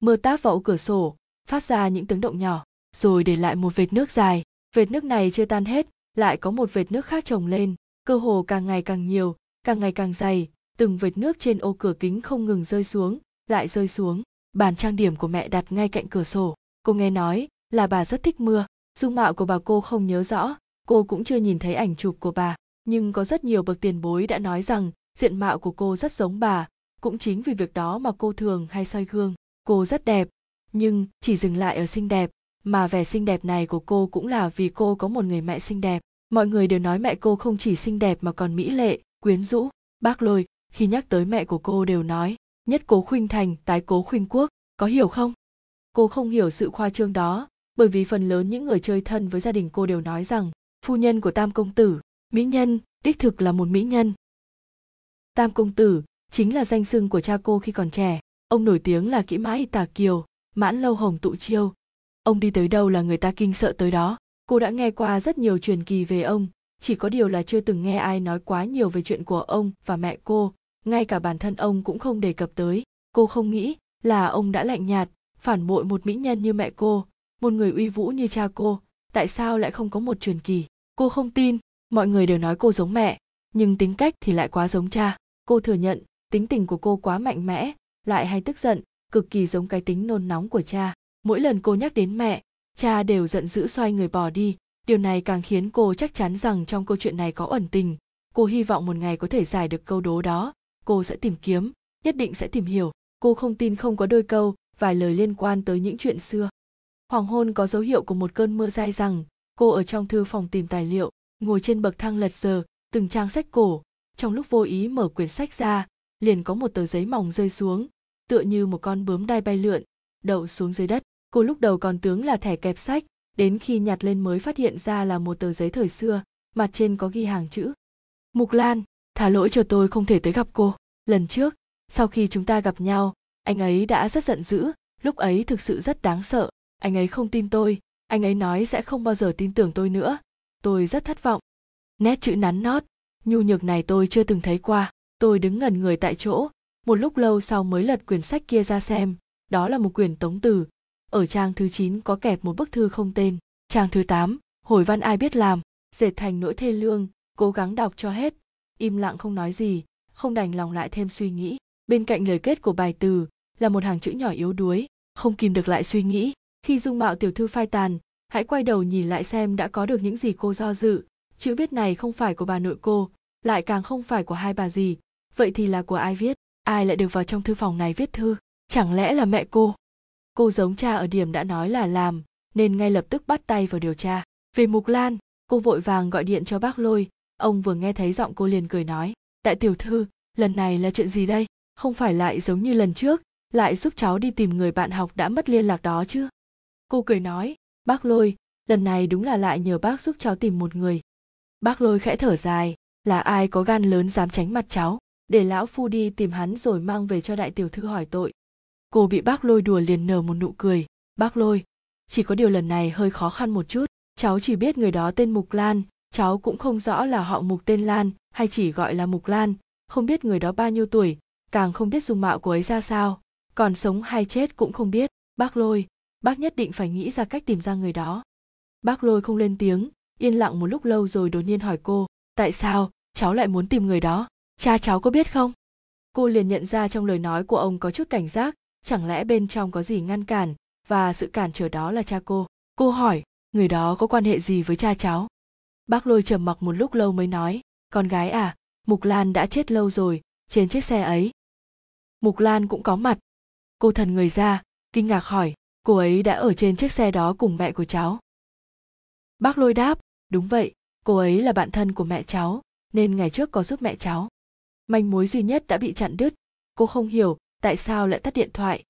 mưa táp vào cửa sổ, phát ra những tiếng động nhỏ, rồi để lại một vệt nước dài. Vệt nước này chưa tan hết, lại có một vệt nước khác chồng lên, cơ hồ càng ngày càng nhiều, càng ngày càng dày. Từng vệt nước trên ô cửa kính không ngừng rơi xuống, lại rơi xuống. Bàn trang điểm của mẹ đặt ngay cạnh cửa sổ. Cô nghe nói là bà rất thích mưa. Dung mạo của bà cô không nhớ rõ, cô cũng chưa nhìn thấy ảnh chụp của bà. Nhưng có rất nhiều bậc tiền bối đã nói rằng diện mạo của cô rất giống bà. Cũng chính vì việc đó mà cô thường hay soi gương. Cô rất đẹp, nhưng chỉ dừng lại ở xinh đẹp. Mà vẻ xinh đẹp này của cô cũng là vì cô có một người mẹ xinh đẹp. Mọi người đều nói mẹ cô không chỉ xinh đẹp mà còn mỹ lệ, quyến rũ. Bác Lôi khi nhắc tới mẹ của cô đều nói, nhất cố khuynh thành, tái cố khuynh quốc, có hiểu không? Cô không hiểu sự khoa trương đó, bởi vì phần lớn những người chơi thân với gia đình cô đều nói rằng phu nhân của Tam Công Tử, mỹ nhân, đích thực là một mỹ nhân. Tam Công Tử chính là danh xưng của cha cô khi còn trẻ. Ông nổi tiếng là kỹ mãi Tả Kiều, mãn lâu hồng tụ chiêu. Ông đi tới đâu là người ta kinh sợ tới đó. Cô đã nghe qua rất nhiều truyền kỳ về ông, chỉ có điều là chưa từng nghe ai nói quá nhiều về chuyện của ông và mẹ cô. Ngay cả bản thân ông cũng không đề cập tới. Cô không nghĩ là ông đã lạnh nhạt, phản bội một mỹ nhân như mẹ cô, một người uy vũ như cha cô. Tại sao lại không có một truyền kỳ? Cô không tin, mọi người đều nói cô giống mẹ, nhưng tính cách thì lại quá giống cha. Cô thừa nhận, tính tình của cô quá mạnh mẽ, lại hay tức giận, cực kỳ giống cái tính nôn nóng của cha. Mỗi lần cô nhắc đến mẹ, cha đều giận dữ xoay người bỏ đi. Điều này càng khiến cô chắc chắn rằng trong câu chuyện này có ẩn tình. Cô hy vọng một ngày có thể giải được câu đố đó. Cô sẽ tìm kiếm, nhất định sẽ tìm hiểu. Cô không tin không có đôi câu, vài lời liên quan tới những chuyện xưa. Hoàng hôn có dấu hiệu của một cơn mưa dai dẳng. Cô ở trong thư phòng tìm tài liệu, ngồi trên bậc thang lật giờ từng trang sách cổ. Trong lúc vô ý mở quyển sách ra, liền có một tờ giấy mỏng rơi xuống, tựa như một con bướm đai bay lượn, đậu xuống dưới đất. Cô lúc đầu còn tưởng là thẻ kẹp sách, đến khi nhặt lên mới phát hiện ra là một tờ giấy thời xưa, mặt trên có ghi hàng chữ. Mục Lan, thả lỗi cho tôi không thể tới gặp cô. Lần trước, sau khi chúng ta gặp nhau, anh ấy đã rất giận dữ, lúc ấy thực sự rất đáng sợ. Anh ấy không tin tôi, anh ấy nói sẽ không bao giờ tin tưởng tôi nữa. Tôi rất thất vọng. Nét chữ nắn nót, nhu nhược này tôi chưa từng thấy qua. Tôi đứng ngẩn người tại chỗ, một lúc lâu sau mới lật quyển sách kia ra xem. Đó là một quyển tống từ. Ở trang thứ 9 có kẹp một bức thư không tên. Trang thứ 8, hồi văn ai biết làm, dệt thành nỗi thê lương, cố gắng đọc cho hết. Im lặng không nói gì, không đành lòng lại thêm suy nghĩ. Bên cạnh lời kết của bài từ là một hàng chữ nhỏ yếu đuối, không kìm được lại suy nghĩ. Khi dung mạo tiểu thư phai tàn, hãy quay đầu nhìn lại xem đã có được những gì cô do dự. Chữ viết này không phải của bà nội cô, lại càng không phải của hai bà dì. Vậy thì là của ai viết? Ai lại được vào trong thư phòng này viết thư? Chẳng lẽ là mẹ cô? Cô giống cha ở điểm đã nói là làm, nên ngay lập tức bắt tay vào điều tra. Về Mục Lan, cô vội vàng gọi điện cho bác Lôi. Ông vừa nghe thấy giọng cô liền cười nói, đại tiểu thư, lần này là chuyện gì đây? Không phải lại giống như lần trước, lại giúp cháu đi tìm người bạn học đã mất liên lạc đó chứ? Cô cười nói, bác Lôi, lần này đúng là lại nhờ bác giúp cháu tìm một người. Bác Lôi khẽ thở dài, là ai có gan lớn dám tránh mặt cháu, để lão phu đi tìm hắn rồi mang về cho đại tiểu thư hỏi tội. Cô bị bác Lôi đùa liền nở một nụ cười. Bác Lôi, chỉ có điều lần này hơi khó khăn một chút. Cháu chỉ biết người đó tên Mục Lan, cháu cũng không rõ là họ Mục tên Lan hay chỉ gọi là Mục Lan. Không biết người đó bao nhiêu tuổi, càng không biết dung mạo của ấy ra sao. Còn sống hay chết cũng không biết. Bác Lôi, bác nhất định phải nghĩ ra cách tìm ra người đó. Bác Lôi không lên tiếng, yên lặng một lúc lâu rồi đột nhiên hỏi cô, tại sao cháu lại muốn tìm người đó? Cha cháu có biết không? Cô liền nhận ra trong lời nói của ông có chút cảnh giác. Chẳng lẽ bên trong có gì ngăn cản, và sự cản trở đó là cha cô. Cô hỏi, người đó có quan hệ gì với cha cháu? Bác Lôi trầm mặc một lúc lâu mới nói, con gái à, Mục Lan đã chết lâu rồi, trên chiếc xe ấy. Mục Lan cũng có mặt. Cô thần người ra, kinh ngạc hỏi, cô ấy đã ở trên chiếc xe đó cùng mẹ của cháu? Bác Lôi đáp, đúng vậy, cô ấy là bạn thân của mẹ cháu, nên ngày trước có giúp mẹ cháu. Manh mối duy nhất đã bị chặn đứt, cô không hiểu. Tại sao lại tắt điện thoại?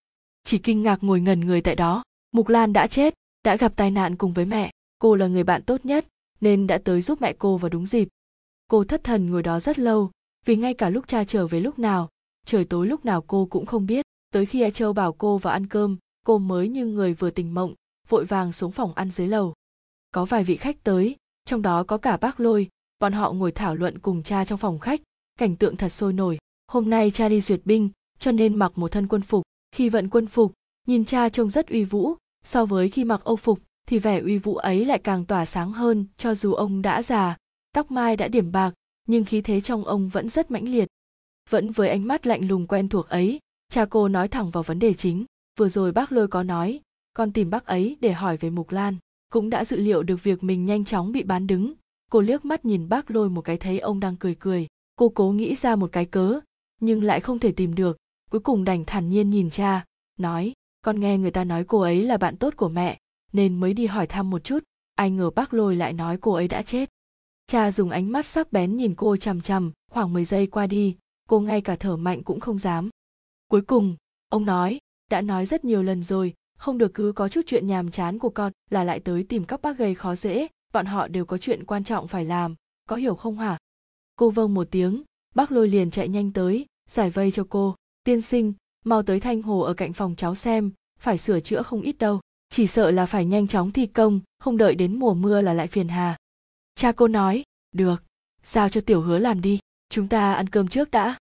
Chỉ kinh ngạc ngồi ngẩn người tại đó. Mục Lan đã chết, đã gặp tai nạn cùng với mẹ. Cô là người bạn tốt nhất, nên đã tới giúp mẹ cô vào đúng dịp. Cô thất thần ngồi đó rất lâu, vì ngay cả lúc cha trở về lúc nào, trời tối lúc nào cô cũng không biết. Tới khi A Châu bảo cô vào ăn cơm, cô mới như người vừa tỉnh mộng, vội vàng xuống phòng ăn dưới lầu. Có vài vị khách tới, trong đó có cả bác Lôi, bọn họ ngồi thảo luận cùng cha trong phòng khách, cảnh tượng thật sôi nổi. Hôm nay cha đi duyệt binh, cho nên mặc một thân quân phục. Khi vận quân phục, Nhìn cha trông rất uy vũ, so với khi mặc âu phục thì vẻ uy vũ ấy lại càng tỏa sáng hơn, cho dù ông đã già, tóc mai đã điểm bạc, nhưng khí thế trong ông vẫn rất mãnh liệt. Vẫn với ánh mắt lạnh lùng quen thuộc ấy, cha cô nói thẳng vào vấn đề chính. Vừa rồi bác Lôi có nói, con tìm bác ấy để hỏi về Mục Lan. Cũng đã dự liệu được việc mình nhanh chóng bị bán đứng. Cô liếc mắt nhìn bác Lôi một cái, thấy ông đang cười cười. Cô cố nghĩ ra một cái cớ, nhưng lại không thể tìm được. Cuối cùng đành thản nhiên nhìn cha, nói, con nghe người ta nói cô ấy là bạn tốt của mẹ, nên mới đi hỏi thăm một chút. Ai ngờ bác Lôi lại nói cô ấy đã chết. Cha dùng ánh mắt sắc bén nhìn cô chằm chằm, khoảng 10 giây qua đi, cô ngay cả thở mạnh cũng không dám. Cuối cùng, ông nói, đã nói rất nhiều lần rồi, không được cứ có chút chuyện nhàm chán của con là lại tới tìm các bác gây khó dễ, bọn họ đều có chuyện quan trọng phải làm, có hiểu không hả? Cô vâng một tiếng, bác Lôi liền chạy nhanh tới, giải vây cho cô. Tiên sinh, mau tới Thanh Hồ ở cạnh phòng cháu xem, phải sửa chữa không ít đâu, chỉ sợ là phải nhanh chóng thi công, không đợi đến mùa mưa là lại phiền hà. Cha cô nói, được, giao cho Tiểu Hứa làm đi, chúng ta ăn cơm trước đã.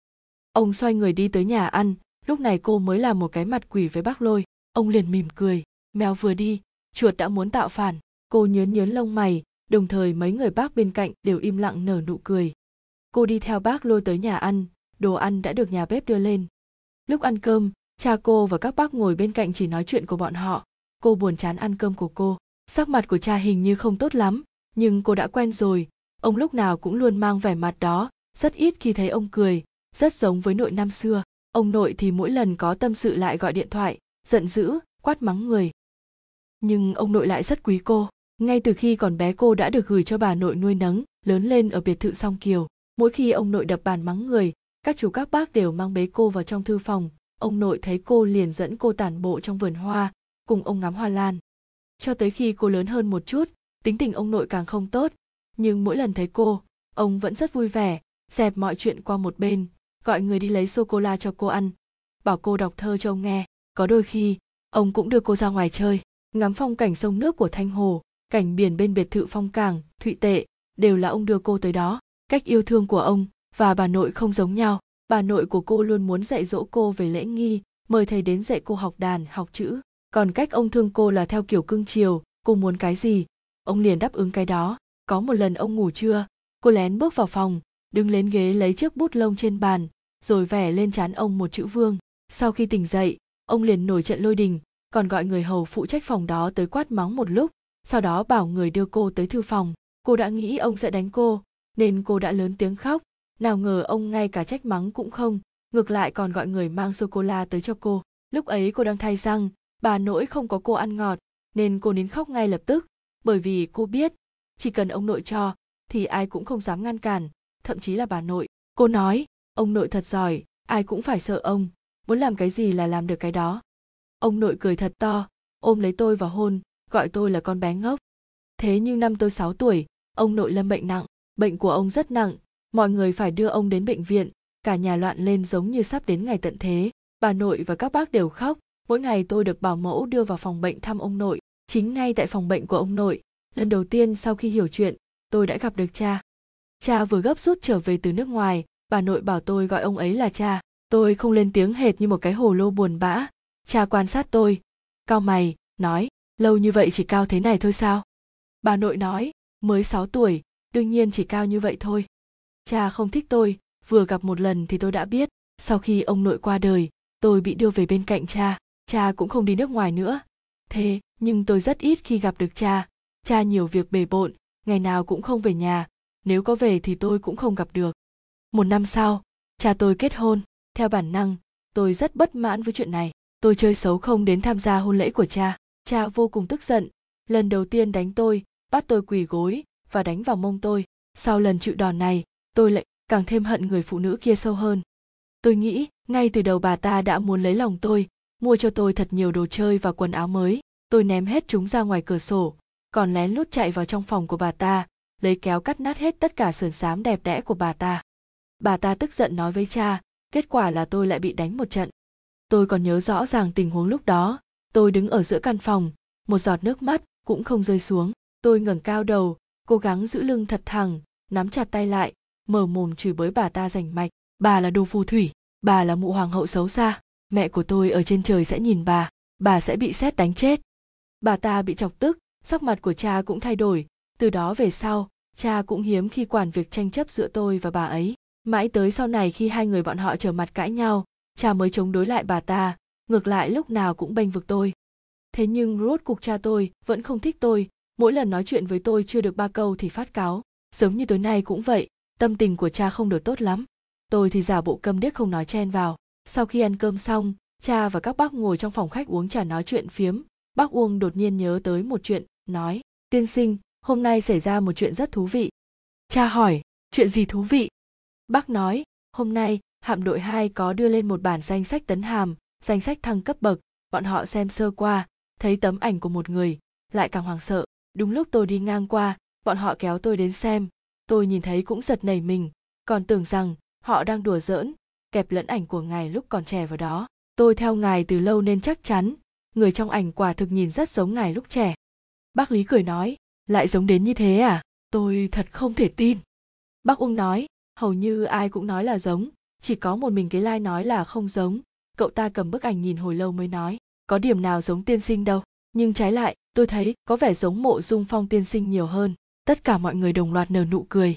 Ông xoay người đi tới nhà ăn, lúc này cô mới làm một cái mặt quỷ với bác Lôi. Ông liền mỉm cười, mèo vừa đi, chuột đã muốn tạo phản. Cô nhớn nhớn lông mày, đồng thời mấy người bác bên cạnh đều im lặng nở nụ cười. Cô đi theo bác Lôi tới nhà ăn, đồ ăn đã được nhà bếp đưa lên. Lúc ăn cơm, cha cô và các bác ngồi bên cạnh chỉ nói chuyện của bọn họ. Cô buồn chán ăn cơm của cô, sắc mặt của cha hình như không tốt lắm, nhưng cô đã quen rồi, ông lúc nào cũng luôn mang vẻ mặt đó, rất ít khi thấy ông cười, rất giống với nội năm xưa. Ông nội thì mỗi lần có tâm sự lại gọi điện thoại, giận dữ, quát mắng người. Nhưng ông nội lại rất quý cô, ngay từ khi còn bé cô đã được gửi cho bà nội nuôi nấng, lớn lên ở biệt thự Song Kiều. Mỗi khi ông nội đập bàn mắng người, các chú các bác đều mang bế cô vào trong thư phòng, ông nội thấy cô liền dẫn cô tản bộ trong vườn hoa, cùng ông ngắm hoa lan. Cho tới khi cô lớn hơn một chút, tính tình ông nội càng không tốt, nhưng mỗi lần thấy cô, ông vẫn rất vui vẻ, dẹp mọi chuyện qua một bên, gọi người đi lấy sô-cô-la cho cô ăn, bảo cô đọc thơ cho ông nghe. Có đôi khi, ông cũng đưa cô ra ngoài chơi, ngắm phong cảnh sông nước của Thanh Hồ, cảnh biển bên biệt thự Phong Cảng, Thụy Tệ, đều là ông đưa cô tới đó. Cách yêu thương của ông và bà nội không giống nhau, bà nội của cô luôn muốn dạy dỗ cô về lễ nghi, mời thầy đến dạy cô học đàn, học chữ. Còn cách ông thương cô là theo kiểu cưng chiều, cô muốn cái gì, ông liền đáp ứng cái đó. Có một lần ông ngủ trưa, cô lén bước vào phòng, đứng lên ghế lấy chiếc bút lông trên bàn, rồi vẽ lên trán ông một chữ vương. Sau khi tỉnh dậy, ông liền nổi trận lôi đình, còn gọi người hầu phụ trách phòng đó tới quát mắng một lúc, sau đó bảo người đưa cô tới thư phòng. Cô đã nghĩ ông sẽ đánh cô, nên cô đã lớn tiếng khóc, nào ngờ ông ngay cả trách mắng cũng không, ngược lại còn gọi người mang sô-cô-la tới cho cô. Lúc ấy cô đang thay răng, bà nội không có cô ăn ngọt, nên cô nín khóc ngay lập tức, bởi vì cô biết, chỉ cần ông nội cho, thì ai cũng không dám ngăn cản, thậm chí là bà nội. Cô nói, ông nội thật giỏi, ai cũng phải sợ ông, muốn làm cái gì là làm được cái đó. Ông nội cười thật to, ôm lấy tôi và hôn, gọi tôi là con bé ngốc. Thế nhưng năm tôi 6 tuổi, ông nội lâm bệnh nặng, bệnh của ông rất nặng, mọi người phải đưa ông đến bệnh viện, cả nhà loạn lên giống như sắp đến ngày tận thế. Bà nội và các bác đều khóc, mỗi ngày tôi được bảo mẫu đưa vào phòng bệnh thăm ông nội. Chính ngay tại phòng bệnh của ông nội, lần đầu tiên sau khi hiểu chuyện, tôi đã gặp được cha. Cha vừa gấp rút trở về từ nước ngoài, bà nội bảo tôi gọi ông ấy là cha. Tôi không lên tiếng hệt như một cái hồ lô buồn bã. Cha quan sát tôi, cau mày, nói, lâu như vậy chỉ cao thế này thôi sao? Bà nội nói, mới 6 tuổi, đương nhiên chỉ cao như vậy thôi. Cha không thích tôi, vừa gặp một lần thì tôi đã biết. Sau khi ông nội qua đời, tôi bị đưa về bên cạnh cha, cha cũng không đi nước ngoài nữa. Thế, nhưng tôi rất ít khi gặp được cha, cha nhiều việc bề bộn, ngày nào cũng không về nhà, nếu có về thì tôi cũng không gặp được. Một năm sau, cha tôi kết hôn, theo bản năng, tôi rất bất mãn với chuyện này. Tôi chơi xấu không đến tham gia hôn lễ của cha, cha vô cùng tức giận, lần đầu tiên đánh tôi, bắt tôi quỳ gối và đánh vào mông tôi. Sau lần chịu đòn này, tôi lại càng thêm hận người phụ nữ kia sâu hơn. Tôi nghĩ, ngay từ đầu bà ta đã muốn lấy lòng tôi, mua cho tôi thật nhiều đồ chơi và quần áo mới. Tôi ném hết chúng ra ngoài cửa sổ, còn lén lút chạy vào trong phòng của bà ta, lấy kéo cắt nát hết tất cả sườn xám đẹp đẽ của bà ta. Bà ta tức giận nói với cha, kết quả là tôi lại bị đánh một trận. Tôi còn nhớ rõ ràng tình huống lúc đó, tôi đứng ở giữa căn phòng, một giọt nước mắt cũng không rơi xuống. Tôi ngẩng cao đầu, cố gắng giữ lưng thật thẳng, nắm chặt tay lại, mở mồm chửi bới bà ta rành mạch. Bà là đồ phù thủy, bà là mụ hoàng hậu xấu xa, mẹ của tôi ở trên trời sẽ nhìn bà, bà sẽ bị sét đánh chết. Bà ta bị chọc tức, sắc mặt của cha cũng thay đổi, từ đó về sau, cha cũng hiếm khi quản việc tranh chấp giữa tôi và bà ấy. Mãi tới sau này khi hai người bọn họ trở mặt cãi nhau, cha mới chống đối lại bà ta, ngược lại lúc nào cũng bênh vực tôi. Thế nhưng rốt cuộc cha tôi vẫn không thích tôi, mỗi lần nói chuyện với tôi chưa được 3 câu thì phát cáu. Giống như tối nay cũng vậy, tâm tình của cha không được tốt lắm. Tôi thì giả bộ câm điếc không nói chen vào. Sau khi ăn cơm xong, cha và các bác ngồi trong phòng khách uống trà nói chuyện phiếm. Bác Uông đột nhiên nhớ tới một chuyện, nói: "Tiên sinh, hôm nay xảy ra một chuyện rất thú vị." Cha hỏi: "Chuyện gì thú vị?" Bác nói: "Hôm nay, hạm đội 2 có đưa lên một bản danh sách tấn hàm, danh sách thăng cấp bậc, bọn họ xem sơ qua, thấy tấm ảnh của một người, lại càng hoảng sợ. Đúng lúc tôi đi ngang qua, bọn họ kéo tôi đến xem, tôi nhìn thấy cũng giật nảy mình, còn tưởng rằng họ đang đùa giỡn, kẹp lẫn ảnh của ngài lúc còn trẻ vào đó. Tôi theo ngài từ lâu nên chắc chắn, người trong ảnh quả thực nhìn rất giống ngài lúc trẻ." Bác Lý cười nói: "Lại giống đến như thế à? Tôi thật không thể tin." Bác Ung nói: "Hầu như ai cũng nói là giống, chỉ có một mình cái Lai nói là không giống, cậu ta cầm bức ảnh nhìn hồi lâu mới nói, có điểm nào giống tiên sinh đâu, nhưng trái lại, tôi thấy có vẻ giống Mộ Dung Phong tiên sinh nhiều hơn." Tất cả mọi người đồng loạt nở nụ cười.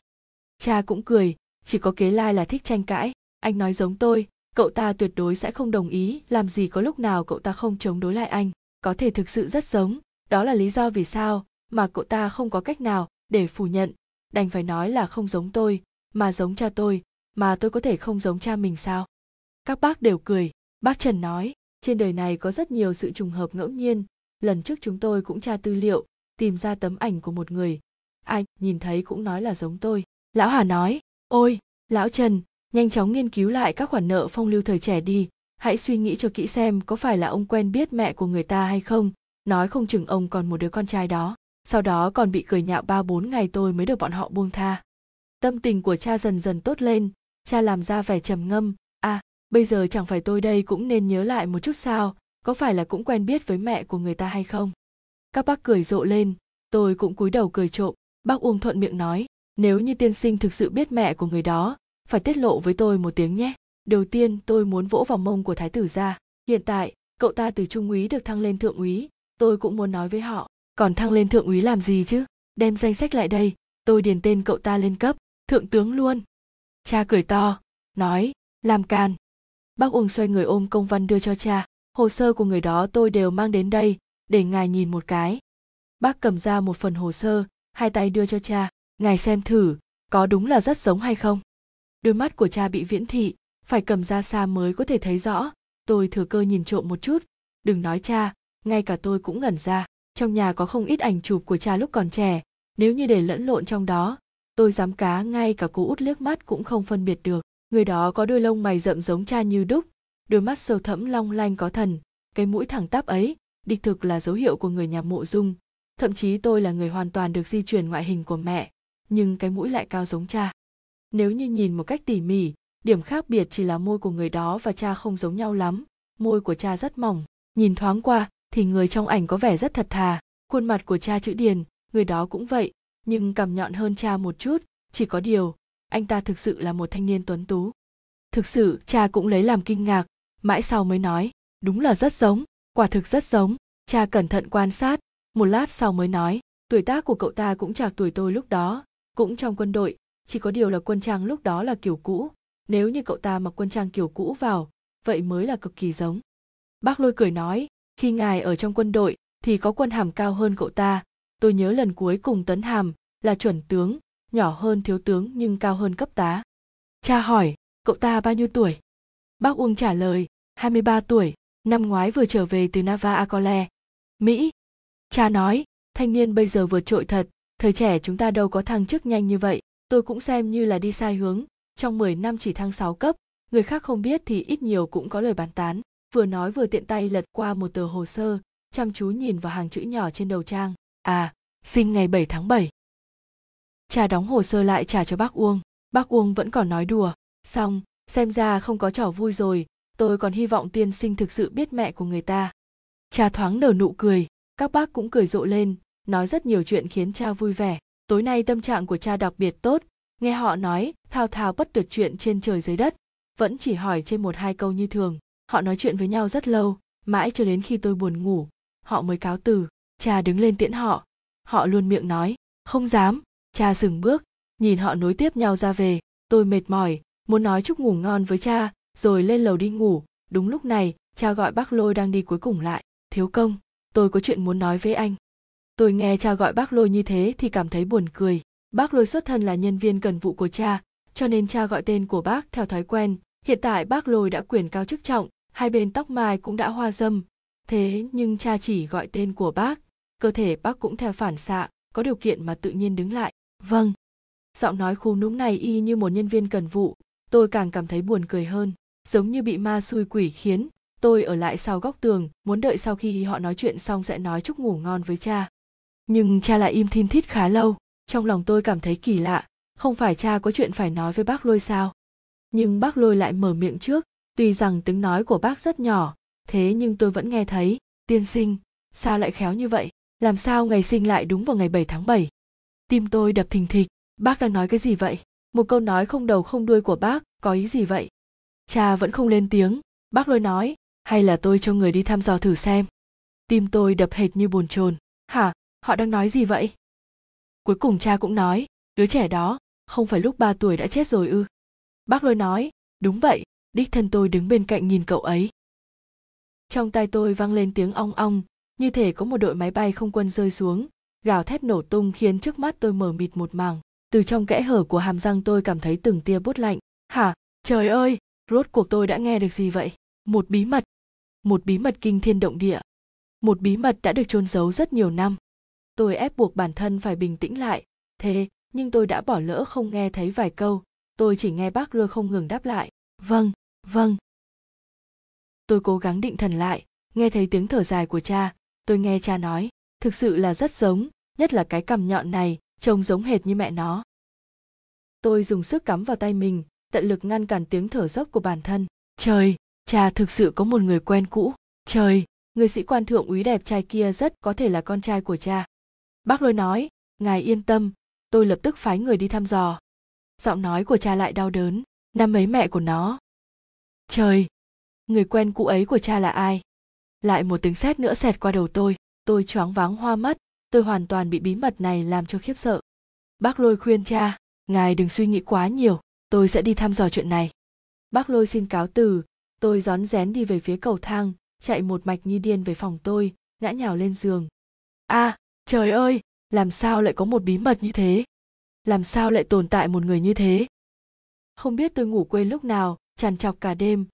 Cha cũng cười, chỉ có Kế Lai là thích tranh cãi. Anh nói giống tôi, cậu ta tuyệt đối sẽ không đồng ý, làm gì có lúc nào cậu ta không chống đối lại anh. Có thể thực sự rất giống, đó là lý do vì sao mà cậu ta không có cách nào để phủ nhận, đành phải nói là không giống tôi, mà giống cha tôi, mà tôi có thể không giống cha mình sao. Các bác đều cười. Bác Trần nói: "Trên đời này có rất nhiều sự trùng hợp ngẫu nhiên, lần trước chúng tôi cũng tra tư liệu, tìm ra tấm ảnh của một người. Ai nhìn thấy cũng nói là giống tôi." Lão Hà nói: "Ôi, lão Trần, nhanh chóng nghiên cứu lại các khoản nợ phong lưu thời trẻ đi, hãy suy nghĩ cho kỹ xem có phải là ông quen biết mẹ của người ta hay không, nói không chừng ông còn một đứa con trai đó." Sau đó còn bị cười nhạo 3-4 ngày tôi mới được bọn họ buông tha. Tâm tình của cha dần dần tốt lên, cha làm ra vẻ trầm ngâm: "À, bây giờ chẳng phải tôi đây cũng nên nhớ lại một chút sao, có phải là cũng quen biết với mẹ của người ta hay không?" Các bác cười rộ lên, tôi cũng cúi đầu cười trộm. Bác Uông thuận miệng nói: "Nếu như tiên sinh thực sự biết mẹ của người đó, phải tiết lộ với tôi một tiếng nhé." Đầu tiên tôi muốn vỗ vào mông của Thái tử gia. Hiện tại, cậu ta từ trung úy được thăng lên thượng úy, tôi cũng muốn nói với họ: "Còn thăng lên thượng úy làm gì chứ? Đem danh sách lại đây, tôi điền tên cậu ta lên cấp, thượng tướng luôn." Cha cười to, nói: "Làm càn." Bác Uông xoay người ôm công văn đưa cho cha: "Hồ sơ của người đó tôi đều mang đến đây, để ngài nhìn một cái." Bác cầm ra một phần hồ sơ, hai tay đưa cho cha: "Ngài xem thử, có đúng là rất giống hay không?" Đôi mắt của cha bị viễn thị, phải cầm ra xa mới có thể thấy rõ. Tôi thừa cơ nhìn trộm một chút, đừng nói cha, ngay cả tôi cũng ngẩn ra. Trong nhà có không ít ảnh chụp của cha lúc còn trẻ, nếu như để lẫn lộn trong đó, tôi dám cá ngay cả cô út liếc mắt cũng không phân biệt được. Người đó có đôi lông mày rậm giống cha như đúc, đôi mắt sâu thẫm long lanh có thần, cái mũi thẳng tắp ấy, đích thực là dấu hiệu của người nhà Mộ Dung. Thậm chí tôi là người hoàn toàn được di truyền ngoại hình của mẹ, nhưng cái mũi lại cao giống cha. Nếu như nhìn một cách tỉ mỉ, điểm khác biệt chỉ là môi của người đó và cha không giống nhau lắm, môi của cha rất mỏng. Nhìn thoáng qua thì người trong ảnh có vẻ rất thật thà, khuôn mặt của cha chữ điền, người đó cũng vậy, nhưng cằm nhọn hơn cha một chút, chỉ có điều, anh ta thực sự là một thanh niên tuấn tú. Thực sự cha cũng lấy làm kinh ngạc, mãi sau mới nói: "Đúng là rất giống, quả thực rất giống." Cha cẩn thận quan sát, một lát sau mới nói: "Tuổi tác của cậu ta cũng chạc tuổi tôi lúc đó, cũng trong quân đội, chỉ có điều là quân trang lúc đó là kiểu cũ, nếu như cậu ta mặc quân trang kiểu cũ vào, vậy mới là cực kỳ giống." Bác Lôi cười nói: "Khi ngài ở trong quân đội thì có quân hàm cao hơn cậu ta, tôi nhớ lần cuối cùng tấn hàm là chuẩn tướng, nhỏ hơn thiếu tướng nhưng cao hơn cấp tá." Cha hỏi: "Cậu ta bao nhiêu tuổi?" Bác Uông trả lời: "23 tuổi, năm ngoái vừa trở về từ Navaacole, Mỹ." Cha nói: "Thanh niên bây giờ vượt trội thật, thời trẻ chúng ta đâu có thăng chức nhanh như vậy, tôi cũng xem như là đi sai hướng, trong 10 năm chỉ thăng 6 cấp, người khác không biết thì ít nhiều cũng có lời bàn tán." Vừa nói vừa tiện tay lật qua một tờ hồ sơ, chăm chú nhìn vào hàng chữ nhỏ trên đầu trang: "À, sinh ngày 7 tháng 7. Cha đóng hồ sơ lại trả cho bác Uông. Bác Uông vẫn còn nói đùa: "Xong, xem ra không có trò vui rồi, tôi còn hy vọng tiên sinh thực sự biết mẹ của người ta." Cha thoáng nở nụ cười, các bác cũng cười rộ lên, nói rất nhiều chuyện khiến cha vui vẻ. Tối nay tâm trạng của cha đặc biệt tốt, nghe họ nói thao thao bất tuyệt chuyện trên trời dưới đất, vẫn chỉ hỏi trên 1-2 câu như thường. Họ nói chuyện với nhau rất lâu, Mãi cho đến khi tôi buồn ngủ, họ mới cáo từ. Cha đứng lên tiễn họ. Họ luôn miệng nói, không dám. Cha dừng bước, nhìn họ nối tiếp nhau ra về. Tôi mệt mỏi, muốn nói chúc ngủ ngon với cha, rồi lên lầu đi ngủ. Đúng lúc này, cha gọi bác Lôi đang đi cuối cùng lại. Thiếu công, tôi có chuyện muốn nói với anh. Tôi nghe cha gọi bác Lôi như thế thì cảm thấy buồn cười. Bác Lôi xuất thân là nhân viên cần vụ của cha, cho nên cha gọi tên của bác theo thói quen. Hiện tại bác Lôi đã quyền cao chức trọng, hai bên tóc mai cũng đã hoa râm. Thế nhưng cha chỉ gọi tên của bác, cơ thể bác cũng theo phản xạ, có điều kiện mà tự nhiên đứng lại. Vâng. Giọng nói khú núm này y như một nhân viên cần vụ, tôi càng cảm thấy buồn cười hơn. Giống như bị ma xui quỷ khiến, tôi ở lại sau góc tường, muốn đợi sau khi họ nói chuyện xong sẽ nói chúc ngủ ngon với cha. Nhưng cha lại im thin thít khá lâu, trong lòng tôi cảm thấy kỳ lạ, không phải cha có chuyện phải nói với bác Lôi sao? Nhưng bác Lôi lại mở miệng trước, tuy rằng tiếng nói của bác rất nhỏ, thế nhưng tôi vẫn nghe thấy. Tiên sinh, sao lại khéo như vậy? Làm sao ngày sinh lại đúng vào ngày 7 tháng 7? Tim tôi đập thình thịch, bác đang nói cái gì vậy? Một câu nói không đầu không đuôi của bác, có ý gì vậy? Cha vẫn không lên tiếng, bác Lôi nói, hay là tôi cho người đi thăm dò thử xem. Tim tôi đập hệt như bồn chồn, hả, họ đang nói gì vậy? Cuối cùng cha cũng nói, đứa trẻ đó, không phải lúc 3 tuổi đã chết rồi ư? Bác Lôi nói, đúng vậy, đích thân tôi đứng bên cạnh nhìn cậu ấy. Trong tai tôi vang lên tiếng ong ong, như thể có một đội máy bay không quân rơi xuống, gào thét nổ tung khiến trước mắt tôi mờ mịt một mảng. Từ trong kẽ hở của hàm răng tôi cảm thấy từng tia buốt lạnh. Hả, trời ơi, rốt cuộc tôi đã nghe được gì vậy? Một bí mật. Một bí mật kinh thiên động địa. Một bí mật đã được chôn giấu rất nhiều năm. Tôi ép buộc bản thân phải bình tĩnh lại, thế nhưng tôi đã bỏ lỡ không nghe thấy vài câu. Tôi chỉ nghe bác Lôi không ngừng đáp lại, vâng, vâng. Tôi cố gắng định thần lại, nghe thấy tiếng thở dài của cha. Tôi nghe cha nói, thực sự là rất giống, nhất là cái cằm nhọn này, trông giống hệt như mẹ nó. Tôi dùng sức cắm vào tay mình, tận lực ngăn cản tiếng thở dốc của bản thân. Trời, cha thực sự có một người quen cũ. Trời, người sĩ quan thượng úy đẹp trai kia rất có thể là con trai của cha. Bác Lôi nói, ngài yên tâm, tôi lập tức phái người đi thăm dò. Giọng nói của cha lại đau đớn, năm ấy mẹ của nó. Trời, người quen cũ ấy của cha là ai? Lại một tiếng sét nữa xẹt qua đầu tôi choáng váng hoa mắt, tôi hoàn toàn bị bí mật này làm cho khiếp sợ. Bác Lôi khuyên cha, ngài đừng suy nghĩ quá nhiều, tôi sẽ đi thăm dò chuyện này. Bác Lôi xin cáo từ, tôi rón rén đi về phía cầu thang, chạy một mạch như điên về phòng tôi, ngã nhào lên giường. À, trời ơi, làm sao lại có một bí mật như thế? Làm sao lại tồn tại một người như thế? Không biết tôi ngủ quên lúc nào, trằn trọc cả đêm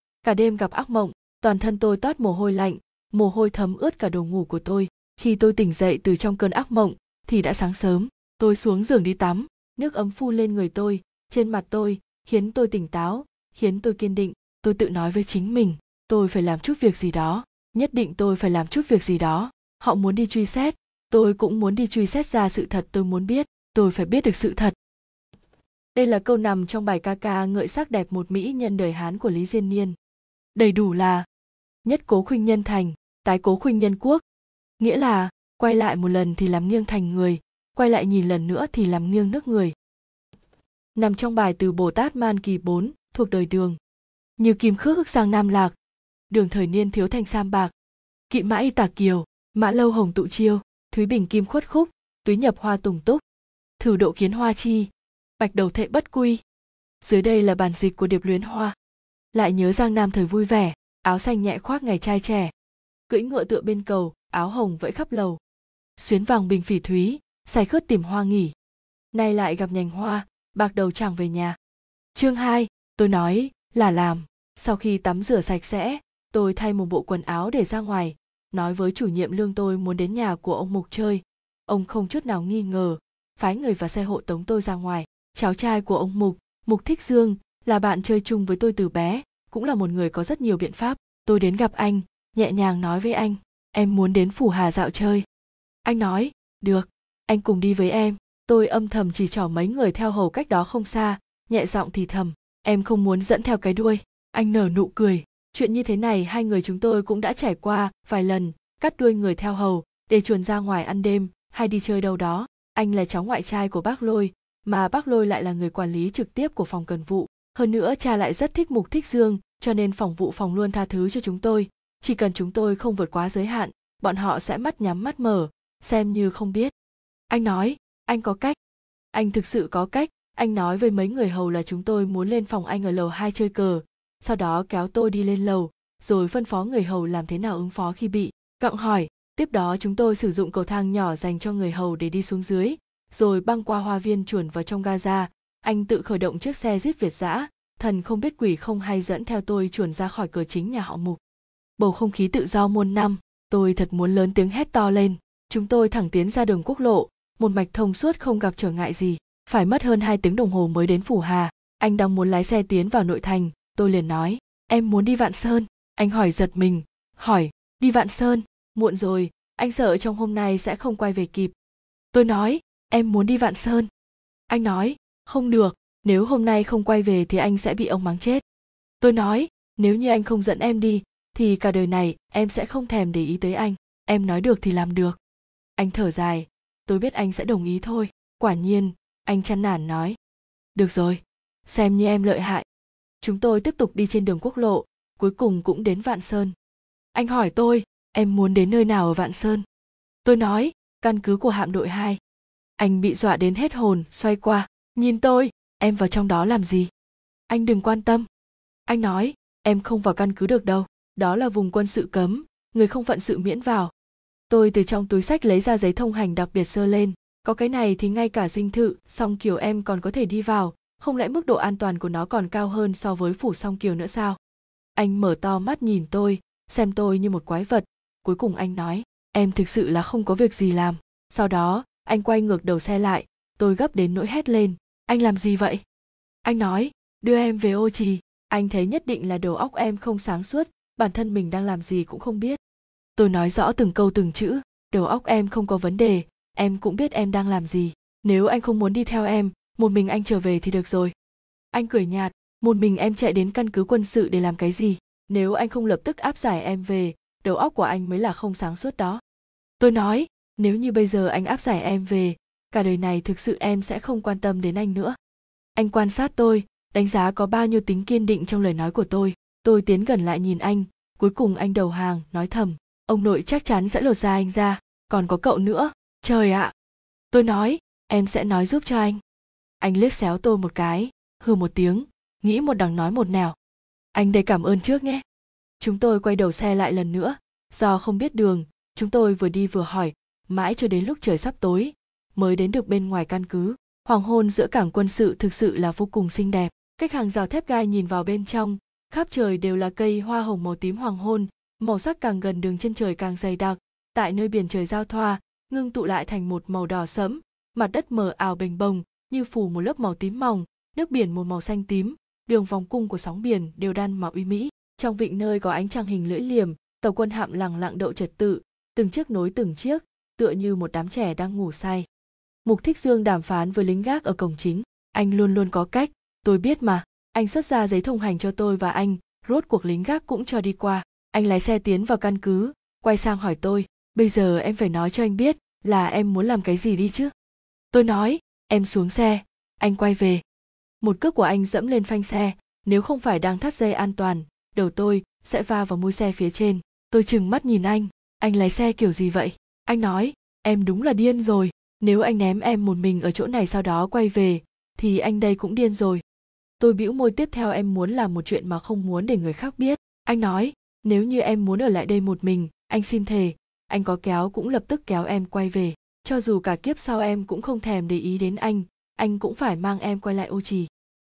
gặp ác mộng, toàn thân tôi toát mồ hôi lạnh, mồ hôi thấm ướt cả đồ ngủ của tôi. Khi tôi tỉnh dậy từ trong cơn ác mộng thì đã sáng sớm, tôi xuống giường đi tắm, nước ấm phun lên người tôi, trên mặt tôi, khiến tôi tỉnh táo, khiến tôi kiên định. Tôi tự nói với chính mình, tôi phải làm chút việc gì đó, nhất định tôi phải làm chút việc gì đó. Họ muốn đi truy xét, tôi cũng muốn đi truy xét ra sự thật tôi muốn biết, tôi phải biết được sự thật. Đây là câu nằm trong bài ca ca ngợi sắc đẹp một mỹ nhân đời Hán của Lý Diên Niên. Đầy đủ là nhất cố khuynh nhân thành, tái cố khuynh nhân quốc. Nghĩa là, quay lại một lần thì làm nghiêng thành người, quay lại nhìn lần nữa thì làm nghiêng nước người. Nằm trong bài từ Bồ Tát Man Kỳ 4, thuộc đời Đường. Như kim khước ức sang Nam Lạc, đường thời niên thiếu thành sam bạc. Kỵ mã y tà kiều, mã lâu hồng tụ chiêu, thúy bình kim khuất khúc, túy nhập hoa tùng túc. Thử độ kiến hoa chi, bạch đầu thệ bất quy. Dưới đây là bản dịch của Điệp Luyến Hoa. Lại nhớ Giang Nam thời vui vẻ, áo xanh nhẹ khoác ngày trai trẻ. Cưỡi ngựa tựa bên cầu, áo hồng vẫy khắp lầu. Xuyến vàng bình phỉ thúy, sải khướt tìm hoa nghỉ. Nay lại gặp nhành hoa, bạc đầu chẳng về nhà. Chương 2, tôi nói là làm. Sau khi tắm rửa sạch sẽ, tôi thay một bộ quần áo để ra ngoài. Nói với chủ nhiệm lương tôi muốn đến nhà của ông Mục chơi. Ông không chút nào nghi ngờ, phái người và xe hộ tống tôi ra ngoài. Cháu trai của ông Mục, Mục Thích Dương, là bạn chơi chung với tôi từ bé, cũng là một người có rất nhiều biện pháp. Tôi đến gặp anh, nhẹ nhàng nói với anh, em muốn đến Phủ Hà dạo chơi. Anh nói, được, anh cùng đi với em. Tôi âm thầm chỉ trỏ mấy người theo hầu cách đó không xa, nhẹ giọng thì thầm, em không muốn dẫn theo cái đuôi. Anh nở nụ cười, chuyện như thế này hai người chúng tôi cũng đã trải qua vài lần, cắt đuôi người theo hầu, để chuồn ra ngoài ăn đêm, hay đi chơi đâu đó. Anh là cháu ngoại trai của bác Lôi, mà bác Lôi lại là người quản lý trực tiếp của phòng cần vụ. Hơn nữa cha lại rất thích Mục Thích Dương, cho nên phòng vụ phòng luôn tha thứ cho chúng tôi. Chỉ cần chúng tôi không vượt quá giới hạn, bọn họ sẽ mắt nhắm mắt mở, xem như không biết. Anh nói, anh có cách. Anh thực sự có cách. Anh nói với mấy người hầu là chúng tôi muốn lên phòng anh ở lầu 2 chơi cờ, sau đó kéo tôi đi lên lầu, rồi phân phó người hầu làm thế nào ứng phó khi bị gặng hỏi. Tiếp đó chúng tôi sử dụng cầu thang nhỏ dành cho người hầu để đi xuống dưới, rồi băng qua hoa viên chuồn vào trong Gaza. Anh tự khởi động chiếc xe Jeep Việt dã, thần không biết quỷ không hay dẫn theo tôi chuồn ra khỏi cửa chính nhà họ Mục. Bầu không khí tự do muôn năm, tôi thật muốn lớn tiếng hét to lên. Chúng tôi thẳng tiến ra đường quốc lộ, một mạch thông suốt không gặp trở ngại gì. Phải mất hơn 2 tiếng đồng hồ mới đến Phủ Hà. Anh đang muốn lái xe tiến vào nội thành, tôi liền nói, em muốn đi Vạn Sơn. Anh hỏi giật mình, hỏi, đi Vạn Sơn, muộn rồi, anh sợ trong hôm nay sẽ không quay về kịp. Tôi nói, em muốn đi Vạn Sơn. Anh nói, không được, nếu hôm nay không quay về thì anh sẽ bị ông mắng chết. Tôi nói, nếu như anh không dẫn em đi, thì cả đời này em sẽ không thèm để ý tới anh, em nói được thì làm được. Anh thở dài, tôi biết anh sẽ đồng ý thôi, quả nhiên. Anh chán nản nói, được rồi, xem như em lợi hại. Chúng tôi tiếp tục đi trên đường quốc lộ, cuối cùng cũng đến Vạn Sơn. Anh hỏi tôi, em muốn đến nơi nào ở Vạn Sơn? Tôi nói, căn cứ của hạm đội 2. Anh bị dọa đến hết hồn, xoay qua, nhìn tôi, em vào trong đó làm gì? Anh đừng quan tâm. Anh nói, em không vào căn cứ được đâu, đó là vùng quân sự cấm, người không phận sự miễn vào. Tôi từ trong túi sách lấy ra giấy thông hành đặc biệt sơ lên. Có cái này thì ngay cả dinh thự Song Kiều em còn có thể đi vào, không lẽ mức độ an toàn của nó còn cao hơn so với phủ Song Kiều nữa sao? Anh mở to mắt nhìn tôi, xem tôi như một quái vật. Cuối cùng anh nói, em thực sự là không có việc gì làm. Sau đó, anh quay ngược đầu xe lại, tôi gấp đến nỗi hét lên, anh làm gì vậy? Anh nói, đưa em về Ô Trì, anh thấy nhất định là đầu óc em không sáng suốt, bản thân mình đang làm gì cũng không biết. Tôi nói rõ từng câu từng chữ, đầu óc em không có vấn đề. Em cũng biết em đang làm gì. Nếu anh không muốn đi theo em, một mình anh trở về thì được rồi. Anh cười nhạt, một mình em chạy đến căn cứ quân sự để làm cái gì? Nếu anh không lập tức áp giải em về, đầu óc của anh mới là không sáng suốt đó. Tôi nói, nếu như bây giờ anh áp giải em về, cả đời này thực sự em sẽ không quan tâm đến anh nữa. Anh quan sát tôi, đánh giá có bao nhiêu tính kiên định trong lời nói của tôi. Tôi tiến gần lại nhìn anh, cuối cùng anh đầu hàng, nói thầm. Ông nội chắc chắn sẽ lột da anh ra, còn có cậu nữa. Trời ạ! Tôi nói, em sẽ nói giúp cho anh. Anh liếc xéo tôi một cái, hừ một tiếng, nghĩ một đằng nói một nẻo. Anh đây cảm ơn trước nhé. Chúng tôi quay đầu xe lại lần nữa, do không biết đường, chúng tôi vừa đi vừa hỏi, mãi cho đến lúc trời sắp tối, mới đến được bên ngoài căn cứ. Hoàng hôn giữa cảng quân sự thực sự là vô cùng xinh đẹp. Cách hàng rào thép gai nhìn vào bên trong, khắp trời đều là cây hoa hồng màu tím hoàng hôn, màu sắc càng gần đường chân trời càng dày đặc, tại nơi biển trời giao thoa, ngưng tụ lại thành một màu đỏ sẫm, mặt đất mờ ảo bềnh bồng như phủ một lớp màu tím mỏng, nước biển một màu xanh tím, đường vòng cung của sóng biển đều đan mà uy mỹ. Trong vịnh nơi có ánh trăng hình lưỡi liềm, tàu quân hạm lẳng lặng đậu trật tự, từng chiếc nối từng chiếc, tựa như một đám trẻ đang ngủ say. Mục Thích Dương đàm phán với lính gác ở cổng chính, anh luôn luôn có cách, tôi biết mà. Anh xuất ra giấy thông hành cho tôi và anh, rốt cuộc lính gác cũng cho đi qua. Anh lái xe tiến vào căn cứ, quay sang hỏi tôi. Bây giờ em phải nói cho anh biết là em muốn làm cái gì đi chứ. Tôi nói, em xuống xe, anh quay về. Một cước của anh dẫm lên phanh xe, nếu không phải đang thắt dây an toàn, đầu tôi sẽ va vào mui xe phía trên. Tôi trừng mắt nhìn anh lái xe kiểu gì vậy? Anh nói, em đúng là điên rồi, nếu anh ném em một mình ở chỗ này sau đó quay về, thì anh đây cũng điên rồi. Tôi bĩu môi, tiếp theo em muốn làm một chuyện mà không muốn để người khác biết. Anh nói, nếu như em muốn ở lại đây một mình, anh xin thề. Anh có kéo cũng lập tức kéo em quay về. Cho dù cả kiếp sau em cũng không thèm để ý đến anh cũng phải mang em quay lại Ô Trì.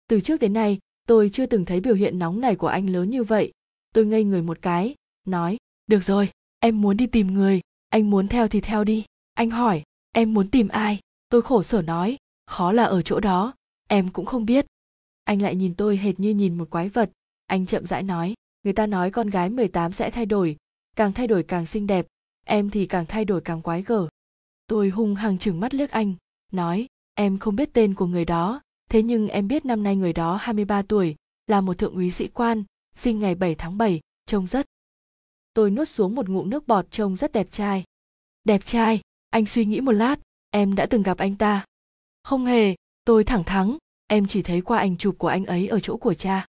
Từ trước đến nay, tôi chưa từng thấy biểu hiện nóng này của anh lớn như vậy. Tôi ngây người một cái, nói, được rồi, em muốn đi tìm người, anh muốn theo thì theo đi. Anh hỏi, em muốn tìm ai? Tôi khổ sở nói, khó là ở chỗ đó, em cũng không biết. Anh lại nhìn tôi hệt như nhìn một quái vật, anh chậm rãi nói, người ta nói con gái 18 sẽ thay đổi càng xinh đẹp. Em thì càng thay đổi càng quái gở. Tôi hung hăng trừng mắt liếc anh, nói, em không biết tên của người đó, thế nhưng em biết năm nay người đó 23 tuổi, là một thượng úy sĩ quan, sinh ngày 7 tháng 7, trông rất. Tôi nuốt xuống một ngụm nước bọt, trông rất đẹp trai. Đẹp trai, anh suy nghĩ một lát, em đã từng gặp anh ta. Không hề, tôi thẳng thắn, em chỉ thấy qua ảnh chụp của anh ấy ở chỗ của cha.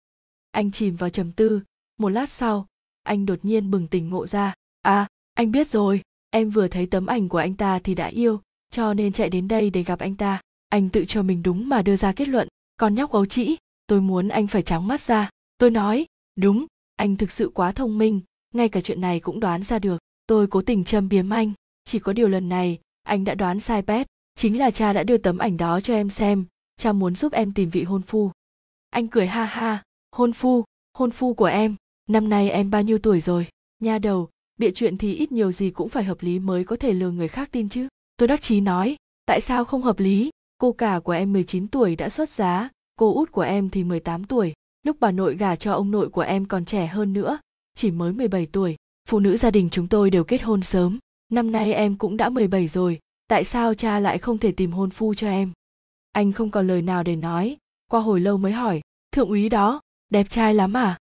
Anh chìm vào trầm tư, một lát sau, anh đột nhiên bừng tỉnh ngộ ra. À, anh biết rồi, em vừa thấy tấm ảnh của anh ta thì đã yêu, cho nên chạy đến đây để gặp anh ta. Anh tự cho mình đúng mà đưa ra kết luận. Con nhóc ấu trĩ, tôi muốn anh phải trắng mắt ra. Tôi nói, đúng, anh thực sự quá thông minh, ngay cả chuyện này cũng đoán ra được. Tôi cố tình châm biếm anh, chỉ có điều lần này, anh đã đoán sai bét. Chính là cha đã đưa tấm ảnh đó cho em xem, cha muốn giúp em tìm vị hôn phu. Anh cười ha ha, hôn phu của em, năm nay em bao nhiêu tuổi rồi? Nha đầu, bịa chuyện thì ít nhiều gì cũng phải hợp lý mới có thể lừa người khác tin chứ. Tôi đắc chí nói, tại sao không hợp lý? Cô cả của em 19 tuổi đã xuất giá, cô út của em thì 18 tuổi. Lúc bà nội gả cho ông nội của em còn trẻ hơn nữa, chỉ mới 17 tuổi. Phụ nữ gia đình chúng tôi đều kết hôn sớm, năm nay em cũng đã 17 rồi. Tại sao cha lại không thể tìm hôn phu cho em? Anh không còn lời nào để nói, qua hồi lâu mới hỏi, thượng úy đó, đẹp trai lắm à?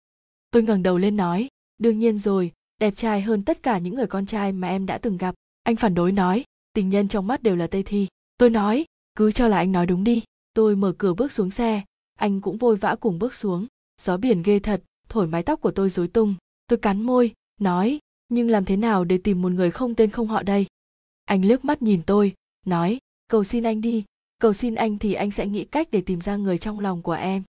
Tôi ngẩng đầu lên nói, đương nhiên rồi, đẹp trai hơn tất cả những người con trai mà em đã từng gặp. Anh phản đối nói, tình nhân trong mắt đều là Tây Thi. Tôi nói, cứ cho là anh nói đúng đi. Tôi mở cửa bước xuống xe, anh cũng vội vã cùng bước xuống. Gió biển ghê thật, thổi mái tóc của tôi rối tung. Tôi cắn môi, nói, nhưng làm thế nào để tìm một người không tên không họ đây? Anh liếc mắt nhìn tôi, nói, cầu xin anh đi, cầu xin anh thì anh sẽ nghĩ cách để tìm ra người trong lòng của em.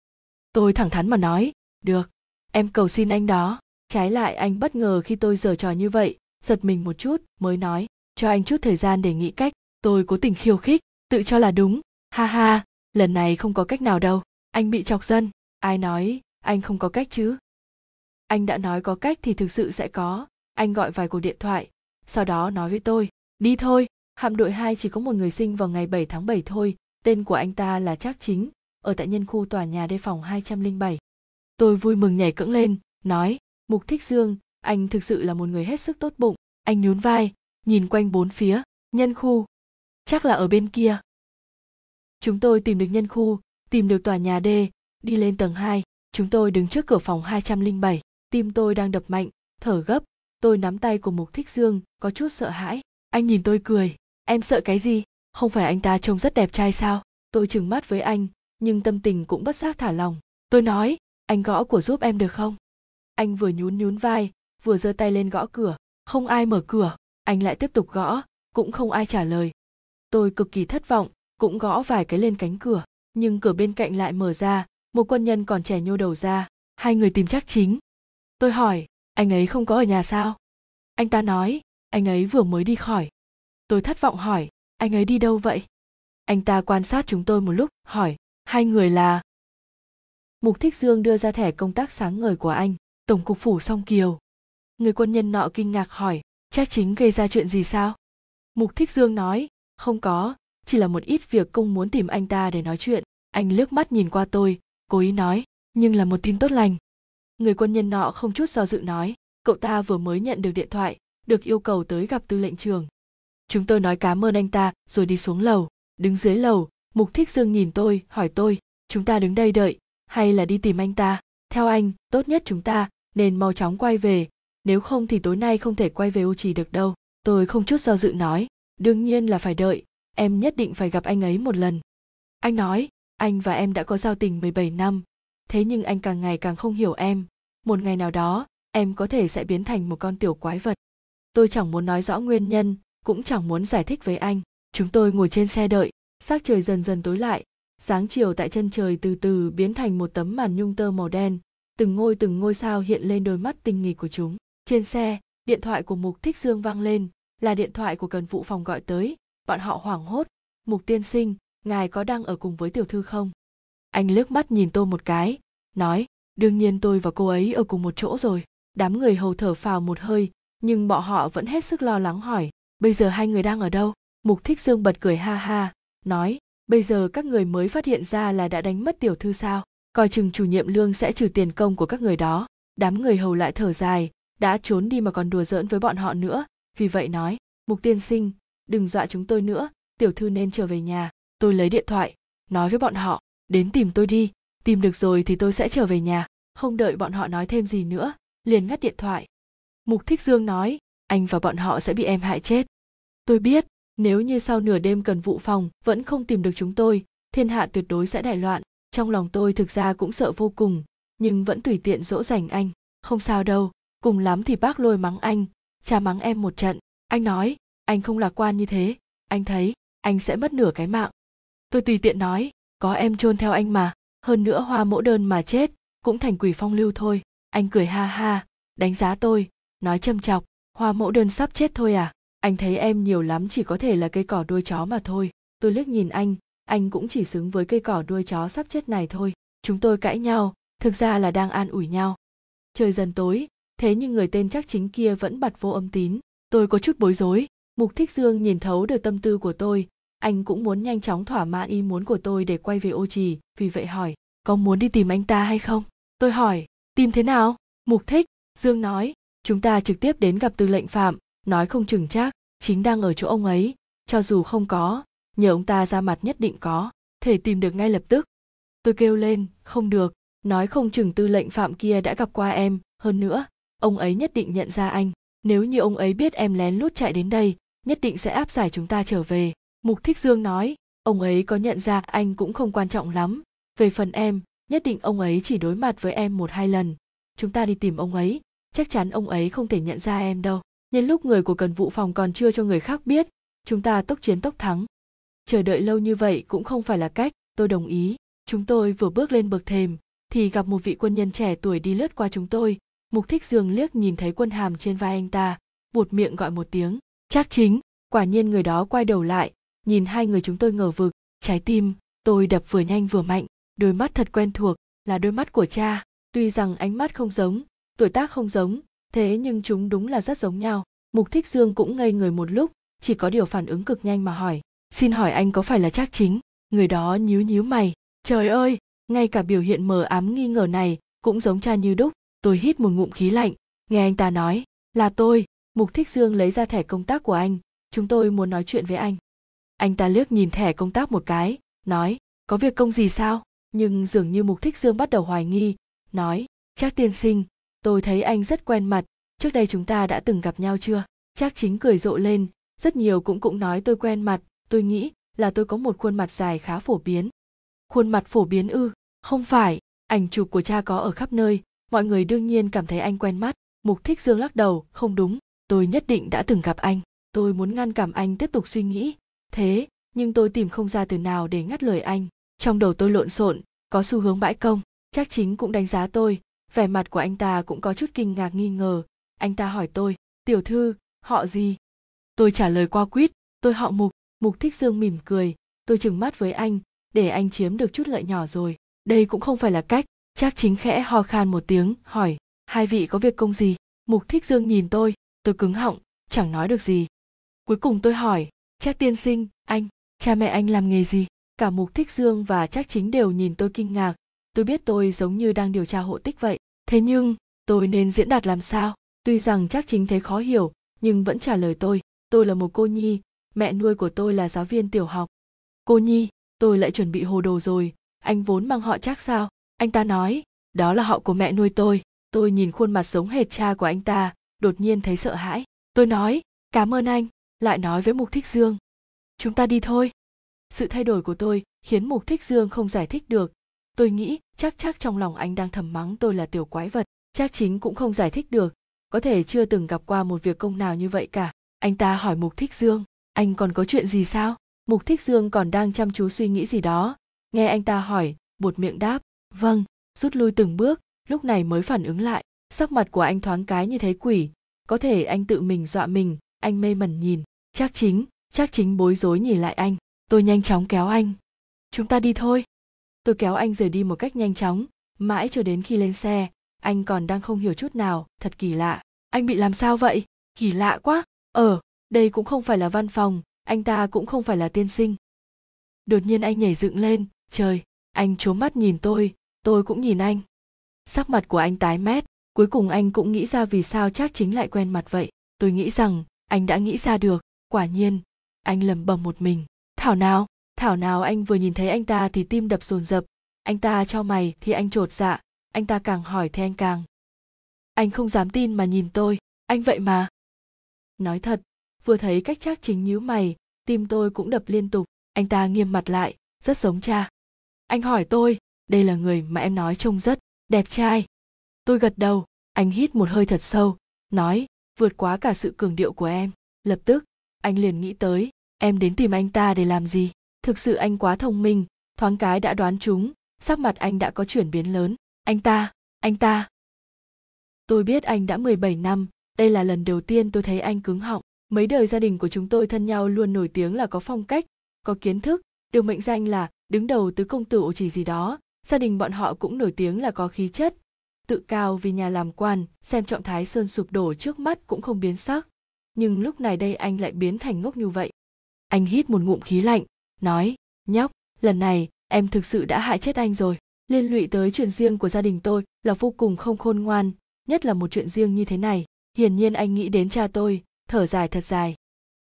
Tôi thẳng thắn mà nói, được, em cầu xin anh đó. Trái lại anh bất ngờ khi tôi giở trò như vậy, giật mình một chút mới nói, cho anh chút thời gian để nghĩ cách. Tôi cố tình khiêu khích, tự cho là đúng, ha ha, lần này không có cách nào đâu, anh bị chọc dân. Ai nói, anh không có cách chứ? Anh đã nói có cách thì thực sự sẽ có, anh gọi vài cuộc điện thoại, sau đó nói với tôi. Đi thôi, hạm đội 2 chỉ có một người sinh vào ngày 7 tháng 7 thôi, tên của anh ta là Trác Chính, ở tại nhân khu tòa nhà D phòng 207. Tôi vui mừng nhảy cẫng lên, nói, Mục Thích Dương, anh thực sự là một người hết sức tốt bụng. Anh nhún vai, nhìn quanh bốn phía, nhân khu, chắc là ở bên kia. Chúng tôi tìm được nhân khu, tìm được tòa nhà D, đi lên tầng 2, chúng tôi đứng trước cửa phòng 207, tim tôi đang đập mạnh, thở gấp, tôi nắm tay của Mục Thích Dương, có chút sợ hãi. Anh nhìn tôi cười, em sợ cái gì, không phải anh ta trông rất đẹp trai sao? Tôi trừng mắt với anh, nhưng tâm tình cũng bất giác thả lòng. Tôi nói, anh gõ cửa giúp em được không? Anh vừa nhún vai, vừa giơ tay lên gõ cửa, không ai mở cửa, anh lại tiếp tục gõ, cũng không ai trả lời. Tôi cực kỳ thất vọng, cũng gõ vài cái lên cánh cửa, nhưng cửa bên cạnh lại mở ra, một quân nhân còn trẻ nhô đầu ra, hai người tìm Trác Chính. Tôi hỏi, anh ấy không có ở nhà sao? Anh ta nói, anh ấy vừa mới đi khỏi. Tôi thất vọng hỏi, anh ấy đi đâu vậy? Anh ta quan sát chúng tôi một lúc, hỏi, hai người là... Mục Thích Dương đưa ra thẻ công tác sáng ngời của anh, Tổng cục Phủ Song Kiều. Người quân nhân nọ kinh ngạc hỏi, Trác Chính gây ra chuyện gì sao? Mục Thích Dương nói, không có, chỉ là một ít việc công muốn tìm anh ta để nói chuyện. Anh liếc mắt nhìn qua tôi, cố ý nói, nhưng là một tin tốt lành. Người quân nhân nọ không chút do dự nói, cậu ta vừa mới nhận được điện thoại, được yêu cầu tới gặp tư lệnh trường. Chúng tôi nói cảm ơn anh ta rồi đi xuống lầu. Đứng dưới lầu, Mục Thích Dương nhìn tôi, hỏi tôi, chúng ta đứng đây đợi, hay là đi tìm anh ta? Theo anh, tốt nhất chúng ta nên mau chóng quay về, nếu không thì tối nay không thể quay về Ô Trì được đâu. Tôi không chút do dự nói, đương nhiên là phải đợi, em nhất định phải gặp anh ấy một lần. Anh nói, anh và em đã có giao tình 17 năm, thế nhưng anh càng ngày càng không hiểu em, một ngày nào đó, em có thể sẽ biến thành một con tiểu quái vật. Tôi chẳng muốn nói rõ nguyên nhân, cũng chẳng muốn giải thích với anh. Chúng tôi ngồi trên xe đợi, sắc trời dần dần tối lại, sáng chiều tại chân trời từ từ biến thành một tấm màn nhung tơ màu đen, từng ngôi sao hiện lên đôi mắt tinh nghịch của chúng. Trên xe, điện thoại của Mục Thích Dương vang lên, là điện thoại của cần vụ phòng gọi tới, bọn họ hoảng hốt, Mục tiên sinh, ngài có đang ở cùng với tiểu thư không? Anh liếc mắt nhìn tôi một cái, nói, đương nhiên tôi và cô ấy ở cùng một chỗ rồi. Đám người hầu thở phào một hơi, nhưng bọn họ vẫn hết sức lo lắng hỏi, bây giờ hai người đang ở đâu? Mục Thích Dương bật cười ha ha, nói, bây giờ các người mới phát hiện ra là đã đánh mất tiểu thư sao? Coi chừng chủ nhiệm Lương sẽ trừ tiền công của các người đó. Đám người hầu lại thở dài, đã trốn đi mà còn đùa giỡn với bọn họ nữa, vì vậy nói, Mục tiên sinh, đừng dọa chúng tôi nữa, tiểu thư nên trở về nhà. Tôi lấy điện thoại, nói với bọn họ, đến tìm tôi đi, tìm được rồi thì tôi sẽ trở về nhà. Không đợi bọn họ nói thêm gì nữa, liền ngắt điện thoại. Mục Thích Dương nói, anh và bọn họ sẽ bị em hại chết. Tôi biết, nếu như sau nửa đêm cần vụ phòng vẫn không tìm được chúng tôi, thiên hạ tuyệt đối sẽ đại loạn. Trong lòng tôi thực ra cũng sợ vô cùng, nhưng vẫn tùy tiện dỗ dành anh. Không sao đâu, cùng lắm thì bác Lôi mắng anh, cha mắng em một trận. Anh nói, anh không lạc quan như thế, anh thấy, anh sẽ mất nửa cái mạng. Tôi tùy tiện nói, có em chôn theo anh mà, hơn nữa Hoa Mẫu đơn mà chết, cũng thành quỷ phong lưu thôi. Anh cười ha ha, đánh giá tôi, nói châm chọc, Hoa Mẫu đơn sắp chết thôi à, anh thấy em nhiều lắm chỉ có thể là cây cỏ đuôi chó mà thôi. Tôi liếc nhìn anh cũng chỉ xứng với cây cỏ đuôi chó sắp chết này thôi. Chúng tôi cãi nhau, thực ra là đang an ủi nhau. Trời dần tối, thế nhưng người tên Trác Chính kia vẫn bật vô âm tín. Tôi có chút bối rối, Mục Thích Dương nhìn thấu được tâm tư của tôi, anh cũng muốn nhanh chóng thỏa mãn ý muốn của tôi để quay về Ô Trì, vì vậy hỏi, có muốn đi tìm anh ta hay không? Tôi hỏi, tìm thế nào? Mục Thích Dương nói, chúng ta trực tiếp đến gặp tư lệnh Phạm, nói không chừng Trác Chính đang ở chỗ ông ấy, cho dù không có, nhờ ông ta ra mặt nhất định có thể tìm được ngay lập tức. Tôi kêu lên, không được, nói không chừng tư lệnh Phạm kia đã gặp qua em, hơn nữa, ông ấy nhất định nhận ra anh. Nếu như ông ấy biết em lén lút chạy đến đây, nhất định sẽ áp giải chúng ta trở về. Mục Thích Dương nói, ông ấy có nhận ra anh cũng không quan trọng lắm. Về phần em, nhất định ông ấy chỉ đối mặt với em một hai lần. Chúng ta đi tìm ông ấy, chắc chắn ông ấy không thể nhận ra em đâu. Nhân lúc người của Cần Vụ Phòng còn chưa cho người khác biết, chúng ta tốc chiến tốc thắng. Chờ đợi lâu như vậy cũng không phải là cách, tôi đồng ý. Chúng tôi vừa bước lên bậc thềm, thì gặp một vị quân nhân trẻ tuổi đi lướt qua chúng tôi. Mục Thích Dương liếc nhìn thấy quân hàm trên vai anh ta, buột miệng gọi một tiếng, Trác Chính. Quả nhiên người đó quay đầu lại, nhìn hai người chúng tôi ngờ vực, trái tim tôi đập vừa nhanh vừa mạnh. Đôi mắt thật quen thuộc, là đôi mắt của cha. Tuy rằng ánh mắt không giống, tuổi tác không giống, thế nhưng chúng đúng là rất giống nhau. Mục Thích Dương cũng ngây người một lúc, chỉ có điều phản ứng cực nhanh mà hỏi, xin hỏi anh có phải là Trác Chính? Người đó nhíu nhíu mày, trời ơi, ngay cả biểu hiện mờ ám nghi ngờ này cũng giống cha như đúc. Tôi hít một ngụm khí lạnh, nghe anh ta nói, là tôi. Mục Thích Dương lấy ra thẻ công tác của anh, chúng tôi muốn nói chuyện với anh. Anh ta liếc nhìn thẻ công tác một cái, nói, có việc công gì sao? Nhưng dường như Mục Thích Dương bắt đầu hoài nghi, nói, Trác tiên sinh, tôi thấy anh rất quen mặt, trước đây chúng ta đã từng gặp nhau chưa? Trác Chính cười rộ lên, rất nhiều cũng nói tôi quen mặt, tôi nghĩ là tôi có một khuôn mặt dài khá phổ biến. Khuôn mặt phổ biến ư? Không phải, ảnh chụp của cha có ở khắp nơi. Mọi người đương nhiên cảm thấy anh quen mắt. Mục Thích Dương lắc đầu, không đúng, tôi nhất định đã từng gặp anh. Tôi muốn ngăn cản anh tiếp tục suy nghĩ, thế nhưng tôi tìm không ra từ nào để ngắt lời anh. Trong đầu tôi lộn xộn, có xu hướng bãi công. Trác Chính cũng đánh giá tôi, vẻ mặt của anh ta cũng có chút kinh ngạc nghi ngờ. Anh ta hỏi tôi, tiểu thư, họ gì? Tôi trả lời qua quýt, tôi họ Mục. Mục Thích Dương mỉm cười, tôi trừng mắt với anh, để anh chiếm được chút lợi nhỏ rồi. Đây cũng không phải là cách. Trác Chính khẽ ho khan một tiếng, hỏi, hai vị có việc công gì? Mục Thích Dương nhìn tôi cứng họng, chẳng nói được gì. Cuối cùng tôi hỏi, Trác tiên sinh, anh, cha mẹ anh làm nghề gì? Cả Mục Thích Dương và Trác Chính đều nhìn tôi kinh ngạc, tôi biết tôi giống như đang điều tra hộ tích vậy. Thế nhưng, tôi nên diễn đạt làm sao? Tuy rằng Trác Chính thấy khó hiểu, nhưng vẫn trả lời tôi là một cô nhi, mẹ nuôi của tôi là giáo viên tiểu học. Cô nhi, tôi lại chuẩn bị hồ đồ rồi, anh vốn mang họ Trác sao? Anh ta nói, đó là họ của mẹ nuôi tôi nhìn khuôn mặt giống hệt cha của anh ta, đột nhiên thấy sợ hãi. Tôi nói, cảm ơn anh, lại nói với Mục Thích Dương, chúng ta đi thôi. Sự thay đổi của tôi khiến Mục Thích Dương không giải thích được. Tôi nghĩ chắc trong lòng anh đang thầm mắng tôi là tiểu quái vật. Trác Chính cũng không giải thích được, có thể chưa từng gặp qua một việc công nào như vậy cả. Anh ta hỏi Mục Thích Dương, anh còn có chuyện gì sao? Mục Thích Dương còn đang chăm chú suy nghĩ gì đó, nghe anh ta hỏi, buột miệng đáp, vâng, rút lui từng bước, lúc này mới phản ứng lại. Sắc mặt của anh thoáng cái như thấy quỷ, có thể anh tự mình dọa mình. Anh mê mẩn nhìn Trác Chính bối rối nhìn lại anh. Tôi nhanh chóng kéo anh, chúng ta đi thôi. Tôi kéo anh rời đi một cách nhanh chóng, mãi cho đến khi lên xe, anh còn đang không hiểu chút nào. Thật kỳ lạ, anh bị làm sao vậy? Kỳ lạ quá, đây cũng không phải là văn phòng, anh ta cũng không phải là tiên sinh. Đột nhiên anh nhảy dựng lên, trời, anh trố mắt nhìn tôi cũng nhìn anh. Sắc mặt của anh tái mét, cuối cùng anh cũng nghĩ ra vì sao Trác Chính lại quen mặt vậy. Tôi nghĩ rằng anh đã nghĩ ra được, quả nhiên, anh lẩm bẩm một mình. Thảo nào anh vừa nhìn thấy anh ta thì tim đập dồn dập, anh ta chau mày thì anh chột dạ, anh ta càng hỏi thì anh càng. Anh không dám tin mà nhìn tôi, anh vậy mà. Nói thật, vừa thấy cách Trác Chính nhíu mày, tim tôi cũng đập liên tục, anh ta nghiêm mặt lại, rất giống cha. Anh hỏi tôi, đây là người mà em nói trông rất đẹp trai? Tôi gật đầu. Anh hít một hơi thật sâu, nói, vượt quá cả sự cường điệu của em. Lập tức, anh liền nghĩ tới, em đến tìm anh ta để làm gì? Thực sự anh quá thông minh, thoáng cái đã đoán trúng, sắc mặt anh đã có chuyển biến lớn. Anh ta. Tôi biết anh đã 17 năm, đây là lần đầu tiên tôi thấy anh cứng họng. Mấy đời gia đình của chúng tôi thân nhau luôn nổi tiếng là có phong cách, có kiến thức, được mệnh danh là đứng đầu tứ công tử chỉ gì đó. Gia đình bọn họ cũng nổi tiếng là có khí chất, tự cao vì nhà làm quan, xem Trọng Thái Sơn sụp đổ trước mắt cũng không biến sắc. Nhưng lúc này đây anh lại biến thành ngốc như vậy. Anh hít một ngụm khí lạnh, nói, nhóc, lần này em thực sự đã hại chết anh rồi. Liên lụy tới chuyện riêng của gia đình tôi là vô cùng không khôn ngoan, nhất là một chuyện riêng như thế này. Hiển nhiên anh nghĩ đến cha tôi, thở dài thật dài.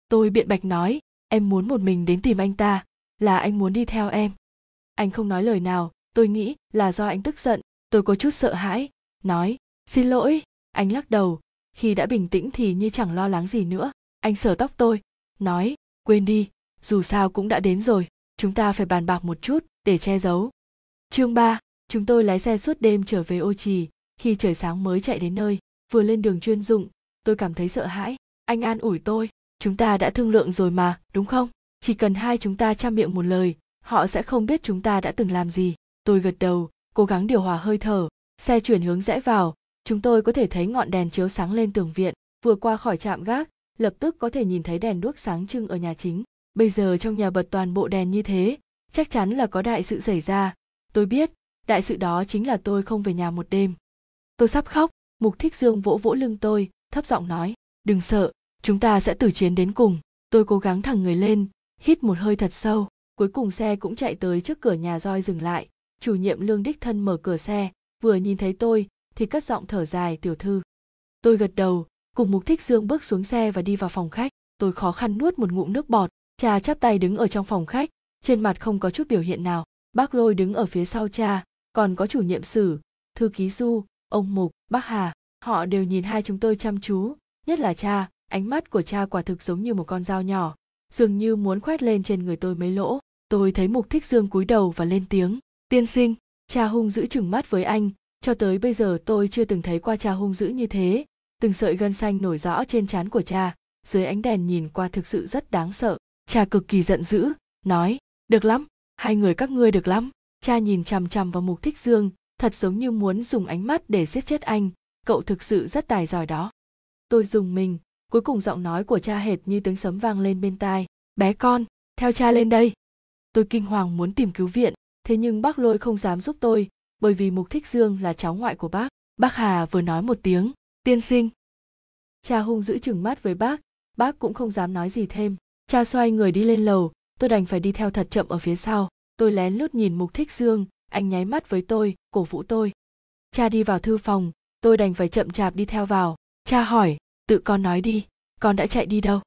Tôi biện bạch nói, em muốn một mình đến tìm anh ta, là anh muốn đi theo em. Anh không nói lời nào, tôi nghĩ là do anh tức giận, tôi có chút sợ hãi, nói, xin lỗi. Anh lắc đầu, khi đã bình tĩnh thì như chẳng lo lắng gì nữa. Anh sờ tóc tôi, nói, quên đi, dù sao cũng đã đến rồi, chúng ta phải bàn bạc một chút để che giấu. Chương 3, chúng tôi lái xe suốt đêm trở về Ô Trì, khi trời sáng mới chạy đến nơi. Vừa lên đường chuyên dụng, tôi cảm thấy sợ hãi. Anh an ủi tôi, chúng ta đã thương lượng rồi mà, đúng không? Chỉ cần hai chúng ta chăm miệng một lời, họ sẽ không biết chúng ta đã từng làm gì. Tôi gật đầu, cố gắng điều hòa hơi thở. Xe chuyển hướng rẽ vào, chúng tôi có thể thấy ngọn đèn chiếu sáng lên tường viện. Vừa qua khỏi trạm gác, lập tức có thể nhìn thấy đèn đuốc sáng trưng ở nhà chính. Bây giờ trong nhà bật toàn bộ đèn như thế, chắc chắn là có đại sự xảy ra. Tôi biết, đại sự đó chính là tôi không về nhà một đêm. Tôi sắp khóc. Mục Thích Dương vỗ vỗ lưng tôi, thấp giọng nói, đừng sợ, chúng ta sẽ tử chiến đến cùng. Tôi cố gắng thẳng người lên, hít một hơi thật sâu. Cuối cùng xe cũng chạy tới trước cửa nhà roi dừng lại. Chủ nhiệm Lương đích thân mở cửa xe, vừa nhìn thấy tôi thì cất giọng thở dài, tiểu thư. Tôi gật đầu, cùng Mục Thích Dương bước xuống xe và đi vào phòng khách. Tôi khó khăn nuốt một ngụm nước bọt. Cha chắp tay đứng ở trong phòng khách, trên mặt không có chút biểu hiện nào. Bác Lôi đứng ở phía sau cha, còn có chủ nhiệm Sử, thư ký Du, ông Mục, bác Hà, họ đều nhìn hai chúng tôi chăm chú, nhất là cha, ánh mắt của cha quả thực giống như một con dao nhỏ, dường như muốn khoét lên trên người tôi mấy lỗ. Tôi thấy Mục Thích Dương cúi đầu và lên tiếng, tiên sinh. Cha hung dữ trừng mắt với anh, cho tới bây giờ tôi chưa từng thấy qua cha hung dữ như thế, từng sợi gân xanh nổi rõ trên trán của cha, dưới ánh đèn nhìn qua thực sự rất đáng sợ. Cha cực kỳ giận dữ, nói, được lắm, hai người các ngươi được lắm. Cha nhìn chằm chằm vào Mục Thích Dương, thật giống như muốn dùng ánh mắt để giết chết anh, cậu thực sự rất tài giỏi đó. Tôi rùng mình, cuối cùng giọng nói của cha hệt như tiếng sấm vang lên bên tai, bé con, theo cha lên đây. Tôi kinh hoàng muốn tìm cứu viện, thế nhưng bác Lôi không dám giúp tôi, bởi vì Mục Thích Dương là cháu ngoại của bác. Bác Hà vừa nói một tiếng, tiên sinh. Cha hung dữ trừng mắt với bác cũng không dám nói gì thêm. Cha xoay người đi lên lầu, tôi đành phải đi theo thật chậm ở phía sau. Tôi lén lút nhìn Mục Thích Dương, anh nháy mắt với tôi, cổ vũ tôi. Cha đi vào thư phòng, tôi đành phải chậm chạp đi theo vào. Cha hỏi, tự con nói đi, con đã chạy đi đâu?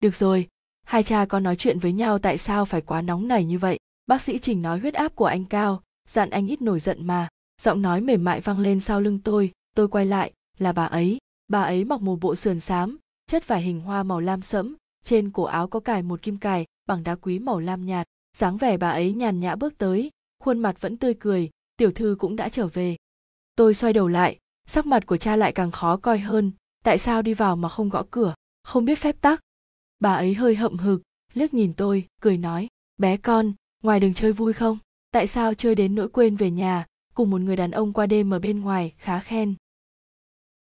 Được rồi, hai cha con nói chuyện với nhau, tại sao phải quá nóng nảy như vậy? Bác sĩ Trình nói huyết áp của anh cao, dặn anh ít nổi giận mà. Giọng nói mềm mại vang lên sau lưng tôi quay lại, là bà ấy. Bà ấy mặc một bộ sườn xám, chất vải hình hoa màu lam sẫm, trên cổ áo có cài một kim cài bằng đá quý màu lam nhạt. Dáng vẻ bà ấy nhàn nhã bước tới, khuôn mặt vẫn tươi cười, tiểu thư cũng đã trở về. Tôi xoay đầu lại, sắc mặt của cha lại càng khó coi hơn, tại sao đi vào mà không gõ cửa, không biết phép tắc. Bà ấy hơi hậm hực, liếc nhìn tôi, cười nói, bé con, ngoài đường chơi vui không? Tại sao chơi đến nỗi quên về nhà, cùng một người đàn ông qua đêm ở bên ngoài, khá khen.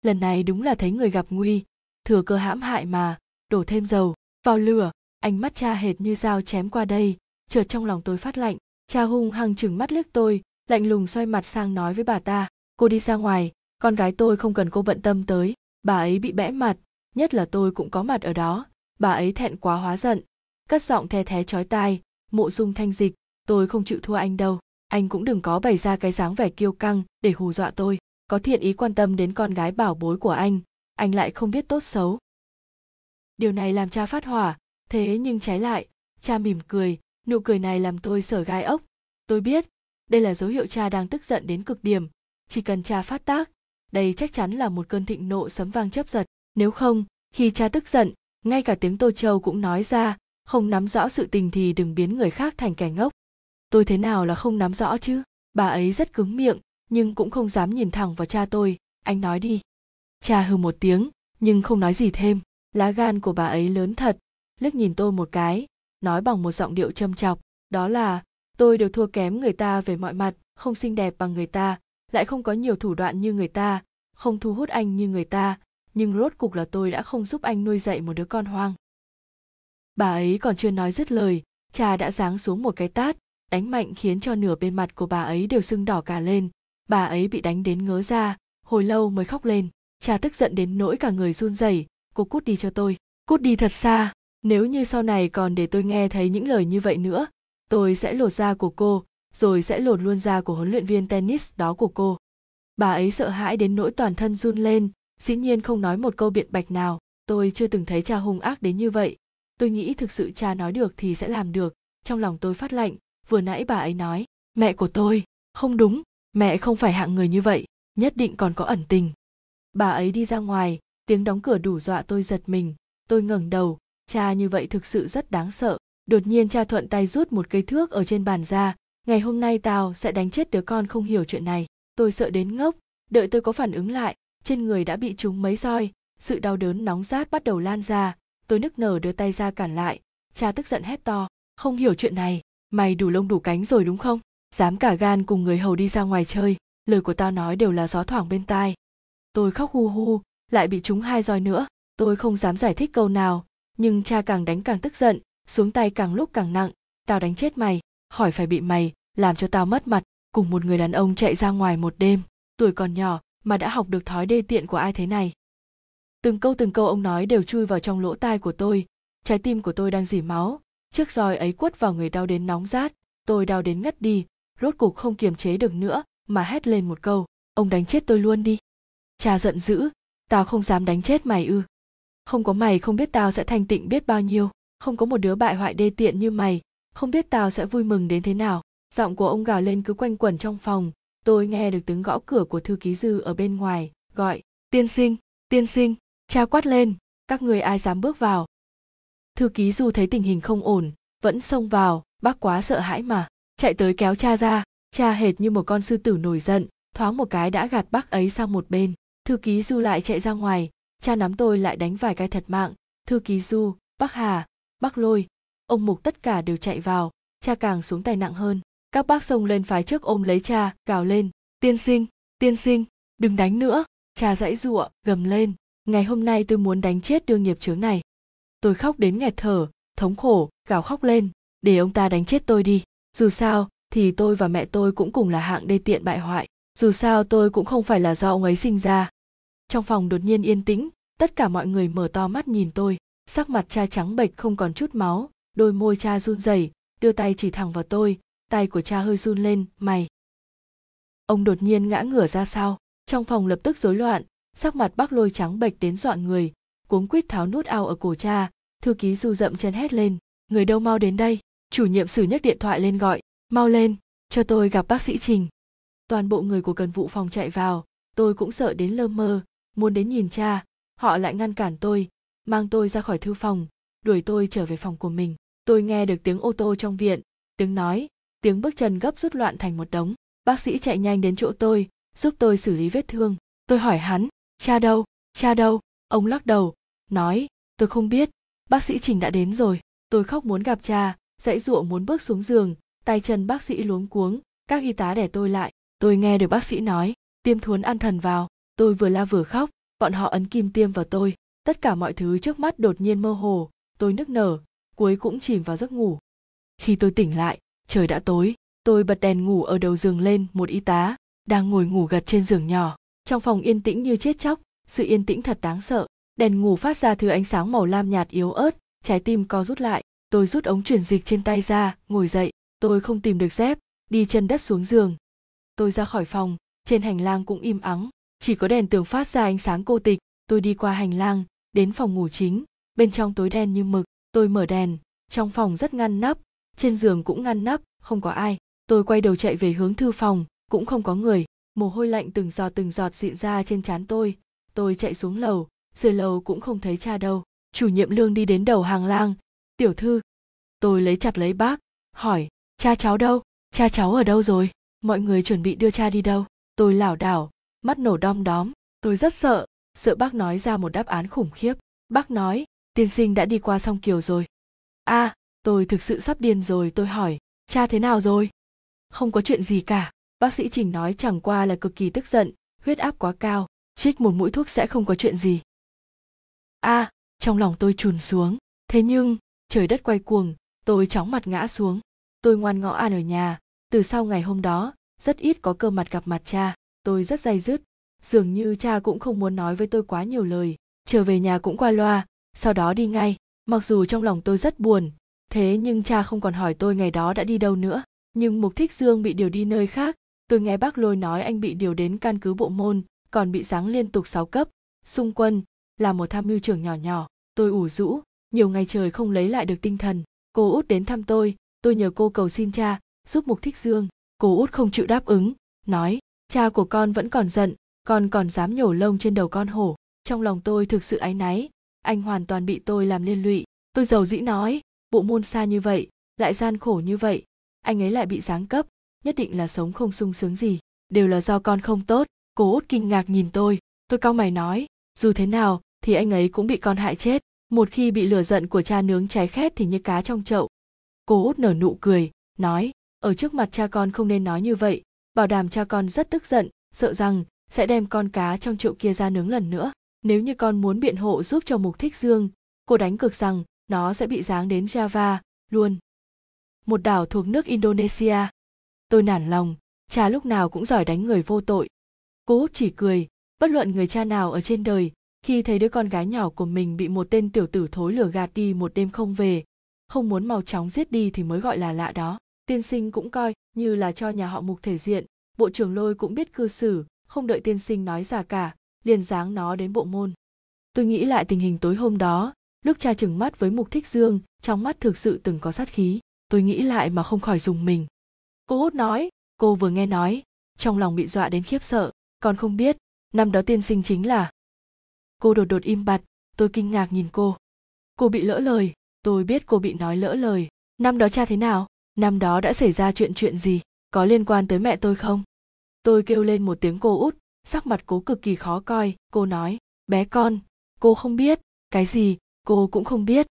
Lần này đúng là thấy người gặp nguy, thừa cơ hãm hại mà, đổ thêm dầu vào lửa. Ánh mắt cha hệt như dao chém qua đây, chợt trong lòng tôi phát lạnh. Cha hung hăng trừng mắt liếc tôi, lạnh lùng xoay mặt sang nói với bà ta, cô đi ra ngoài, con gái tôi không cần cô bận tâm tới. Bà ấy bị bẽ mặt, nhất là tôi cũng có mặt ở đó, bà ấy thẹn quá hóa giận, cất giọng the thé chói tai, Mộ Dung Thanh Dịch, tôi không chịu thua anh đâu, anh cũng đừng có bày ra cái dáng vẻ kiêu căng để hù dọa tôi, có thiện ý quan tâm đến con gái bảo bối của anh lại không biết tốt xấu. Điều này làm cha phát hỏa, thế nhưng trái lại, cha mỉm cười, nụ cười này làm tôi sởn gai ốc. Tôi biết, đây là dấu hiệu cha đang tức giận đến cực điểm, chỉ cần cha phát tác, đây chắc chắn là một cơn thịnh nộ sấm vang chớp giật, nếu không, khi cha tức giận, ngay cả tiếng Tô Châu cũng nói ra, không nắm rõ sự tình thì đừng biến người khác thành kẻ ngốc. Tôi thế nào là không nắm rõ chứ? Bà ấy rất cứng miệng, nhưng cũng không dám nhìn thẳng vào cha tôi, anh nói đi. Cha hừ một tiếng, nhưng không nói gì thêm. Lá gan của bà ấy lớn thật, liếc nhìn tôi một cái, nói bằng một giọng điệu châm chọc, đó là tôi đều thua kém người ta về mọi mặt, không xinh đẹp bằng người ta, lại không có nhiều thủ đoạn như người ta, không thu hút anh như người ta, nhưng rốt cục là tôi đã không giúp anh nuôi dạy một đứa con hoang. Bà ấy còn chưa nói dứt lời, cha đã giáng xuống một cái tát, đánh mạnh khiến cho nửa bên mặt của bà ấy đều sưng đỏ cả lên. Bà ấy bị đánh đến ngớ ra, hồi lâu mới khóc lên. Cha tức giận đến nỗi cả người run rẩy, cô cút đi cho tôi, cút đi thật xa. Nếu như sau này còn để tôi nghe thấy những lời như vậy nữa, tôi sẽ lột da của cô, rồi sẽ lột luôn da của huấn luyện viên tennis đó của cô. Bà ấy sợ hãi đến nỗi toàn thân run lên, dĩ nhiên không nói một câu biện bạch nào. Tôi chưa từng thấy cha hung ác đến như vậy. Tôi nghĩ thực sự cha nói được thì sẽ làm được. Trong lòng tôi phát lạnh, vừa nãy bà ấy nói, mẹ của tôi, không đúng, mẹ không phải hạng người như vậy, nhất định còn có ẩn tình. Bà ấy đi ra ngoài, tiếng đóng cửa đủ dọa tôi giật mình. Tôi ngẩng đầu, cha như vậy thực sự rất đáng sợ. Đột nhiên cha thuận tay rút một cây thước ở trên bàn ra, ngày hôm nay tao sẽ đánh chết đứa con không hiểu chuyện này. Tôi sợ đến ngốc, đợi tôi có phản ứng lại, trên người đã bị trúng mấy roi, sự đau đớn nóng rát bắt đầu lan ra. Tôi nức nở đưa tay ra cản lại, cha tức giận hét to, không hiểu chuyện này, mày đủ lông đủ cánh rồi đúng không? Dám cả gan cùng người hầu đi ra ngoài chơi, lời của tao nói đều là gió thoảng bên tai. Tôi khóc hu hu, lại bị trúng 2 roi nữa, tôi không dám giải thích câu nào, nhưng cha càng đánh càng tức giận, xuống tay càng lúc càng nặng, tao đánh chết mày, khỏi phải bị mày làm cho tao mất mặt, cùng một người đàn ông chạy ra ngoài một đêm, tuổi còn nhỏ mà đã học được thói đê tiện của ai thế này. Từng câu ông nói đều chui vào trong lỗ tai của tôi, trái tim của tôi đang rỉ máu, chiếc roi ấy quất vào người đau đến nóng rát, tôi đau đến ngất đi, rốt cục không kiềm chế được nữa mà hét lên một câu, ông đánh chết tôi luôn đi. Cha giận dữ, tao không dám đánh chết mày ư? Không có mày không biết tao sẽ thanh tịnh biết bao nhiêu, không có một đứa bại hoại đê tiện như mày, không biết tao sẽ vui mừng đến thế nào. Giọng của ông gào lên cứ quanh quẩn trong phòng, tôi nghe được tiếng gõ cửa của thư ký Dư ở bên ngoài, gọi, tiên sinh, tiên sinh. Cha quát lên, các người ai dám bước vào. Thư ký Dư thấy tình hình không ổn, vẫn xông vào, bác quá sợ hãi mà, chạy tới kéo cha ra, cha hệt như một con sư tử nổi giận, thoáng một cái đã gạt bác ấy sang một bên. Thư ký Dư lại chạy ra ngoài, cha nắm tôi lại đánh vài cái thật mạng, thư ký Dư, bác Hà, bác Lôi, ông Mục tất cả đều chạy vào, cha càng xuống tay nặng hơn. Các bác xông lên phái trước ôm lấy cha, gào lên, tiên sinh, đừng đánh nữa, cha giãy giụa, gầm lên. Ngày hôm nay tôi muốn đánh chết đương nghiệp chướng này. Tôi khóc đến nghẹt thở, thống khổ, gào khóc lên, để ông ta đánh chết tôi đi. Dù sao, thì tôi và mẹ tôi cũng cùng là hạng đê tiện bại hoại. Dù sao tôi cũng không phải là do ông ấy sinh ra. Trong phòng đột nhiên yên tĩnh, tất cả mọi người mở to mắt nhìn tôi. Sắc mặt cha trắng bệch không còn chút máu, đôi môi cha run rẩy, đưa tay chỉ thẳng vào tôi, tay của cha hơi run lên, mày. Ông đột nhiên ngã ngửa ra sau, trong phòng lập tức rối loạn. Sắc mặt bác Lôi trắng bệch đến dọa người, cuống quýt tháo nút ao ở cổ cha, thư ký Dư dậm chân hét lên, người đâu mau đến đây, chủ nhiệm Sử nhấc điện thoại lên gọi, mau lên, cho tôi gặp bác sĩ Trình. Toàn bộ người của cần vụ phòng chạy vào, tôi cũng sợ đến lơ mơ, muốn đến nhìn cha, họ lại ngăn cản tôi, mang tôi ra khỏi thư phòng, đuổi tôi trở về phòng của mình. Tôi nghe được tiếng ô tô trong viện, tiếng nói, tiếng bước chân gấp rút loạn thành một đống, bác sĩ chạy nhanh đến chỗ tôi, giúp tôi xử lý vết thương, tôi hỏi hắn. Cha đâu, ông lắc đầu, nói, tôi không biết, bác sĩ Trình đã đến rồi. Tôi khóc muốn gặp cha, giãy giụa muốn bước xuống giường, tay chân bác sĩ luống cuống, các y tá đè tôi lại. Tôi nghe được bác sĩ nói, tiêm thuốc an thần vào, tôi vừa la vừa khóc, bọn họ ấn kim tiêm vào tôi. Tất cả mọi thứ trước mắt đột nhiên mơ hồ, tôi nức nở, cuối cũng chìm vào giấc ngủ. Khi tôi tỉnh lại, trời đã tối, tôi bật đèn ngủ ở đầu giường lên, một y tá, đang ngồi ngủ gật trên giường nhỏ. Trong phòng yên tĩnh như chết chóc, sự yên tĩnh thật đáng sợ. Đèn ngủ phát ra thứ ánh sáng màu lam nhạt yếu ớt, trái tim co rút lại. Tôi rút ống truyền dịch trên tay ra, ngồi dậy. Tôi không tìm được dép, đi chân đất xuống giường. Tôi ra khỏi phòng, trên hành lang cũng im ắng, chỉ có đèn tường phát ra ánh sáng cô tịch. Tôi đi qua hành lang, đến phòng ngủ chính, bên trong tối đen như mực. Tôi mở đèn, trong phòng rất ngăn nắp, trên giường cũng ngăn nắp, không có ai. Tôi quay đầu chạy về hướng thư phòng, cũng không có người. Mồ hôi lạnh từng giọt rịn ra trên trán tôi chạy xuống lầu, dưới lầu cũng không thấy cha đâu. Chủ nhiệm Lương đi đến đầu hàng lang, tiểu thư. Tôi lấy chặt lấy bác, hỏi, cha cháu đâu, cha cháu ở đâu rồi, mọi người chuẩn bị đưa cha đi đâu. Tôi lảo đảo, mắt nổ đom đóm, tôi Tôi rất sợ bác nói ra một đáp án khủng khiếp. Bác nói, tiên sinh đã đi qua sông Kiều rồi. À, tôi thực sự sắp điên rồi, tôi hỏi, cha thế nào rồi? Không có chuyện gì cả, bác sĩ Trình nói chẳng qua là cực kỳ tức giận, huyết áp quá cao, trích một mũi thuốc sẽ không có chuyện gì. À, trong lòng tôi chùn xuống, thế nhưng, trời đất quay cuồng, tôi chóng mặt ngã xuống. Tôi ngoan ngõ ăn ở nhà, từ sau ngày hôm đó, rất ít có cơ mặt gặp mặt cha, tôi rất day dứt. Dường như cha cũng không muốn nói với tôi quá nhiều lời, trở về nhà cũng qua loa, sau đó đi ngay. Mặc dù trong lòng tôi rất buồn, thế nhưng cha không còn hỏi tôi ngày đó đã đi đâu nữa. Nhưng Mục Thích Dương bị điều đi nơi khác, tôi nghe bác Lôi nói anh bị điều đến căn cứ bộ môn, còn bị giáng liên tục 6 cấp. Xung Quân là một tham mưu trưởng nhỏ, tôi ủ rũ, nhiều ngày trời không lấy lại được tinh thần. Cô Út đến thăm tôi nhờ cô cầu xin cha giúp Mục Thích Dương. Cô Út không chịu đáp ứng, nói, cha của con vẫn còn giận, con còn dám nhổ lông trên đầu con hổ. Trong lòng tôi thực sự áy náy, anh hoàn toàn bị tôi làm liên lụy. Tôi dầu dĩ nói, bộ môn xa như vậy, lại gian khổ như vậy, anh ấy lại bị giáng cấp, nhất định là sống không sung sướng gì, đều là do con không tốt. Cô Út kinh ngạc nhìn tôi cau mày nói, dù thế nào thì anh ấy cũng bị con hại chết, một khi bị lửa giận của cha nướng cháy khét thì như cá trong chậu. Cô Út nở nụ cười, nói, ở trước mặt cha con không nên nói như vậy, bảo đảm cha con rất tức giận, sợ rằng sẽ đem con cá trong chậu kia ra nướng lần nữa. Nếu như con muốn biện hộ giúp cho Mục Thích Dương, cô đánh cược rằng nó sẽ bị giáng đến Java luôn, một đảo thuộc nước Indonesia. Tôi nản lòng, cha lúc nào cũng giỏi đánh người vô tội. Cô Út chỉ cười, bất luận người cha nào ở trên đời, khi thấy đứa con gái nhỏ của mình bị một tên tiểu tử thối lừa gạt đi một đêm không về, không muốn mau chóng giết đi thì mới gọi là lạ đó. Tiên sinh cũng coi như là cho nhà họ Mục thể diện, bộ trưởng Lôi cũng biết cư xử, không đợi tiên sinh nói ra cả, liền giáng nó đến bộ môn. Tôi nghĩ lại tình hình tối hôm đó, lúc cha trừng mắt với Mục Thích Dương, trong mắt thực sự từng có sát khí. Tôi nghĩ lại mà không khỏi rùng mình. Cô Út nói, cô vừa nghe nói, trong lòng bị dọa đến khiếp sợ, còn không biết, năm đó tiên sinh chính là... Cô đột im bặt, tôi kinh ngạc nhìn cô. Cô bị lỡ lời, tôi biết cô bị nói lỡ lời. Năm đó cha thế nào? Năm đó đã xảy ra chuyện gì? Có liên quan tới mẹ tôi không? Tôi kêu lên một tiếng cô Út, sắc mặt cô cực kỳ khó coi, cô nói, bé con, cô không biết, cái gì, cô cũng không biết.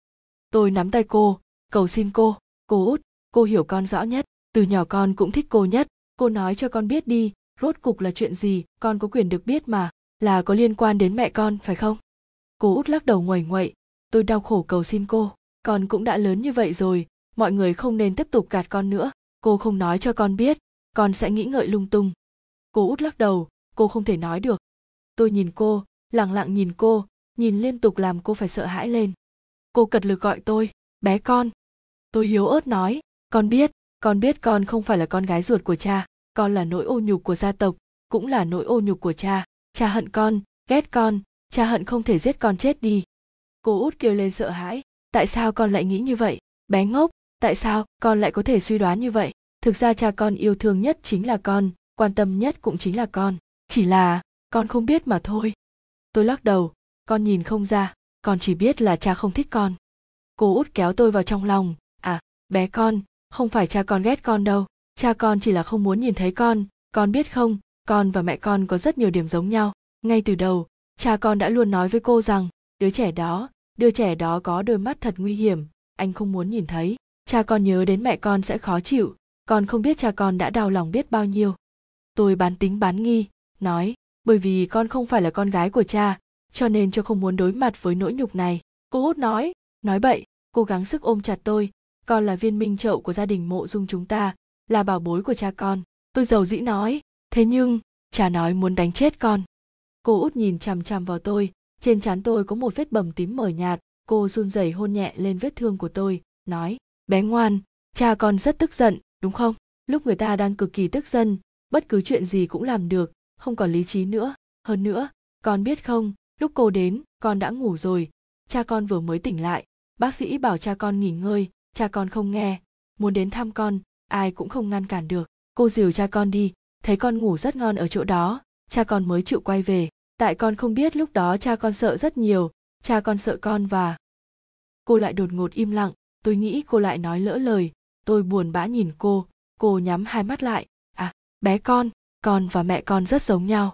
Tôi nắm tay cô, cầu xin cô Út, cô hiểu con rõ nhất, từ nhỏ con cũng thích cô nhất, cô nói cho con biết đi, rốt cục là chuyện gì, con có quyền được biết mà, là có liên quan đến mẹ con, phải không? Cô Út lắc đầu nguẩy nguậy, tôi đau khổ cầu xin cô, con cũng đã lớn như vậy rồi, mọi người không nên tiếp tục gạt con nữa, cô không nói cho con biết, con sẽ nghĩ ngợi lung tung. Cô Út lắc đầu, cô không thể nói được. Tôi nhìn cô, lặng lặng nhìn cô, nhìn liên tục làm cô phải sợ hãi lên. Cô cật lực gọi tôi, bé con. Tôi hiếu ớt nói, con biết con không phải là con gái ruột của cha, con là nỗi ô nhục của gia tộc, cũng là nỗi ô nhục của cha. Cha hận con, ghét con, cha hận không thể giết con chết đi. Cô Út kêu lên sợ hãi, tại sao con lại nghĩ như vậy? Bé ngốc, tại sao con lại có thể suy đoán như vậy? Thực ra cha con yêu thương nhất chính là con, quan tâm nhất cũng chính là con. Chỉ là con không biết mà thôi. Tôi lắc đầu, con nhìn không ra, con chỉ biết là cha không thích con. Cô Út kéo tôi vào trong lòng, à, bé con, không phải cha con ghét con đâu, cha con chỉ là không muốn nhìn thấy con biết không, con và mẹ con có rất nhiều điểm giống nhau. Ngay từ đầu, cha con đã luôn nói với cô rằng, đứa trẻ đó có đôi mắt thật nguy hiểm, anh không muốn nhìn thấy, cha con nhớ đến mẹ con sẽ khó chịu, con không biết cha con đã đau lòng biết bao nhiêu. Tôi bán tính bán nghi, nói, bởi vì con không phải là con gái của cha, cho nên cho không muốn đối mặt với nỗi nhục này. Cô Út nói bậy, cô gắng sức ôm chặt tôi, con là viên minh chậu của gia đình Mộ Dung chúng ta, là bảo bối của cha con. Tôi dầu dĩ nói, thế nhưng, cha nói muốn đánh chết con. Cô Út nhìn chằm chằm vào tôi, trên trán tôi có một vết bầm tím mờ nhạt, cô run rẩy hôn nhẹ lên vết thương của tôi, nói, bé ngoan, cha con rất tức giận, đúng không? Lúc người ta đang cực kỳ tức giận, bất cứ chuyện gì cũng làm được, không còn lý trí nữa. Hơn nữa, con biết không, lúc cô đến, con đã ngủ rồi, cha con vừa mới tỉnh lại, bác sĩ bảo cha con nghỉ ngơi, cha con không nghe, muốn đến thăm con, ai cũng không ngăn cản được. Cô dìu cha con đi, thấy con ngủ rất ngon ở chỗ đó, cha con mới chịu quay về. Tại con không biết lúc đó cha con sợ rất nhiều, cha con sợ con và... Cô lại đột ngột im lặng, tôi nghĩ cô lại nói lỡ lời, tôi buồn bã nhìn cô nhắm hai mắt lại, à, bé con và mẹ con rất giống nhau.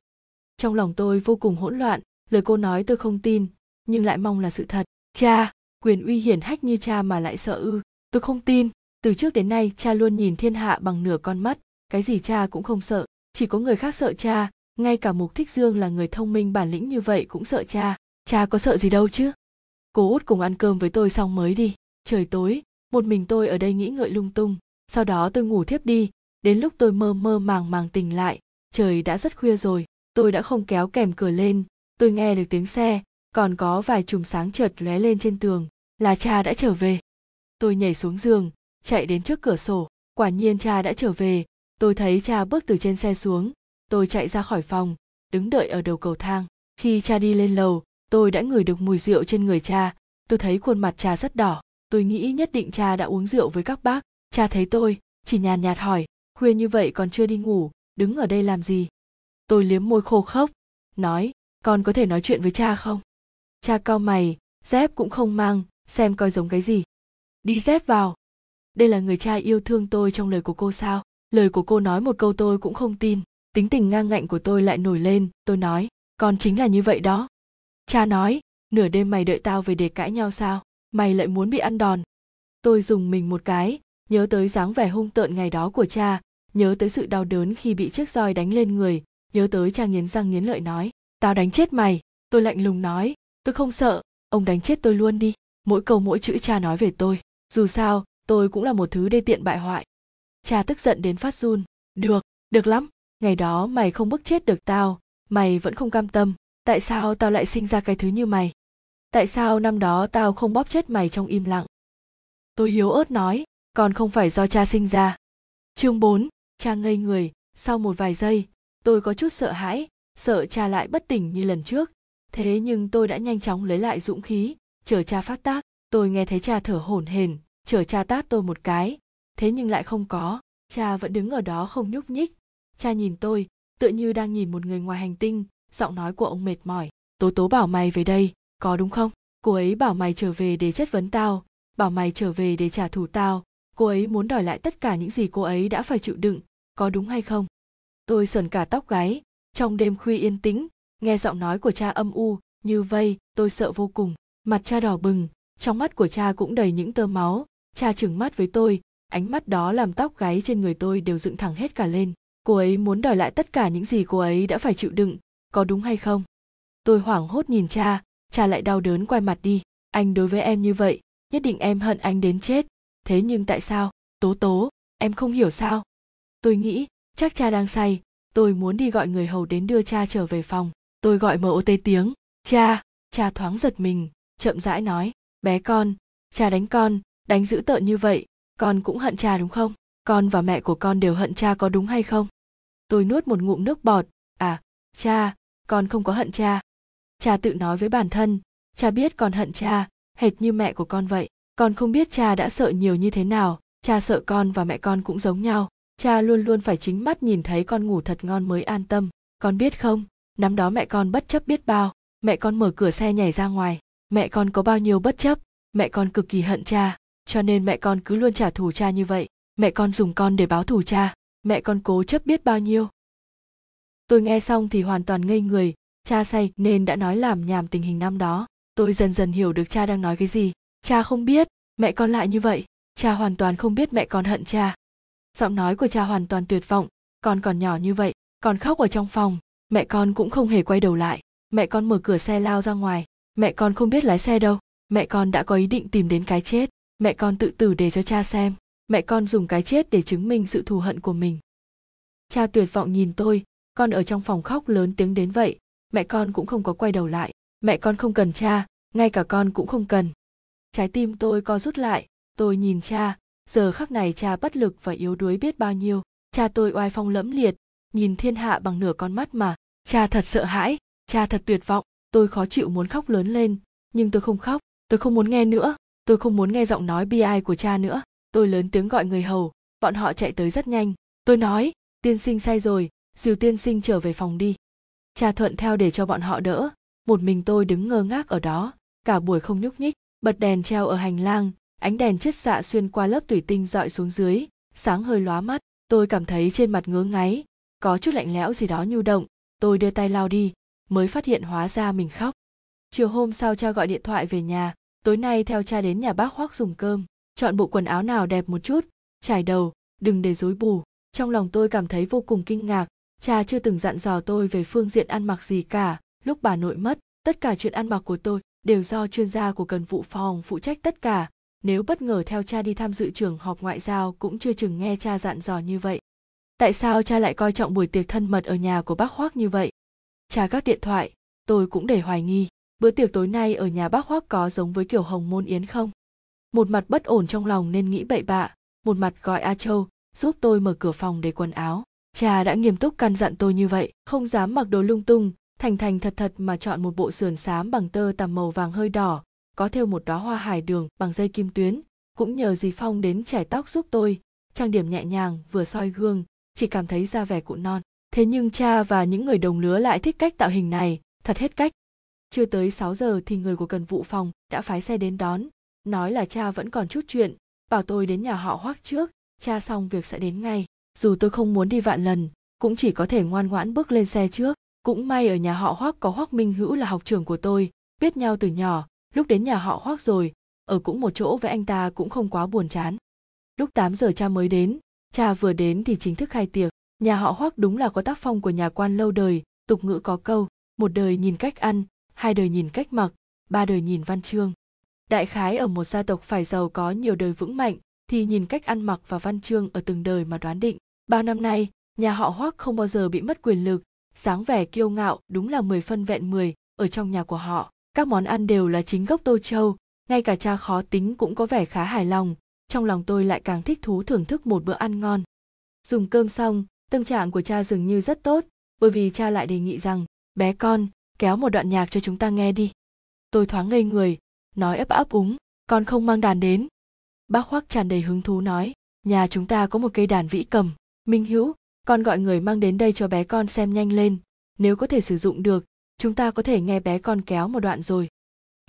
Trong lòng tôi vô cùng hỗn loạn, lời cô nói tôi không tin, nhưng lại mong là sự thật. Cha, quyền uy hiển hách như cha mà lại sợ ư? Tôi không tin. Từ trước đến nay cha luôn nhìn thiên hạ bằng nửa con mắt, cái gì cha cũng không sợ, chỉ có người khác sợ cha, ngay cả Mục Thích Dương là người thông minh bản lĩnh như vậy cũng sợ cha. Cha có sợ gì đâu chứ? Cô Út cùng ăn cơm với tôi xong mới đi. Trời tối, một mình tôi ở đây nghĩ ngợi lung tung, sau đó tôi ngủ thiếp đi, đến lúc tôi mơ mơ màng màng tỉnh lại, trời đã rất khuya rồi. Tôi đã không kéo kèm cửa lên, tôi nghe được tiếng xe, còn có vài chùm sáng chợt lóe lên trên tường, là cha đã trở về. Tôi nhảy xuống giường, chạy đến trước cửa sổ, quả nhiên cha đã trở về, tôi thấy cha bước từ trên xe xuống, tôi chạy ra khỏi phòng, đứng đợi ở đầu cầu thang. Khi cha đi lên lầu, tôi đã ngửi được mùi rượu trên người cha, tôi thấy khuôn mặt cha rất đỏ, tôi nghĩ nhất định cha đã uống rượu với các bác. Cha thấy tôi, chỉ nhàn nhạt hỏi, khuya như vậy còn chưa đi ngủ, đứng ở đây làm gì? Tôi liếm môi khô khốc, nói, con có thể nói chuyện với cha không? Cha cau mày, dép cũng không mang, xem coi giống cái gì. Đi dép vào. Đây là người cha yêu thương tôi trong lời của cô sao? Lời của cô nói một câu tôi cũng không tin. Tính tình ngang ngạnh của tôi lại nổi lên, tôi nói, con chính là như vậy đó. Cha nói, nửa đêm mày đợi tao về để cãi nhau sao? Mày lại muốn bị ăn đòn. Tôi rùng mình một cái, nhớ tới dáng vẻ hung tợn ngày đó của cha, nhớ tới sự đau đớn khi bị chiếc roi đánh lên người, nhớ tới cha nghiến răng nghiến lợi nói, tao đánh chết mày. Tôi lạnh lùng nói, tôi không sợ, ông đánh chết tôi luôn đi. Mỗi câu mỗi chữ cha nói về tôi, dù sao tôi cũng là một thứ đê tiện bại hoại. Cha tức giận đến phát run. Được lắm, ngày đó mày không bức chết được tao, mày vẫn không cam tâm. Tại sao tao lại sinh ra cái thứ như mày? Tại sao năm đó tao không bóp chết mày trong im lặng? Tôi yếu ớt nói, còn không phải do cha sinh ra. Chương 4, cha ngây người. Sau một vài giây, tôi có chút sợ hãi, sợ cha lại bất tỉnh như lần trước. Thế nhưng tôi đã nhanh chóng lấy lại dũng khí, chờ cha phát tác. Tôi nghe thấy cha thở hổn hển, chờ cha tát tôi một cái, thế nhưng lại không có. Cha vẫn đứng ở đó không nhúc nhích. Cha nhìn tôi, tựa như đang nhìn một người ngoài hành tinh, giọng nói của ông mệt mỏi. Tố Tố bảo mày về đây, có đúng không? Cô ấy bảo mày trở về để chất vấn tao, bảo mày trở về để trả thù tao. Cô ấy muốn đòi lại tất cả những gì cô ấy đã phải chịu đựng, có đúng hay không? Tôi sờn cả tóc gáy, trong đêm khuya yên tĩnh, nghe giọng nói của cha âm u, như vây, tôi sợ vô cùng. Mặt cha đỏ bừng, trong mắt của cha cũng đầy những tơ máu, cha trừng mắt với tôi, ánh mắt đó làm tóc gáy trên người tôi đều dựng thẳng hết cả lên. Cô ấy muốn đòi lại tất cả những gì cô ấy đã phải chịu đựng, có đúng hay không? Tôi hoảng hốt nhìn cha, cha lại đau đớn quay mặt đi. Anh đối với em như vậy, nhất định em hận anh đến chết. Thế nhưng tại sao? Tố Tố, em không hiểu sao? Tôi nghĩ, chắc cha đang say, tôi muốn đi gọi người hầu đến đưa cha trở về phòng. Tôi gọi mot tiếng, cha thoáng giật mình, chậm rãi nói, bé con, cha đánh con, đánh dữ tợn như vậy, con cũng hận cha đúng không? Con và mẹ của con đều hận cha có đúng hay không? Tôi nuốt một ngụm nước bọt, cha, con không có hận cha. Cha tự nói với bản thân, cha biết con hận cha, hệt như mẹ của con vậy. Con không biết cha đã sợ nhiều như thế nào, cha sợ con và mẹ con cũng giống nhau. Cha luôn luôn phải chính mắt nhìn thấy con ngủ thật ngon mới an tâm. Con biết không, năm đó mẹ con bất chấp biết bao, mẹ con mở cửa xe nhảy ra ngoài. Mẹ con có bao nhiêu bất chấp, mẹ con cực kỳ hận cha, cho nên mẹ con cứ luôn trả thù cha như vậy. Mẹ con dùng con để báo thù cha, mẹ con cố chấp biết bao nhiêu. Tôi nghe xong thì hoàn toàn ngây người, cha say nên đã nói lảm nhảm tình hình năm đó. Tôi dần dần hiểu được cha đang nói cái gì. Cha không biết, mẹ con lại như vậy, cha hoàn toàn không biết mẹ con hận cha. Giọng nói của cha hoàn toàn tuyệt vọng, con còn nhỏ như vậy, con khóc ở trong phòng, mẹ con cũng không hề quay đầu lại, mẹ con mở cửa xe lao ra ngoài, mẹ con không biết lái xe đâu, mẹ con đã có ý định tìm đến cái chết, mẹ con tự tử để cho cha xem, mẹ con dùng cái chết để chứng minh sự thù hận của mình. Cha tuyệt vọng nhìn tôi, con ở trong phòng khóc lớn tiếng đến vậy, mẹ con cũng không có quay đầu lại, mẹ con không cần cha, ngay cả con cũng không cần. Trái tim tôi co rút lại, tôi nhìn cha, giờ khắc này cha bất lực và yếu đuối biết bao nhiêu. Cha tôi oai phong lẫm liệt, nhìn thiên hạ bằng nửa con mắt mà. Cha thật sợ hãi, cha thật tuyệt vọng. Tôi khó chịu muốn khóc lớn lên, nhưng tôi không khóc, tôi không muốn nghe nữa. Tôi không muốn nghe giọng nói bi ai của cha nữa. Tôi lớn tiếng gọi người hầu, bọn họ chạy tới rất nhanh. Tôi nói, tiên sinh say rồi, dìu tiên sinh trở về phòng đi. Cha thuận theo để cho bọn họ đỡ, một mình tôi đứng ngơ ngác ở đó, cả buổi không nhúc nhích. Bật đèn treo ở hành lang, ánh đèn chiết xạ xuyên qua lớp thủy tinh dọi xuống dưới, sáng hơi lóa mắt. Tôi cảm thấy trên mặt ngứa ngáy, có chút lạnh lẽo gì đó nhu động, Tôi đưa tay lau đi, mới phát hiện hóa ra mình khóc. Chiều hôm sau cha gọi điện thoại về nhà, tối nay theo cha đến nhà bác Hoắc dùng cơm, chọn bộ quần áo nào đẹp một chút, trải đầu, đừng để rối bù. Trong lòng tôi cảm thấy vô cùng kinh ngạc, cha chưa từng dặn dò tôi về phương diện ăn mặc gì cả, lúc bà nội mất, tất cả chuyện ăn mặc của tôi đều do chuyên gia của cần vụ phòng phụ trách tất cả, nếu bất ngờ theo cha đi tham dự trường họp ngoại giao cũng chưa chừng nghe cha dặn dò như vậy. Tại sao cha lại coi trọng buổi tiệc thân mật ở nhà của bác Hoắc như vậy? Cha các điện thoại, tôi cũng để hoài nghi, bữa tiệc tối nay ở nhà bác Hoắc có giống với kiểu Hồng Môn Yến không? Một mặt bất ổn trong lòng nên nghĩ bậy bạ, một mặt gọi A Châu giúp tôi mở cửa phòng để quần áo. Cha đã nghiêm túc căn dặn tôi như vậy, không dám mặc đồ lung tung, thành thật thật mà chọn một bộ sườn xám bằng tơ tằm màu vàng hơi đỏ, có thêu một đóa hoa hải đường bằng dây kim tuyến, cũng nhờ dì Phong đến chải tóc giúp tôi, trang điểm nhẹ nhàng vừa soi gương, chỉ cảm thấy da vẻ cụ non. Thế nhưng cha và những người đồng lứa lại thích cách tạo hình này, thật hết cách. Chưa tới 6 giờ thì người của cần vụ phòng đã phái xe đến đón, nói là cha vẫn còn chút chuyện, bảo tôi đến nhà họ Hoắc trước, cha xong việc sẽ đến ngay. Dù tôi không muốn đi vạn lần, cũng chỉ có thể ngoan ngoãn bước lên xe trước. Cũng may ở nhà họ Hoắc có Hoắc Minh Hữu là học trưởng của tôi, biết nhau từ nhỏ, lúc đến nhà họ Hoắc rồi, ở cũng một chỗ với anh ta cũng không quá buồn chán. Lúc 8 giờ cha mới đến, cha vừa đến thì chính thức khai tiệc. Nhà họ Hoắc đúng là có tác phong của nhà quan lâu đời, tục ngữ có câu, một đời nhìn cách ăn, hai đời nhìn cách mặc, ba đời nhìn văn chương. Đại khái ở một gia tộc phải giàu có nhiều đời vững mạnh, thì nhìn cách ăn mặc và văn chương ở từng đời mà đoán định. Bao năm nay, nhà họ Hoắc không bao giờ bị mất quyền lực, dáng vẻ kiêu ngạo đúng là 10 phân vẹn 10, ở trong nhà của họ, các món ăn đều là chính gốc Tô Châu, ngay cả cha khó tính cũng có vẻ khá hài lòng, trong lòng tôi lại càng thích thú thưởng thức một bữa ăn ngon. Dùng cơm xong, tâm trạng của cha dường như rất tốt, bởi vì cha lại đề nghị rằng, bé con, kéo một đoạn nhạc cho chúng ta nghe đi. Tôi thoáng ngây người, nói ấp ấp úng, con không mang đàn đến. Bác Hoắc tràn đầy hứng thú nói, nhà chúng ta có một cây đàn vĩ cầm, Minh Hữu, con gọi người mang đến đây cho bé con xem nhanh lên, nếu có thể sử dụng được, chúng ta có thể nghe bé con kéo một đoạn rồi.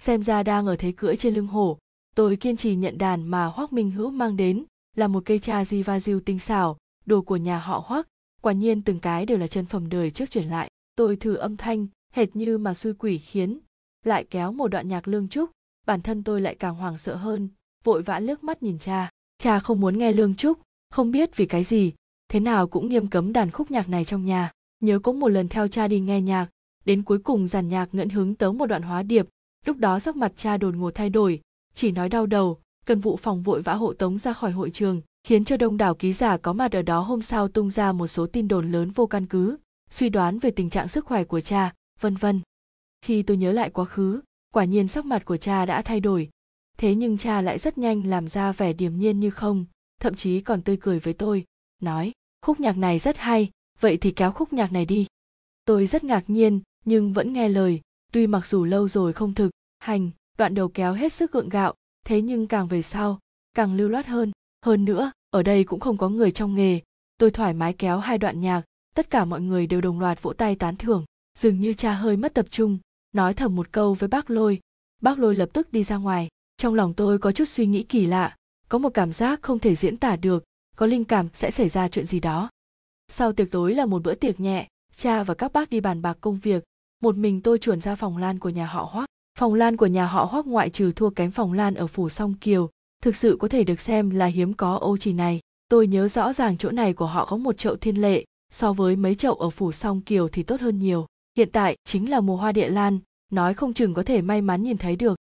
Xem ra đang ở thế cưỡi trên lưng hổ, tôi kiên trì nhận đàn mà Hoắc Minh Hữu mang đến, là một cây tra di va diu tinh xảo, đồ của nhà họ Hoắc, quả nhiên từng cái đều là chân phẩm đời trước chuyển lại. Tôi thử âm thanh, hệt như mà xui quỷ khiến, lại kéo một đoạn nhạc lương trúc, bản thân tôi lại càng hoảng sợ hơn, vội vã liếc mắt nhìn cha. Cha không muốn nghe lương trúc, không biết vì cái gì, thế nào cũng nghiêm cấm đàn khúc nhạc này trong nhà. Nhớ có một lần theo cha đi nghe nhạc, đến cuối cùng dàn nhạc ngẫn hứng tới một đoạn hóa điệp, lúc đó sắc mặt cha đột ngột thay đổi, chỉ nói đau đầu, cần vụ phòng vội vã hộ tống ra khỏi hội trường, khiến cho đông đảo ký giả có mặt ở đó hôm sau tung ra một số tin đồn lớn vô căn cứ, suy đoán về tình trạng sức khỏe của cha, vân vân. Khi tôi nhớ lại quá khứ, quả nhiên sắc mặt của cha đã thay đổi, thế nhưng cha lại rất nhanh làm ra vẻ điềm nhiên như không, thậm chí còn tươi cười với tôi, nói, khúc nhạc này rất hay, vậy thì kéo khúc nhạc này đi. Tôi rất ngạc nhiên, nhưng vẫn nghe lời, tuy mặc dù lâu rồi không thực hành, đoạn đầu kéo hết sức gượng gạo, thế nhưng càng về sau, càng lưu loát hơn. Hơn nữa, ở đây cũng không có người trong nghề, tôi thoải mái kéo hai đoạn nhạc, tất cả mọi người đều đồng loạt vỗ tay tán thưởng. Dường như cha hơi mất tập trung, nói thầm một câu với bác Lôi lập tức đi ra ngoài. Trong lòng tôi có chút suy nghĩ kỳ lạ, có một cảm giác không thể diễn tả được, có linh cảm sẽ xảy ra chuyện gì đó. Sau tiệc tối là một bữa tiệc nhẹ, cha và các bác đi bàn bạc công việc, một mình tôi chuồn ra phòng lan của nhà họ Hoắc. Phòng lan của nhà họ Hoắc ngoại trừ thua kém phòng lan ở phủ Song Kiều, thực sự có thể được xem là hiếm có ô trì này. Tôi nhớ rõ ràng chỗ này của họ có một chậu thiên lệ, so với mấy chậu ở phủ Song Kiều thì tốt hơn nhiều. Hiện tại chính là mùa hoa địa lan, nói không chừng có thể may mắn nhìn thấy được.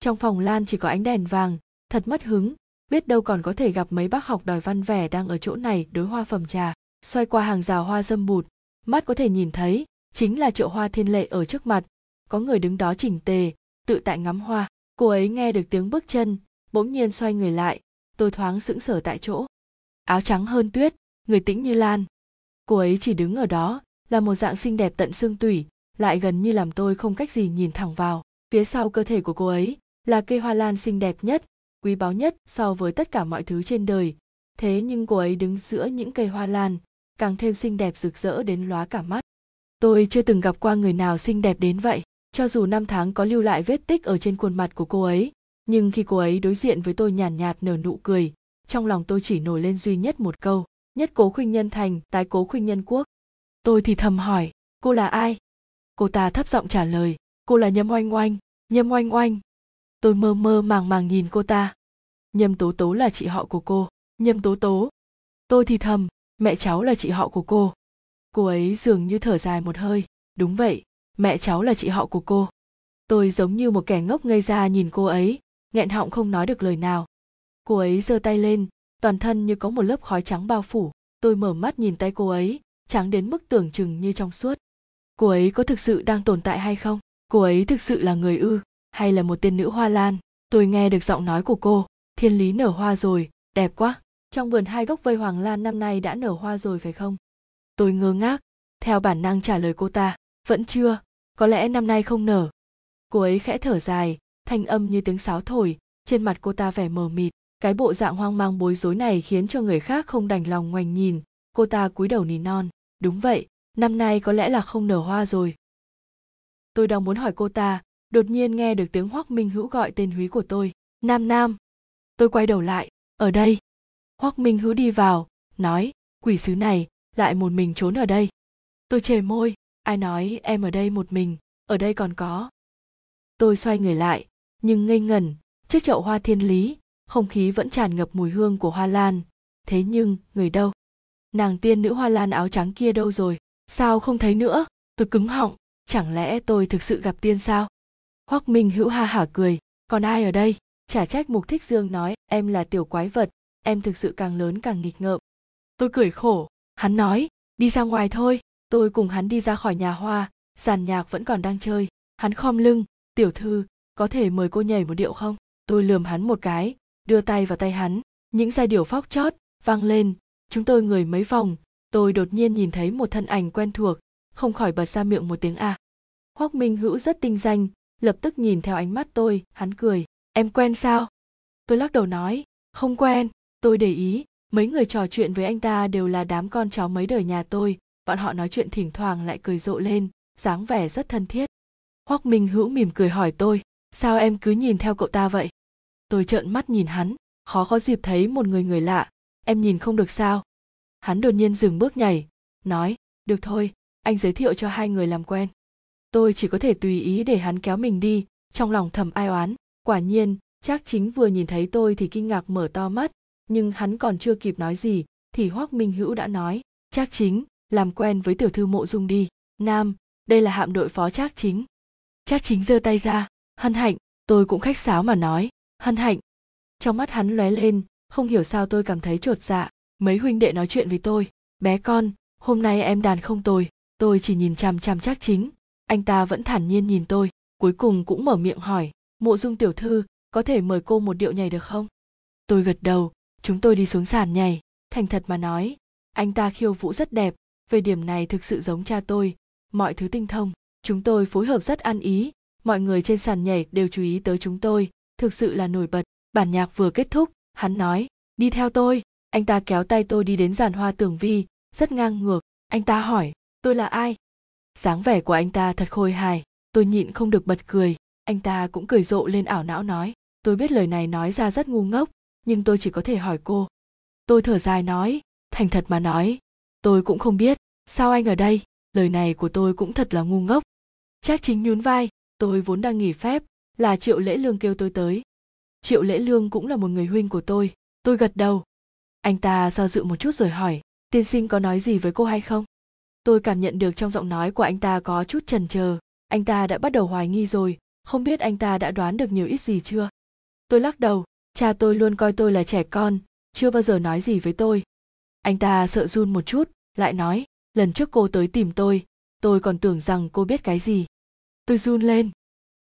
Trong phòng lan chỉ có ánh đèn vàng, thật mất hứng, biết đâu còn có thể gặp mấy bác học đòi văn vẻ đang ở chỗ này đối hoa phẩm trà. Xoay qua hàng rào hoa râm bụt, mắt có thể nhìn thấy, chính là chậu hoa thiên lệ ở trước mặt. Có người đứng đó chỉnh tề, tự tại ngắm hoa. Cô ấy nghe được tiếng bước chân, bỗng nhiên xoay người lại, tôi thoáng sững sờ tại chỗ. Áo trắng hơn tuyết, người tĩnh như lan. Cô ấy chỉ đứng ở đó, là một dạng xinh đẹp tận xương tủy, lại gần như làm tôi không cách gì nhìn thẳng vào. Phía sau cơ thể của cô ấy là cây hoa lan xinh đẹp nhất, quý báu nhất so với tất cả mọi thứ trên đời. Thế nhưng cô ấy đứng giữa những cây hoa lan, càng thêm xinh đẹp rực rỡ đến lóa cả mắt. Tôi chưa từng gặp qua người nào xinh đẹp đến vậy, cho dù năm tháng có lưu lại vết tích ở trên khuôn mặt của cô ấy. Nhưng khi cô ấy đối diện với tôi nhàn nhạt nở nụ cười, trong lòng tôi chỉ nổi lên duy nhất một câu, nhất cố khuynh nhân thành, tái cố khuynh nhân quốc. Tôi thì thầm hỏi, Cô là ai? Cô ta thấp giọng trả lời, cô là Nhâm Oanh Oanh, Nhâm Oanh Oanh. Tôi mơ mơ màng màng nhìn cô ta. Nhâm Tố Tố là chị họ của cô, Nhâm Tố Tố. Tôi thì thầm, mẹ cháu là chị họ của cô. Cô ấy dường như thở dài một hơi, đúng vậy, mẹ cháu là chị họ của cô. Tôi giống như một kẻ ngốc ngây ra nhìn cô ấy, nghẹn họng không nói được lời nào. Cô ấy giơ tay lên, toàn thân như có một lớp khói trắng bao phủ. Tôi mở mắt nhìn tay cô ấy, trắng đến mức tưởng chừng như trong suốt. Cô ấy có thực sự đang tồn tại hay không? Cô ấy thực sự là người ư? Hay là một tên nữ hoa lan? Tôi nghe được giọng nói của cô. Thiên lý nở hoa rồi, đẹp quá. Trong vườn hai gốc vây hoàng lan năm nay đã nở hoa rồi phải không? Tôi ngơ ngác, theo bản năng trả lời cô ta. Vẫn chưa, có lẽ năm nay không nở. Cô ấy khẽ thở dài, thanh âm như tiếng sáo thổi. Trên mặt cô ta vẻ mờ mịt. Cái bộ dạng hoang mang bối rối này khiến cho người khác không đành lòng ngoảnh nhìn. Cô ta cúi đầu nỉ non. Đúng vậy, năm nay có lẽ là không nở hoa rồi. Tôi đang muốn hỏi cô ta, đột nhiên nghe được tiếng Hoắc Minh Hữu gọi tên Húy của tôi. Nam Nam. Tôi quay đầu lại, ở đây. Hoắc Minh Hữu đi vào, nói, quỷ sứ này, lại một mình trốn ở đây. Tôi trề môi, ai nói em ở đây một mình, ở đây còn có. Tôi xoay người lại, nhưng ngây ngẩn, trước chậu hoa thiên lý, không khí vẫn tràn ngập mùi hương của hoa lan. Thế nhưng, người đâu? Nàng tiên nữ hoa lan áo trắng kia đâu rồi? Sao không thấy nữa? Tôi cứng họng, chẳng lẽ tôi thực sự gặp tiên sao? Hoắc Minh Hữu ha hả cười, còn ai ở đây? Chả trách Mục Thích Dương nói, em là tiểu quái vật, em thực sự càng lớn càng nghịch ngợm. Tôi cười khổ, hắn nói, đi ra ngoài thôi. Tôi cùng hắn đi ra khỏi nhà hoa, dàn nhạc vẫn còn đang chơi. Hắn khom lưng, tiểu thư, có thể mời cô nhảy một điệu không? Tôi lườm hắn một cái, đưa tay vào tay hắn, những giai điệu phóc chót vang lên, chúng tôi ngửi mấy vòng. Tôi đột nhiên nhìn thấy một thân ảnh quen thuộc, không khỏi bật ra miệng một tiếng à. Hoắc Minh Hữu rất tinh danh, lập tức nhìn theo ánh mắt tôi, hắn cười, em quen sao? Tôi lắc đầu nói, không quen. Tôi để ý, mấy người trò chuyện với anh ta đều là đám con cháu mấy đời nhà tôi, bọn họ nói chuyện thỉnh thoảng lại cười rộ lên, dáng vẻ rất thân thiết. Hoắc Minh Hữu mỉm cười hỏi tôi, sao em cứ nhìn theo cậu ta vậy? Tôi trợn mắt nhìn hắn, khó có dịp thấy một người lạ, em nhìn không được sao? Hắn đột nhiên dừng bước nhảy, nói, được thôi, anh giới thiệu cho hai người làm quen. Tôi chỉ có thể tùy ý để hắn kéo mình đi, trong lòng thầm ai oán. Quả nhiên, Trác Chính vừa nhìn thấy tôi thì kinh ngạc mở to mắt, nhưng hắn còn chưa kịp nói gì, thì Hoắc Minh Hữu đã nói, Trác Chính, làm quen với tiểu thư Mộ Dung đi. Nam, đây là hạm đội phó Trác Chính. Trác Chính giơ tay ra, hân hạnh. Tôi cũng khách sáo mà nói, hân hạnh. Trong mắt hắn lóe lên, không hiểu sao tôi cảm thấy chột dạ. Mấy huynh đệ nói chuyện với tôi, bé con, hôm nay em đàn không tồi. Tôi chỉ nhìn chằm chằm Trác Chính, anh ta vẫn thản nhiên nhìn tôi, cuối cùng cũng mở miệng hỏi, Mộ Dung tiểu thư, có thể mời cô một điệu nhảy được không? Tôi gật đầu, chúng tôi đi xuống sàn nhảy. Thành thật mà nói, anh ta khiêu vũ rất đẹp, về điểm này thực sự giống cha tôi, mọi thứ tinh thông. Chúng tôi phối hợp rất ăn ý, mọi người trên sàn nhảy đều chú ý tới chúng tôi, thực sự là nổi bật. Bản nhạc vừa kết thúc, hắn nói, đi theo tôi. Anh ta kéo tay tôi đi đến giàn hoa tường vi, rất ngang ngược. Anh ta hỏi, tôi là ai? Dáng vẻ của anh ta thật khôi hài, tôi nhịn không được bật cười. Anh ta cũng cười rộ lên ảo não nói, tôi biết lời này nói ra rất ngu ngốc, nhưng tôi chỉ có thể hỏi cô. Tôi thở dài nói, thành thật mà nói, tôi cũng không biết, sao anh ở đây? Lời này của tôi cũng thật là ngu ngốc. Trác Chính nhún vai, tôi vốn đang nghỉ phép, là Triệu Lễ Lương kêu tôi tới. Triệu Lễ Lương cũng là một người huynh của tôi gật đầu. Anh ta do dự một chút rồi hỏi, tiên sinh có nói gì với cô hay không? Tôi cảm nhận được trong giọng nói của anh ta có chút chần chờ, anh ta đã bắt đầu hoài nghi rồi, không biết anh ta đã đoán được nhiều ít gì chưa? Tôi lắc đầu, cha tôi luôn coi tôi là trẻ con, chưa bao giờ nói gì với tôi. Anh ta sợ run một chút, lại nói, lần trước cô tới tìm tôi còn tưởng rằng cô biết cái gì. Tôi run lên.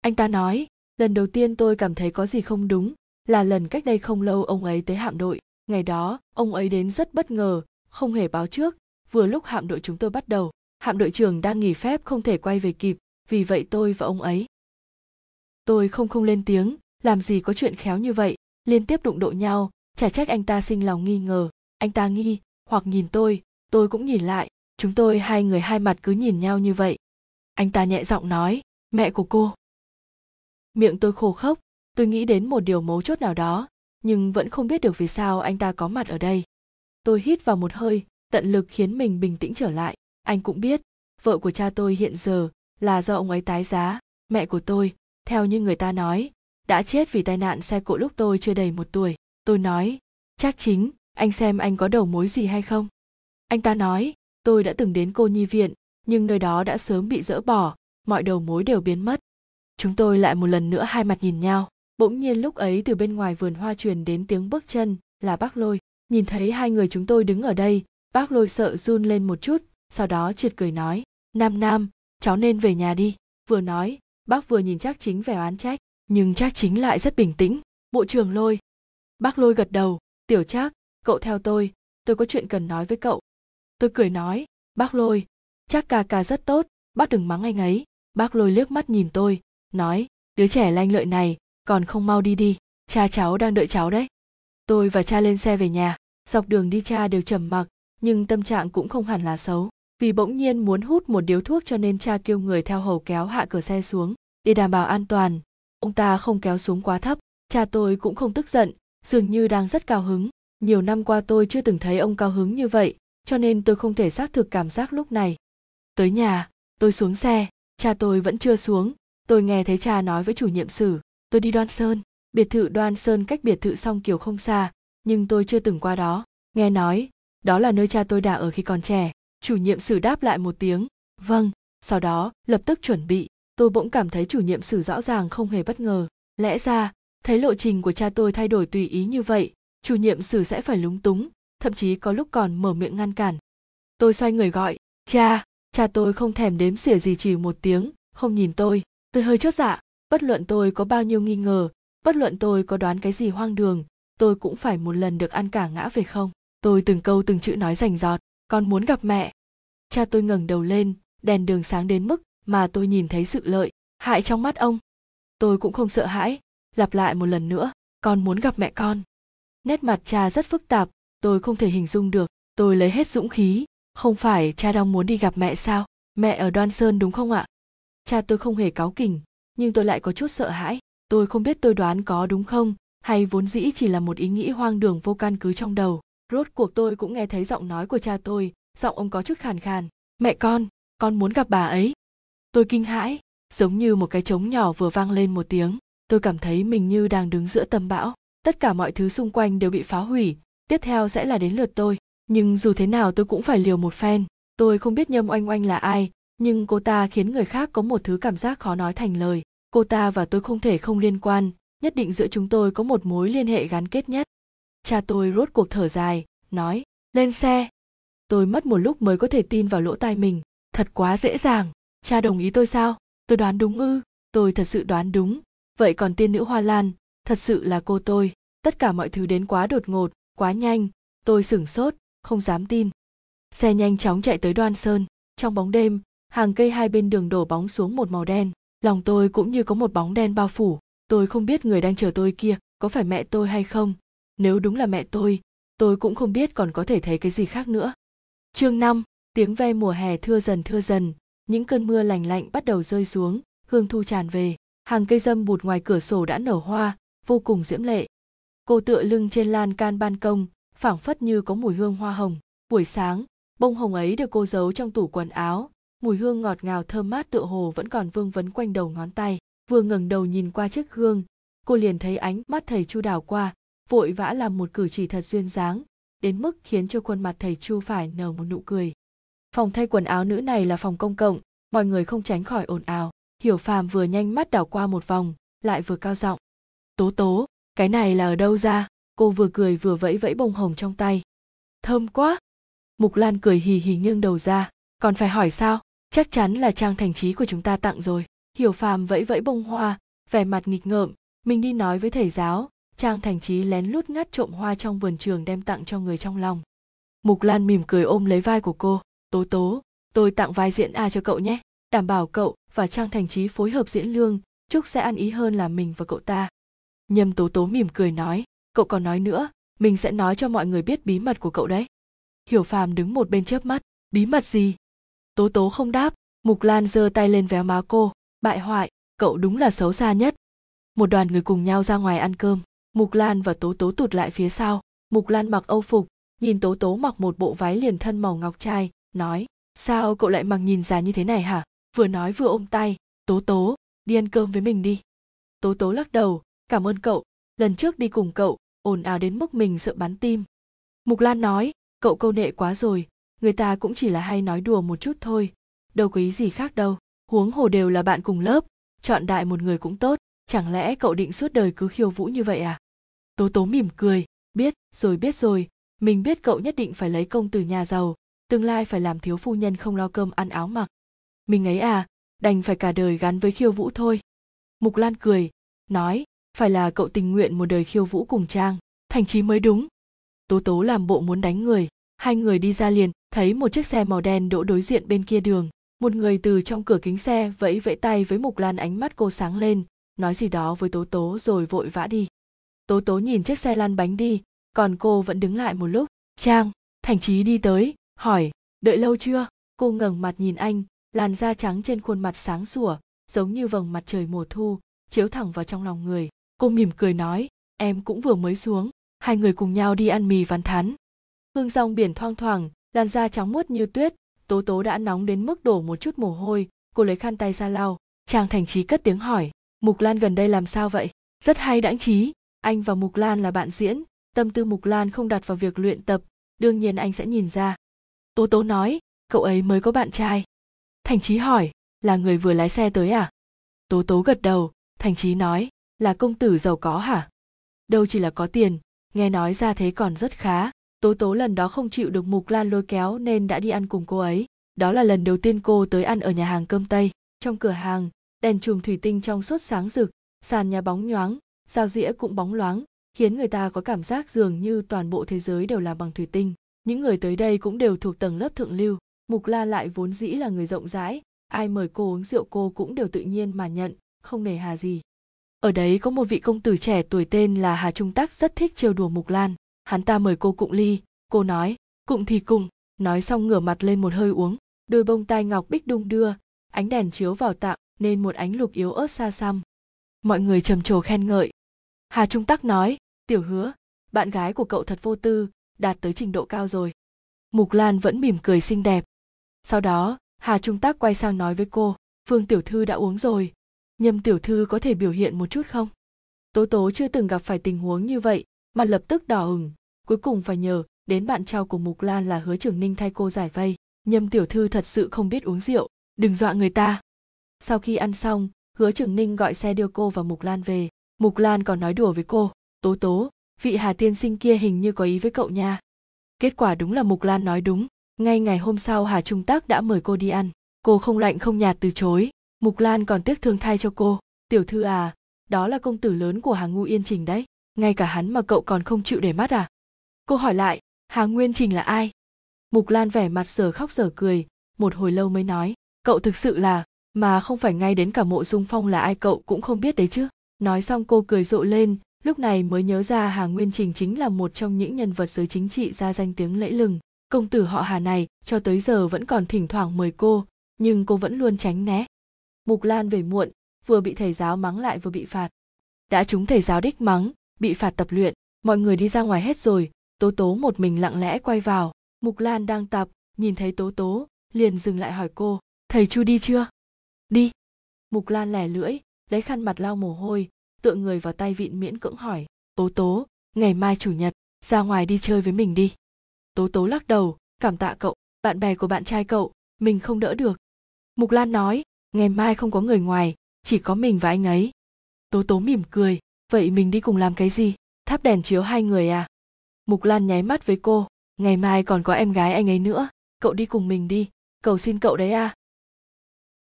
Anh ta nói, lần đầu tiên tôi cảm thấy có gì không đúng, là lần cách đây không lâu ông ấy tới hạm đội. Ngày đó, ông ấy đến rất bất ngờ, không hề báo trước, vừa lúc hạm đội chúng tôi bắt đầu. Hạm đội trưởng đang nghỉ phép không thể quay về kịp, vì vậy tôi và ông ấy. Tôi không lên tiếng, làm gì có chuyện khéo như vậy, liên tiếp đụng độ nhau, chả trách anh ta sinh lòng nghi ngờ. Anh ta nghi, hoặc nhìn tôi cũng nhìn lại, chúng tôi hai người hai mặt cứ nhìn nhau như vậy. Anh ta nhẹ giọng nói, mẹ của cô. Miệng tôi khô khốc, tôi nghĩ đến một điều mấu chốt nào đó, nhưng vẫn không biết được vì sao anh ta có mặt ở đây. Tôi hít vào một hơi, tận lực khiến mình bình tĩnh trở lại. Anh cũng biết, Vợ của cha tôi hiện giờ là do ông ấy tái giá. Mẹ của tôi, theo như người ta nói, đã chết vì tai nạn xe cộ lúc tôi chưa đầy 1 tuổi. Tôi nói, chắc chính, anh xem anh có đầu mối gì hay không. Anh ta nói, tôi đã từng đến cô nhi viện, nhưng nơi đó đã sớm bị dỡ bỏ, mọi đầu mối đều biến mất. Chúng tôi lại một lần nữa hai mặt nhìn nhau. Bỗng nhiên lúc ấy từ bên ngoài vườn hoa truyền đến tiếng bước chân, là Bác Lôi. Nhìn thấy hai người chúng tôi đứng ở đây, Bác Lôi sợ run lên một chút, sau đó trượt cười nói, Nam, cháu nên về nhà đi. Vừa nói, bác vừa nhìn Trác Chính vẻ oán trách, nhưng Trác Chính lại rất bình tĩnh. Bộ trưởng Lôi. Bác Lôi gật đầu, tiểu Trác, cậu theo tôi có chuyện cần nói với cậu. Tôi cười nói, bác Lôi, Trác ca ca rất tốt, bác đừng mắng anh ấy. Bác Lôi liếc mắt nhìn tôi, nói, đứa trẻ lanh lợi này, còn không mau đi, cha cháu đang đợi cháu đấy. Tôi và cha lên xe về nhà, dọc đường đi cha đều trầm mặc, nhưng tâm trạng cũng không hẳn là xấu. Vì bỗng nhiên muốn hút một điếu thuốc cho nên cha kêu người theo hầu kéo hạ cửa xe xuống. Để đảm bảo an toàn, ông ta không kéo xuống quá thấp. Cha tôi cũng không tức giận, dường như đang rất cao hứng. Nhiều năm qua tôi chưa từng thấy ông cao hứng như vậy, cho nên tôi không thể xác thực cảm giác lúc này. Tới nhà, tôi xuống xe, cha tôi vẫn chưa xuống. Tôi nghe thấy cha nói với chủ nhiệm Sử, tôi đi Đoan Sơn. Biệt thự Đoan Sơn cách biệt thự Song Kiều không xa, nhưng tôi chưa từng qua đó. Nghe nói, đó là nơi cha tôi đã ở khi còn trẻ. Chủ nhiệm Sử đáp lại một tiếng, vâng, sau đó lập tức chuẩn bị. Tôi bỗng cảm thấy chủ nhiệm Sử rõ ràng không hề bất ngờ. Lẽ ra, thấy lộ trình của cha tôi thay đổi tùy ý như vậy, chủ nhiệm Sử sẽ phải lúng túng, thậm chí có lúc còn mở miệng ngăn cản. Tôi xoay người gọi, cha tôi không thèm đếm xỉa gì, chỉ một tiếng, không nhìn tôi. Tôi hơi chốt dạ, bất luận tôi có bao nhiêu nghi ngờ, bất luận tôi có đoán cái gì hoang đường, tôi cũng phải một lần được ăn cả ngã về không. Tôi từng câu từng chữ nói rành rọt, con muốn gặp mẹ. Cha tôi ngẩng đầu lên, đèn đường sáng đến mức mà tôi nhìn thấy sự lợi hại trong mắt ông. Tôi cũng không sợ hãi, lặp lại một lần nữa, con muốn gặp mẹ con. Nét mặt cha rất phức tạp, tôi không thể hình dung được. Tôi lấy hết dũng khí, không phải cha đang muốn đi gặp mẹ sao? Mẹ ở Đoan Sơn đúng không ạ? Cha tôi không hề cáu kỉnh, nhưng tôi lại có chút sợ hãi. Tôi không biết tôi đoán có đúng không, hay vốn dĩ chỉ là một ý nghĩ hoang đường vô căn cứ trong đầu. Rốt cuộc tôi cũng nghe thấy giọng nói của cha tôi, giọng ông có chút khàn khàn. Mẹ con muốn gặp bà ấy. Tôi kinh hãi, giống như một cái trống nhỏ vừa vang lên một tiếng. Tôi cảm thấy mình như đang đứng giữa tầm bão. Tất cả mọi thứ xung quanh đều bị phá hủy, tiếp theo sẽ là đến lượt tôi. Nhưng dù thế nào tôi cũng phải liều một phen. Tôi không biết Nhâm Oanh Oanh là ai, nhưng cô ta khiến người khác có một thứ cảm giác khó nói thành lời. Cô ta và tôi không thể không liên quan, nhất định giữa chúng tôi có một mối liên hệ gắn kết nhất. Cha tôi rốt cuộc thở dài, nói, lên xe. Tôi mất một lúc mới có thể tin vào lỗ tai mình, thật quá dễ dàng. Cha đồng ý tôi sao? Tôi đoán đúng ư? Tôi thật sự đoán đúng. Vậy còn tiên nữ Hoa Lan, thật sự là cô tôi. Tất cả mọi thứ đến quá đột ngột, quá nhanh, tôi sửng sốt, không dám tin. Xe nhanh chóng chạy tới Đoan Sơn, trong bóng đêm, hàng cây hai bên đường đổ bóng xuống một màu đen. Lòng tôi cũng như có một bóng đen bao phủ. Tôi không biết người đang chờ tôi kia có phải mẹ tôi hay không. Nếu đúng là mẹ tôi cũng không biết còn có thể thấy cái gì khác nữa. Chương 5, tiếng ve mùa hè thưa dần. Những cơn mưa lành lạnh bắt đầu rơi xuống, hương thu tràn về. Hàng cây dâm bụt ngoài cửa sổ đã nở hoa, vô cùng diễm lệ. Cô tựa lưng trên lan can ban công, phảng phất như có mùi hương hoa hồng. Buổi sáng, bông hồng ấy được cô giấu trong tủ quần áo. Mùi hương ngọt ngào thơm mát tựa hồ vẫn còn vương vấn quanh đầu ngón tay. Vừa ngẩng đầu nhìn qua chiếc gương, cô liền thấy ánh mắt thầy Chu đảo qua, vội vã làm một cử chỉ thật duyên dáng, đến mức khiến cho khuôn mặt thầy Chu phải nở một nụ cười. Phòng thay quần áo nữ này là phòng công cộng, mọi người không tránh khỏi ồn ào. Hiểu Phàm vừa nhanh mắt đảo qua một vòng, lại vừa cao giọng, Tố, cái này là ở đâu ra? Cô vừa cười vừa vẫy bông hồng trong tay. Thơm quá! Mục Lan cười hì hì nghiêng đầu ra, còn phải hỏi sao? Chắc chắn là Trang Thành Trí của chúng ta tặng rồi. Hiểu Phàm vẫy bông hoa, vẻ mặt nghịch ngợm, mình đi nói với thầy giáo, Trang Thành Trí lén lút ngắt trộm hoa trong vườn trường đem tặng cho người trong lòng. Mục Lan mỉm cười ôm lấy vai của cô, Tố, tôi tặng vai diễn A cho cậu nhé, đảm bảo cậu và Trang Thành Trí phối hợp diễn lương, Trúc sẽ ăn ý hơn là mình và cậu ta. Nhâm Tố mỉm cười nói, cậu còn nói nữa, mình sẽ nói cho mọi người biết bí mật của cậu đấy. Hiểu Phàm đứng một bên chớp mắt, bí mật gì? Tố không đáp, Mục Lan giơ tay lên véo má cô, bại hoại, cậu đúng là xấu xa nhất. Một đoàn người cùng nhau ra ngoài ăn cơm, Mục Lan và Tố tụt lại phía sau. Mục Lan mặc âu phục, nhìn Tố mặc một bộ váy liền thân màu ngọc trai, nói, Sao cậu lại mặc nhìn già như thế này hả? Vừa nói vừa ôm tay. Tố Tố, đi ăn cơm với mình đi. Tố Tố lắc đầu, cảm ơn cậu. Lần trước đi cùng cậu, ồn ào đến mức mình sợ bắn tim. Mục Lan nói, cậu câu nệ quá rồi. Người ta cũng chỉ là hay nói đùa một chút thôi. Đâu có ý gì khác đâu. Huống hồ đều là bạn cùng lớp. Chọn đại một người cũng tốt. Chẳng lẽ cậu định suốt đời cứ khiêu vũ như vậy à? Tố Tố mỉm cười. Biết rồi. Mình biết cậu nhất định phải lấy công từ nhà giàu. Tương lai phải làm thiếu phu nhân không lo cơm ăn áo mặc. Mình ấy à, đành phải cả đời gắn với khiêu vũ thôi. Mục Lan cười, nói, phải là cậu tình nguyện một đời khiêu vũ cùng Trang, Thành Trí mới đúng. Tố Tố làm bộ muốn đánh người, hai người đi ra liền, thấy một chiếc xe màu đen đỗ đối diện bên kia đường. Một người từ trong cửa kính xe vẫy tay với Mục Lan, ánh mắt cô sáng lên, nói gì đó với Tố Tố rồi vội vã đi. Tố Tố nhìn chiếc xe lăn bánh đi, còn cô vẫn đứng lại một lúc. Trang, Thành Trí đi tới, hỏi, đợi lâu chưa? Cô ngẩng mặt nhìn anh, làn da trắng trên khuôn mặt sáng sủa, giống như vầng mặt trời mùa thu, chiếu thẳng vào trong lòng người. Cô mỉm cười nói, em cũng vừa mới xuống, hai người cùng nhau đi ăn mì ván thán. Hương rong biển thoang thoảng, làn da trắng muốt như tuyết, Tố Tố đã nóng đến mức đổ một chút mồ hôi, cô lấy khăn tay ra lau. Chàng Thành Trí cất tiếng hỏi, Mục Lan gần đây làm sao vậy? Rất hay đãng Trí, anh và Mục Lan là bạn diễn, tâm tư Mục Lan không đặt vào việc luyện tập, đương nhiên anh sẽ nhìn ra. Tố Tố nói, cậu ấy mới có bạn trai. Thành Trí hỏi, là người vừa lái xe tới à? Tố Tố gật đầu, Thành Trí nói, là công tử giàu có hả? Đâu chỉ là có tiền, nghe nói ra thế còn rất khá. Tố Tố lần đó không chịu được Mục Lan lôi kéo nên đã đi ăn cùng cô ấy. Đó là lần đầu tiên cô tới ăn ở nhà hàng cơm Tây. Trong cửa hàng, đèn chùm thủy tinh trong suốt sáng rực, sàn nhà bóng nhoáng, dao dĩa cũng bóng loáng, khiến người ta có cảm giác dường như toàn bộ thế giới đều làm bằng thủy tinh. Những người tới đây cũng đều thuộc tầng lớp thượng lưu. Mục Lan lại vốn dĩ là người rộng rãi, ai mời cô uống rượu cô cũng đều tự nhiên mà nhận, không nề hà gì. Ở đấy có một vị công tử trẻ tuổi tên là Hà Trung Tác rất thích trêu đùa Mục Lan. Hắn ta mời cô cụng ly, cô nói, cụng thì cụng, nói xong ngửa mặt lên một hơi uống. Đôi bông tai ngọc bích đung đưa, ánh đèn chiếu vào tạo nên một ánh lục yếu ớt xa xăm. Mọi người trầm trồ khen ngợi. Hà Trung Tác nói, Tiểu Hứa, bạn gái của cậu thật vô tư, đạt tới trình độ cao rồi. Mục Lan vẫn mỉm cười xinh đẹp. Sau đó, Hà Trung Tác quay sang nói với cô, Phương Tiểu Thư đã uống rồi. Nhâm Tiểu Thư có thể biểu hiện một chút không? Tố Tố chưa từng gặp phải tình huống như vậy, mà lập tức đỏ ửng. Cuối cùng phải nhờ đến bạn trao của Mục Lan là Hứa Trường Ninh thay cô giải vây. Nhâm Tiểu Thư thật sự không biết uống rượu, đừng dọa người ta. Sau khi ăn xong, Hứa Trường Ninh gọi xe đưa cô và Mục Lan về. Mục Lan còn nói đùa với cô, Tố Tố, vị Hà tiên sinh kia hình như có ý với cậu nha. Kết quả đúng là Mục Lan nói đúng. Ngay ngày hôm sau Hà Trung Tác đã mời cô đi ăn. Cô không lạnh không nhạt từ chối. Mục Lan còn tiếc thương thay cho cô. Tiểu thư à, đó là công tử lớn của Hà Ngu Yên Trình đấy. Ngay cả hắn mà cậu còn không chịu để mắt à? Cô hỏi lại, Hà Nguyên Trình là ai? Mục Lan vẻ mặt giờ khóc giờ cười. Một hồi lâu mới nói, cậu thực sự là... Mà không phải ngay đến cả Mộ Dung Phong là ai cậu cũng không biết đấy chứ. Nói xong cô cười rộ lên. Lúc này mới nhớ ra Hà Nguyên Trình chính là một trong những nhân vật giới chính trị ra danh tiếng lẫy lừng. Công tử họ Hà này cho tới giờ vẫn còn thỉnh thoảng mời cô, nhưng cô vẫn luôn tránh né. Mục Lan về muộn, vừa bị thầy giáo mắng lại vừa bị phạt. Đã trúng thầy giáo đích mắng, bị phạt tập luyện, mọi người đi ra ngoài hết rồi, Tố Tố một mình lặng lẽ quay vào. Mục Lan đang tập, nhìn thấy Tố Tố, liền dừng lại hỏi cô, thầy Chu đi chưa? Đi. Mục Lan lẻ lưỡi, lấy khăn mặt lau mồ hôi, tựa người vào tay vịn miễn cưỡng hỏi, Tố Tố, ngày mai chủ nhật, ra ngoài đi chơi với mình đi. Tố Tố lắc đầu, cảm tạ cậu, bạn bè của bạn trai cậu, mình không đỡ được. Mục Lan nói, ngày mai không có người ngoài, chỉ có mình và anh ấy. Tố Tố mỉm cười, vậy mình đi cùng làm cái gì, thắp đèn chiếu hai người à? Mục Lan nháy mắt với cô, ngày mai còn có em gái anh ấy nữa, cậu đi cùng mình đi, cầu xin cậu đấy à?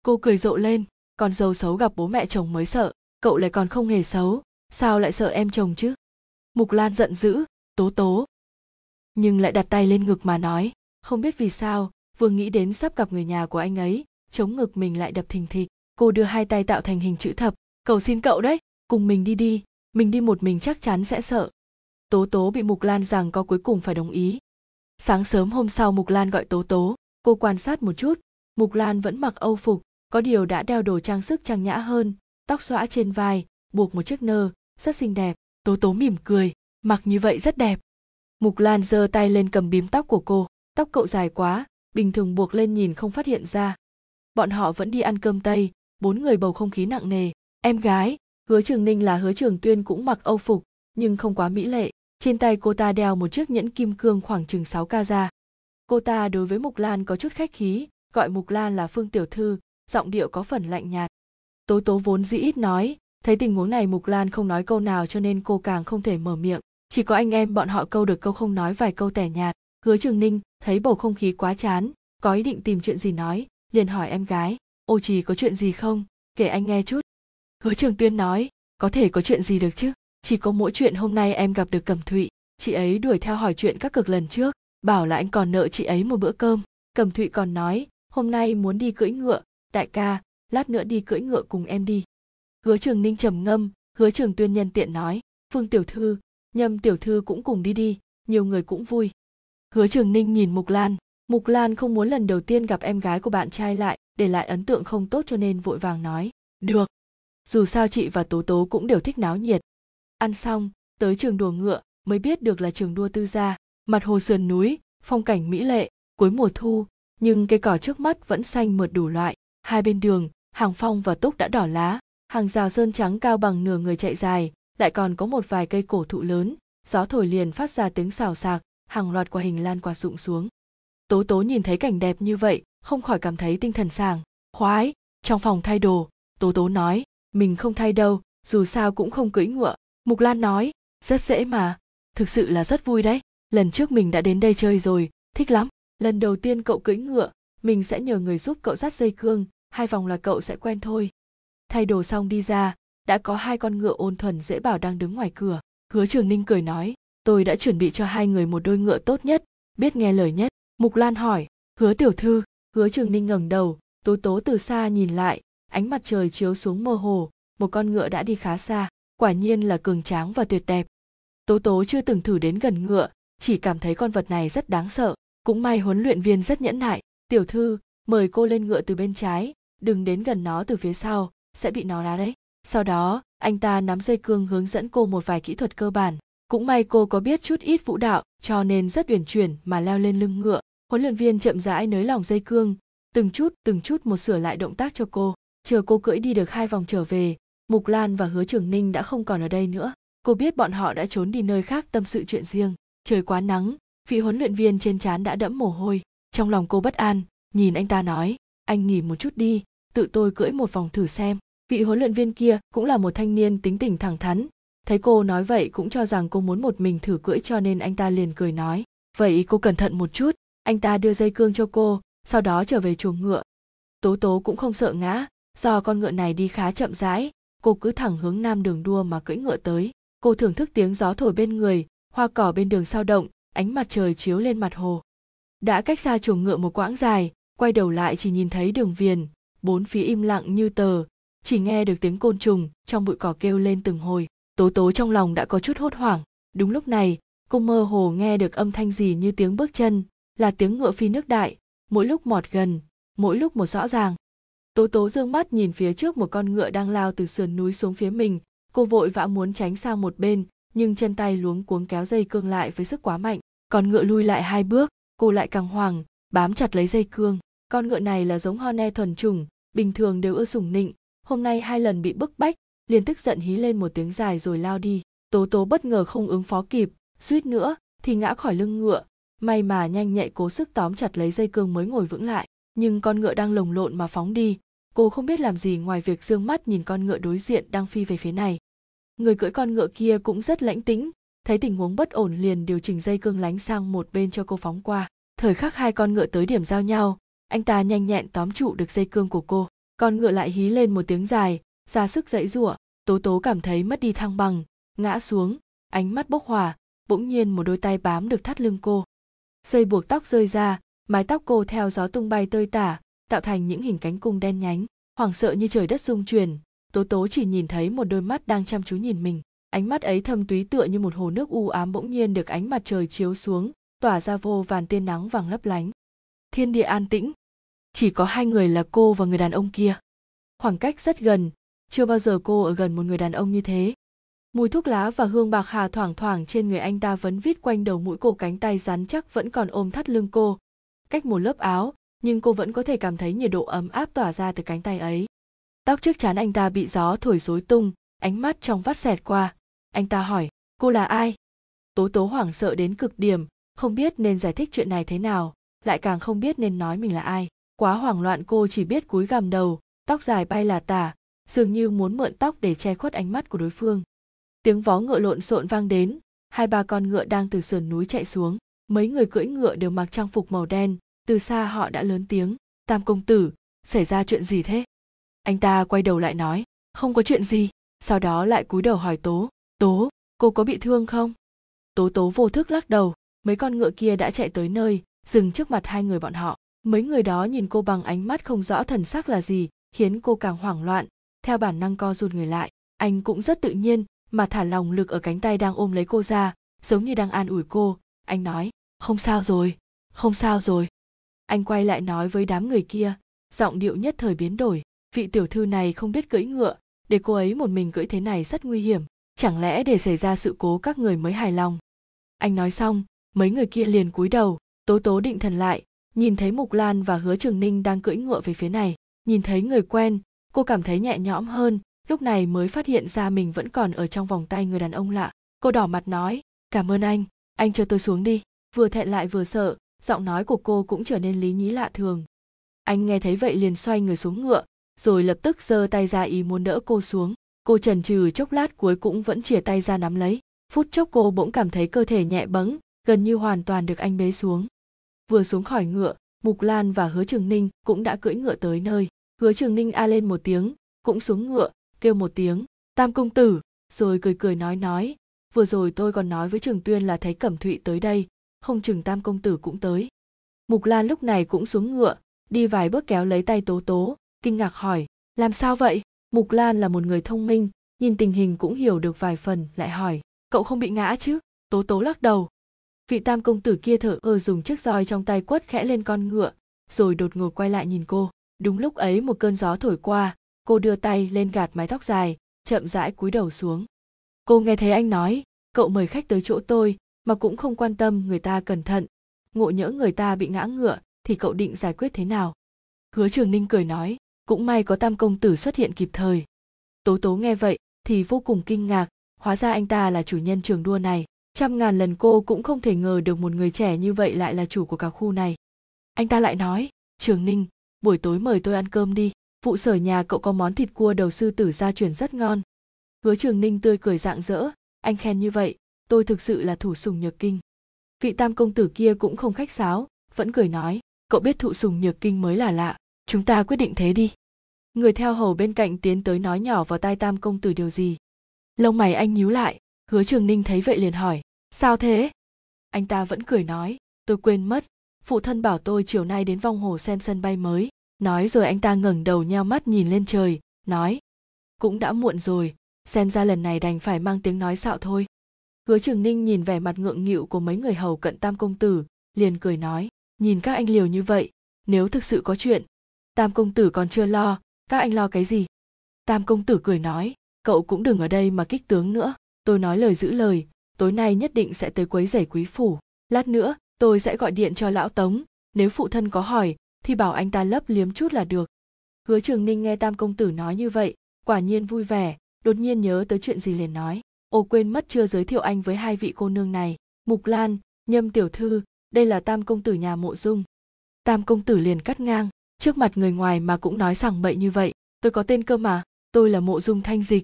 Cô cười rộ lên, còn dâu xấu gặp bố mẹ chồng mới sợ, cậu lại còn không hề xấu, sao lại sợ em chồng chứ? Mục Lan giận dữ, Tố Tố. Nhưng lại đặt tay lên ngực mà nói, không biết vì sao, vừa nghĩ đến sắp gặp người nhà của anh ấy, chống ngực mình lại đập thình thịch. Cô đưa hai tay tạo thành hình chữ thập, cầu xin cậu đấy, cùng mình đi đi, mình đi một mình chắc chắn sẽ sợ. Tố Tố bị Mục Lan giằng co cuối cùng phải đồng ý. Sáng sớm hôm sau Mục Lan gọi Tố Tố, cô quan sát một chút, Mục Lan vẫn mặc âu phục, có điều đã đeo đồ trang sức trang nhã hơn, tóc xõa trên vai, buộc một chiếc nơ, rất xinh đẹp. Tố Tố mỉm cười, mặc như vậy rất đẹp. Mục Lan giơ tay lên cầm bím tóc của cô, tóc cậu dài quá, bình thường buộc lên nhìn không phát hiện ra. Bọn họ vẫn đi ăn cơm tây, bốn người bầu không khí nặng nề. Em gái Hứa Trường Ninh là Hứa Trường Tuyên cũng mặc Âu phục, nhưng không quá mỹ lệ, trên tay cô ta đeo một chiếc nhẫn kim cương khoảng chừng 6K ra. Cô ta đối với Mục Lan có chút khách khí, gọi Mục Lan là Phương tiểu thư, giọng điệu có phần lạnh nhạt. Tố Tố vốn dĩ ít nói, thấy tình huống này Mục Lan không nói câu nào cho nên cô càng không thể mở miệng, chỉ có anh em bọn họ câu được câu không nói vài câu tẻ nhạt. Hứa Trường Ninh thấy bầu không khí quá chán, có ý định tìm chuyện gì nói, liền hỏi em gái, Ô Trì có chuyện gì không, kể anh nghe chút. Hứa Trường Tuyên nói, có thể có chuyện gì được chứ, chỉ có mỗi chuyện hôm nay em gặp được Cẩm Thụy, chị ấy đuổi theo hỏi chuyện các cực lần trước, bảo là anh còn nợ chị ấy một bữa cơm. Cẩm Thụy còn nói, hôm nay muốn đi cưỡi ngựa, đại ca, lát nữa đi cưỡi ngựa cùng em đi. Hứa Trường Ninh trầm ngâm, Hứa Trường Tuyên nhân tiện nói, Phương tiểu thư, Nhâm tiểu thư cũng cùng đi đi, nhiều người cũng vui. Hứa Trường Ninh nhìn Mục Lan, Mục Lan không muốn lần đầu tiên gặp em gái của bạn trai lại, để lại ấn tượng không tốt cho nên vội vàng nói, được. Dù sao chị và Tố Tố cũng đều thích náo nhiệt. Ăn xong, tới trường đua ngựa mới biết được là trường đua tư gia, mặt hồ sườn núi, phong cảnh mỹ lệ, cuối mùa thu, nhưng cây cỏ trước mắt vẫn xanh mượt đủ loại, hai bên đường, hàng phong và túc đã đỏ lá, hàng rào sơn trắng cao bằng nửa người chạy dài, lại còn có một vài cây cổ thụ lớn, gió thổi liền phát ra tiếng xào xạc, hàng loạt quả hình lan quả rụng xuống. Tố Tố nhìn thấy cảnh đẹp như vậy, không khỏi cảm thấy tinh thần sảng khoái. Trong phòng thay đồ, Tố Tố nói, mình không thay đâu, dù sao cũng không cưỡi ngựa. Mục Lan nói, rất dễ mà, thực sự là rất vui đấy, lần trước mình đã đến đây chơi rồi, thích lắm. Lần đầu tiên cậu cưỡi ngựa, mình sẽ nhờ người giúp cậu dắt dây cương, 2 vòng là cậu sẽ quen thôi. Thay đồ xong đi ra, đã có 2 con ngựa ôn thuần dễ bảo đang đứng ngoài cửa. Hứa Trường Ninh cười nói, tôi đã chuẩn bị cho 2 người một đôi ngựa tốt nhất, biết nghe lời nhất. Mục Lan hỏi, Hứa tiểu thư. Hứa Trường Ninh ngẩng đầu, Tố Tố từ xa nhìn lại, ánh mặt trời chiếu xuống mơ hồ, một con ngựa đã đi khá xa, quả nhiên là cường tráng và tuyệt đẹp. Tố Tố chưa từng thử đến gần ngựa, chỉ cảm thấy con vật này rất đáng sợ, cũng may huấn luyện viên rất nhẫn nại. Tiểu thư, mời cô lên ngựa từ bên trái, đừng đến gần nó từ phía sau, sẽ bị nó đá đấy. Sau đó, anh ta nắm dây cương hướng dẫn cô một vài kỹ thuật cơ bản, cũng may cô có biết chút ít vũ đạo, cho nên rất uyển chuyển mà leo lên lưng ngựa. Huấn luyện viên chậm rãi nới lỏng dây cương, từng chút một sửa lại động tác cho cô. Chờ cô cưỡi đi được 2 vòng trở về, Mục Lan và Hứa Trường Ninh đã không còn ở đây nữa. Cô biết bọn họ đã trốn đi nơi khác tâm sự chuyện riêng. Trời quá nắng, vị huấn luyện viên trên trán đã đẫm mồ hôi. Trong lòng cô bất an, nhìn anh ta nói, anh nghỉ một chút đi, tự tôi cưỡi 1 vòng thử xem. Vị huấn luyện viên kia cũng là một thanh niên tính tình thẳng thắn. Thấy cô nói vậy cũng cho rằng cô muốn một mình thử cưỡi cho nên anh ta liền cười nói, vậy cô cẩn thận một chút. Anh ta đưa dây cương cho cô, sau đó trở về chuồng ngựa. Tố Tố cũng không sợ ngã, do con ngựa này đi khá chậm rãi, cô cứ thẳng hướng nam đường đua mà cưỡi ngựa tới. Cô thưởng thức tiếng gió thổi bên người, hoa cỏ bên đường sao động, ánh mặt trời chiếu lên mặt hồ. Đã cách xa chuồng ngựa một quãng dài, quay đầu lại chỉ nhìn thấy đường viền, 4 phía im lặng như tờ, chỉ nghe được tiếng côn trùng trong bụi cỏ kêu lên từng hồi. Tố Tố trong lòng đã có chút hốt hoảng, đúng lúc này, cô mơ hồ nghe được âm thanh gì như tiếng bước chân, là tiếng ngựa phi nước đại, mỗi lúc một gần, mỗi lúc một rõ ràng. Tố Tố dương mắt nhìn phía trước một con ngựa đang lao từ sườn núi xuống phía mình, cô vội vã muốn tránh sang một bên, nhưng chân tay luống cuống kéo dây cương lại với sức quá mạnh, con ngựa lui lại 2 bước, cô lại càng hoảng, bám chặt lấy dây cương. Con ngựa này là giống Horne thuần chủng, bình thường đều ưa sủng nịnh, hôm nay 2 lần bị bức bách, liền tức giận hí lên một tiếng dài rồi lao đi. Tố Tố bất ngờ không ứng phó kịp, suýt nữa thì ngã khỏi lưng ngựa. May mà nhanh nhạy cố sức tóm chặt lấy dây cương mới ngồi vững lại, nhưng con ngựa đang lồng lộn mà phóng đi, cô không biết làm gì ngoài việc dương mắt nhìn con ngựa đối diện đang phi về phía này. Người cưỡi con ngựa kia cũng rất lãnh tĩnh, thấy tình huống bất ổn liền điều chỉnh dây cương lánh sang một bên cho cô phóng qua. Thời khắc 2 con ngựa tới điểm giao nhau, anh ta nhanh nhẹn tóm trụ được dây cương của cô, con ngựa lại hí lên một tiếng dài, ra sức giãy giụa. Tố Tố cảm thấy mất đi thăng bằng, ngã xuống, ánh mắt bốc hỏa, bỗng nhiên một đôi tay bám được thắt lưng cô. Dây buộc tóc rơi ra, mái tóc cô theo gió tung bay tơi tả, tạo thành những hình cánh cung đen nhánh. Hoảng sợ như trời đất rung chuyển, Tố Tố chỉ nhìn thấy một đôi mắt đang chăm chú nhìn mình. Ánh mắt ấy thâm túy tựa như một hồ nước u ám bỗng nhiên được ánh mặt trời chiếu xuống, tỏa ra vô vàn tia nắng vàng lấp lánh. Thiên địa an tĩnh, chỉ có 2 người là cô và người đàn ông kia. Khoảng cách rất gần, chưa bao giờ cô ở gần một người đàn ông như thế. Mùi thuốc lá và hương bạc hà thoảng thoảng trên người anh ta vấn vít quanh đầu mũi cô, cánh tay rắn chắc vẫn còn ôm thắt lưng cô. cách một lớp áo, nhưng cô vẫn có thể cảm thấy nhiệt độ ấm áp tỏa ra từ cánh tay ấy. Tóc trước trán anh ta bị gió thổi rối tung, ánh mắt trong vắt xẹt qua. Anh ta hỏi, cô là ai? Tố Tố hoảng sợ đến cực điểm, không biết nên giải thích chuyện này thế nào, lại càng không biết nên nói mình là ai. Quá hoảng loạn, cô chỉ biết cúi gằm đầu, tóc dài bay là tả, dường như muốn mượn tóc để che khuất ánh mắt của đối phương. Tiếng vó ngựa lộn xộn vang đến, hai ba con ngựa đang từ sườn núi chạy xuống. Mấy người cưỡi ngựa đều mặc trang phục màu đen, từ xa họ đã lớn tiếng, Tam công tử, xảy ra chuyện gì thế? Anh ta quay đầu lại nói, không có chuyện gì, sau đó lại cúi đầu hỏi Tố, Tố, cô có bị thương không? Tố Tố vô thức lắc đầu, mấy con ngựa kia đã chạy tới nơi, dừng trước mặt hai người bọn họ. Mấy người đó nhìn cô bằng ánh mắt không rõ thần sắc là gì, khiến cô càng hoảng loạn, theo bản năng co rụt người lại. Anh cũng rất tự nhiên mà thả lòng lực ở cánh tay đang ôm lấy cô ra, giống như đang an ủi cô. Anh nói, không sao rồi, không sao rồi. Anh quay lại nói với đám người kia, giọng điệu nhất thời biến đổi, vị tiểu thư này không biết cưỡi ngựa, để cô ấy một mình cưỡi thế này rất nguy hiểm, chẳng lẽ để xảy ra sự cố các người mới hài lòng. Anh nói xong, mấy người kia liền cúi đầu. Tố Tố định thần lại, nhìn thấy Mục Lan và Hứa Trường Ninh đang cưỡi ngựa về phía này, nhìn thấy người quen, cô cảm thấy nhẹ nhõm hơn, lúc này mới phát hiện ra mình vẫn còn ở trong vòng tay người đàn ông lạ. Cô đỏ mặt nói, cảm ơn anh cho tôi xuống đi. Vừa thẹn lại vừa sợ, giọng nói của cô cũng trở nên lý nhí lạ thường. Anh nghe thấy vậy liền xoay người xuống ngựa, rồi lập tức giơ tay ra ý muốn đỡ cô xuống. Cô chần chừ chốc lát cuối cũng vẫn chìa tay ra nắm lấy. Phút chốc cô bỗng cảm thấy cơ thể nhẹ bẫng, gần như hoàn toàn được anh bế xuống. Vừa xuống khỏi ngựa, Mục Lan và Hứa Trường Ninh cũng đã cưỡi ngựa tới nơi. Hứa Trường Ninh a lên một tiếng, cũng xuống ngựa, kêu một tiếng, Tam công tử, rồi cười cười nói, vừa rồi tôi còn nói với Trường Tuyên là thấy Cẩm Thụy tới đây, không chừng Tam công tử cũng tới. Mục Lan lúc này cũng xuống ngựa, đi vài bước kéo lấy tay Tố Tố, kinh ngạc hỏi, làm sao vậy? Mục Lan là một người thông minh, nhìn tình hình cũng hiểu được vài phần, lại hỏi, cậu không bị ngã chứ? Tố Tố lắc đầu. Vị Tam công tử kia thở dùng chiếc roi trong tay quất khẽ lên con ngựa, rồi đột ngột quay lại nhìn cô. Đúng lúc ấy một cơn gió thổi qua, cô đưa tay lên gạt mái tóc dài, chậm rãi cúi đầu xuống. Cô nghe thấy anh nói, cậu mời khách tới chỗ tôi mà cũng không quan tâm người ta cẩn thận, ngộ nhỡ người ta bị ngã ngựa thì cậu định giải quyết thế nào? Hứa Trường Ninh cười nói, cũng may có Tam công tử xuất hiện kịp thời. Tố Tố nghe vậy thì vô cùng kinh ngạc, hóa ra anh ta là chủ nhân trường đua này. Trăm ngàn lần cô cũng không thể ngờ được một người trẻ như vậy lại là chủ của cả khu này. Anh ta lại nói, Trường Ninh, buổi tối mời tôi ăn cơm đi, phụ sở nhà cậu có món thịt cua đầu sư tử gia truyền rất ngon. Hứa Trường Ninh tươi cười rạng rỡ, anh khen như vậy, tôi thực sự là thủ sủng nhược kinh. Vị Tam công tử kia cũng không khách sáo, vẫn cười nói, cậu biết thụ sủng nhược kinh mới là lạ, chúng ta quyết định thế đi. Người theo hầu bên cạnh tiến tới nói nhỏ vào tai Tam công tử điều gì. Lông mày anh nhíu lại, Hứa Trường Ninh thấy vậy liền hỏi, sao thế? Anh ta vẫn cười nói, tôi quên mất, phụ thân bảo tôi chiều nay đến Vong Hồ xem sân bay mới. Nói rồi anh ta ngẩng đầu nheo mắt nhìn lên trời, nói, cũng đã muộn rồi, xem ra lần này đành phải mang tiếng nói xạo thôi. Hứa Trường Ninh nhìn vẻ mặt ngượng nghịu của mấy người hầu cận Tam công tử, liền cười nói, nhìn các anh liều như vậy, nếu thực sự có chuyện, Tam công tử còn chưa lo, các anh lo cái gì? Tam công tử cười nói, cậu cũng đừng ở đây mà kích tướng nữa, tôi nói lời giữ lời, tối nay nhất định sẽ tới quấy rầy quý phủ, lát nữa tôi sẽ gọi điện cho lão Tống, nếu phụ thân có hỏi thì bảo anh ta lấp liếm chút là được. Hứa Trường Ninh nghe Tam công tử nói như vậy, quả nhiên vui vẻ, đột nhiên nhớ tới chuyện gì liền nói, ô quên mất chưa giới thiệu anh với hai vị cô nương này, Mục Lan, Nhâm tiểu thư, đây là Tam công tử nhà Mộ Dung. Tam công tử liền cắt ngang, trước mặt người ngoài mà cũng nói sảng bậy như vậy, tôi có tên cơ mà, tôi là Mộ Dung Thanh Dịch.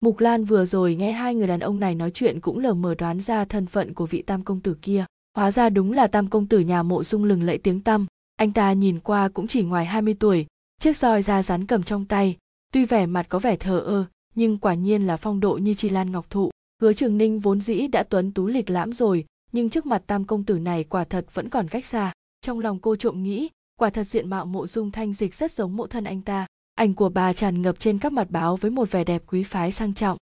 Mục Lan vừa rồi nghe hai người đàn ông này nói chuyện cũng lờ mờ đoán ra thân phận của vị Tam công tử kia, hóa ra đúng là Tam công tử nhà Mộ Dung lừng lẫy tiếng tăm. Anh ta nhìn qua cũng chỉ ngoài 20 tuổi, chiếc roi da rắn cầm trong tay, tuy vẻ mặt có vẻ thờ ơ, nhưng quả nhiên là phong độ như chi lan ngọc thụ. Hứa Trường Ninh vốn dĩ đã tuấn tú lịch lãm rồi, nhưng trước mặt Tam công tử này quả thật vẫn còn cách xa. Trong lòng cô trộm nghĩ, quả thật diện mạo Mộ Dung Thanh Dịch rất giống mẫu thân anh ta. Ảnh của bà tràn ngập trên các mặt báo với một vẻ đẹp quý phái sang trọng.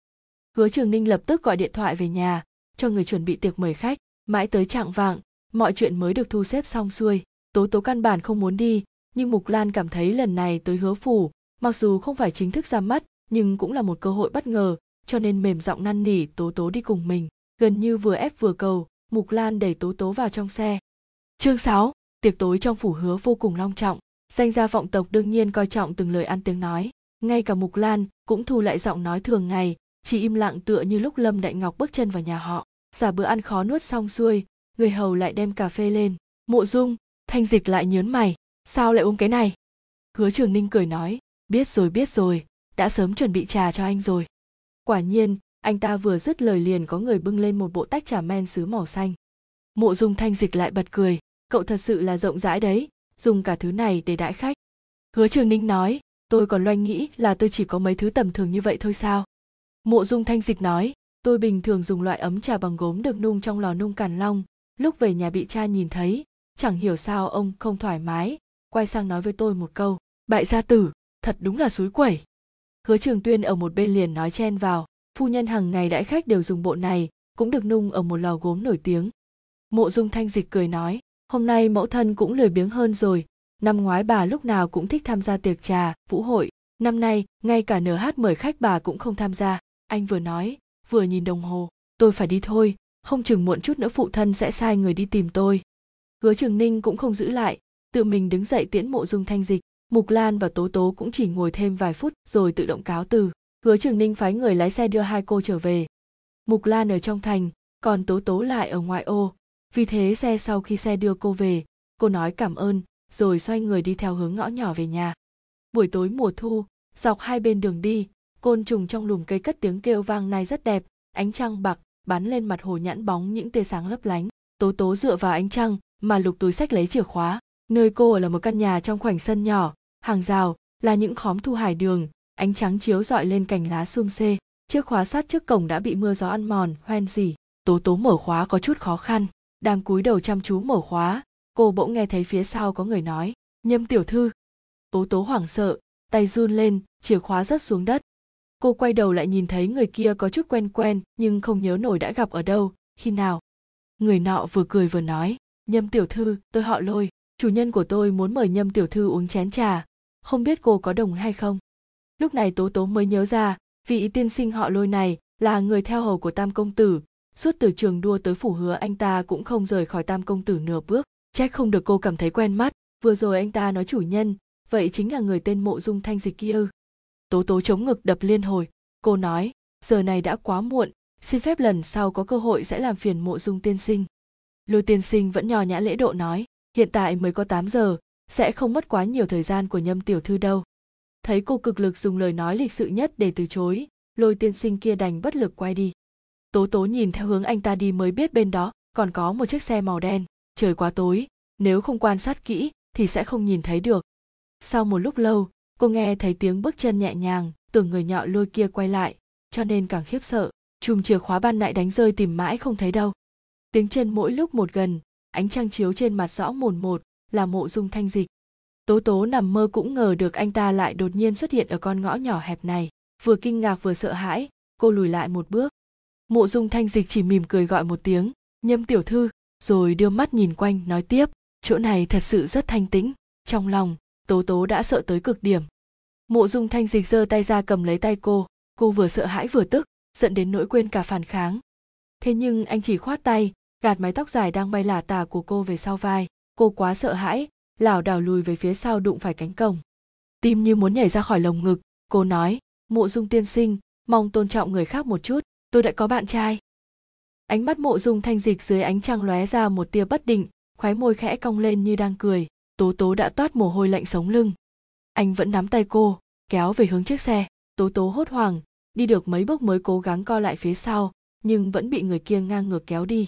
Hứa Trường Ninh lập tức gọi điện thoại về nhà, cho người chuẩn bị tiệc mời khách, mãi tới trạng vạng, mọi chuyện mới được thu xếp xong xuôi. Tố Tố căn bản không muốn đi, nhưng Mục Lan cảm thấy lần này tới Hứa phủ, mặc dù không phải chính thức ra mắt, nhưng cũng là một cơ hội bất ngờ, cho nên mềm giọng năn nỉ Tố Tố đi cùng mình. Gần như vừa ép vừa cầu, Mục Lan đẩy Tố Tố vào trong xe. Chương 6. Tiệc tối trong phủ Hứa vô cùng long trọng, danh gia vọng tộc đương nhiên coi trọng từng lời ăn tiếng nói. Ngay cả Mục Lan cũng thu lại giọng nói thường ngày, chỉ im lặng tựa như lúc Lâm Đại Ngọc bước chân vào nhà họ. Giả bữa ăn khó nuốt xong xuôi, người hầu lại đem cà phê lên. Mộ Dung Thanh Dịch lại nhớn mày, sao lại uống cái này? Hứa Trường Ninh cười nói, biết rồi, đã sớm chuẩn bị trà cho anh rồi. Quả nhiên, anh ta vừa dứt lời liền có người bưng lên một bộ tách trà men sứ màu xanh. Mộ Dung Thanh Dịch lại bật cười, cậu thật sự là rộng rãi đấy, dùng cả thứ này để đãi khách. Hứa Trường Ninh nói, tôi còn loanh nghĩ là tôi chỉ có mấy thứ tầm thường như vậy thôi sao? Mộ Dung Thanh Dịch nói, tôi bình thường dùng loại ấm trà bằng gốm được nung trong lò nung càn long, lúc về nhà bị cha nhìn thấy, chẳng hiểu sao ông không thoải mái, quay sang nói với tôi một câu, bại gia tử, thật đúng là xúi quẩy. Hứa Trường Tuyên ở một bên liền nói chen vào, phu nhân hàng ngày đãi khách đều dùng bộ này, cũng được nung ở một lò gốm nổi tiếng. Mộ Dung Thanh Dịch cười nói, hôm nay mẫu thân cũng lười biếng hơn rồi, năm ngoái bà lúc nào cũng thích tham gia tiệc trà, vũ hội, năm nay ngay cả NH mời khách bà cũng không tham gia. Anh vừa nói, vừa nhìn đồng hồ, tôi phải đi thôi, không chừng muộn chút nữa phụ thân sẽ sai người đi tìm tôi. Hứa Trường Ninh cũng không giữ lại, tự mình đứng dậy tiễn Mộ Dung Thanh Dịch. Mục Lan và Tố Tố cũng chỉ ngồi thêm vài phút rồi tự động cáo từ. Hứa Trường Ninh phái người lái xe đưa hai cô trở về. Mục Lan ở trong thành, còn Tố Tố lại ở ngoại ô. Vì thế sau khi xe đưa cô về, cô nói cảm ơn, rồi xoay người đi theo hướng ngõ nhỏ về nhà. Buổi tối mùa thu, dọc hai bên đường đi, côn trùng trong lùm cây cất tiếng kêu vang nai rất đẹp, ánh trăng bạc bắn lên mặt hồ nhãn bóng những tia sáng lấp lánh. Tố Tố dựa vào ánh trăng mà lục túi xách lấy chìa khóa. Nơi cô ở là một căn nhà trong khoảnh sân nhỏ, hàng rào là những khóm thu hải đường, ánh trắng chiếu rọi lên cành lá sum xê. Chiếc khóa sắt trước cổng đã bị mưa gió ăn mòn, hoen rỉ. Tố Tố mở khóa có chút khó khăn, đang cúi đầu chăm chú mở khóa, cô bỗng nghe thấy phía sau có người nói, Nhâm tiểu thư. Tố Tố hoảng sợ, tay run lên, chìa khóa rớt xuống đất. Cô quay đầu lại nhìn thấy người kia có chút quen quen nhưng không nhớ nổi đã gặp ở đâu, khi nào. Người nọ vừa cười vừa nói, Nhâm tiểu thư, tôi họ Lôi, chủ nhân của tôi muốn mời Nhâm tiểu thư uống chén trà, không biết cô có đồng hay không. Lúc này Tố Tố mới nhớ ra, vị tiên sinh họ Lôi này là người theo hầu của Tam công tử, suốt từ trường đua tới phủ Hứa anh ta cũng không rời khỏi Tam công tử nửa bước, trách không được cô cảm thấy quen mắt, vừa rồi anh ta nói chủ nhân, vậy chính là người tên Mộ Dung Thanh Dịch kia ư? Tố Tố chống ngực đập liên hồi, cô nói, giờ này đã quá muộn, xin phép lần sau có cơ hội sẽ làm phiền Mộ Dung tiên sinh. Lôi tiên sinh vẫn nho nhã lễ độ nói, hiện tại mới có 8 giờ, sẽ không mất quá nhiều thời gian của Nhâm tiểu thư đâu. Thấy cô cực lực dùng lời nói lịch sự nhất để từ chối, Lôi tiên sinh kia đành bất lực quay đi. Tố Tố nhìn theo hướng anh ta đi mới biết bên đó còn có một chiếc xe màu đen, trời quá tối, nếu không quan sát kỹ thì sẽ không nhìn thấy được. Sau một lúc lâu, cô nghe thấy tiếng bước chân nhẹ nhàng, tưởng người nhọ Lôi kia quay lại, cho nên càng khiếp sợ, chùm chìa khóa ban nãy đánh rơi tìm mãi không thấy đâu. Tiếng chân mỗi lúc một gần, ánh trăng chiếu trên mặt rõ mồn một, là Mộ Dung Thanh Dịch. Tố Tố nằm mơ cũng ngờ được anh ta lại đột nhiên xuất hiện ở con ngõ nhỏ hẹp này, vừa kinh ngạc vừa sợ hãi, cô lùi lại một bước. Mộ Dung Thanh Dịch chỉ mỉm cười gọi một tiếng, Nhâm tiểu thư, rồi đưa mắt nhìn quanh nói tiếp, chỗ này thật sự rất thanh tĩnh. Trong lòng, Tố Tố đã sợ tới cực điểm. Mộ Dung Thanh Dịch giơ tay ra cầm lấy tay cô vừa sợ hãi vừa tức, giận đến nỗi quên cả phản kháng. Thế nhưng anh chỉ khoát tay, gạt mái tóc dài đang bay lả tả của cô về sau vai, cô quá sợ hãi, lảo đảo lùi về phía sau đụng phải cánh cổng. Tim như muốn nhảy ra khỏi lồng ngực, cô nói, Mộ Dung tiên sinh, mong tôn trọng người khác một chút, tôi đã có bạn trai. Ánh mắt Mộ Dung Thanh Dịch dưới ánh trăng lóe ra một tia bất định, khóe môi khẽ cong lên như đang cười. Tố Tố đã toát mồ hôi lạnh sống lưng. Anh vẫn nắm tay cô, kéo về hướng chiếc xe. Tố Tố hốt hoảng, đi được mấy bước mới cố gắng co lại phía sau, nhưng vẫn bị người kia ngang ngược kéo đi.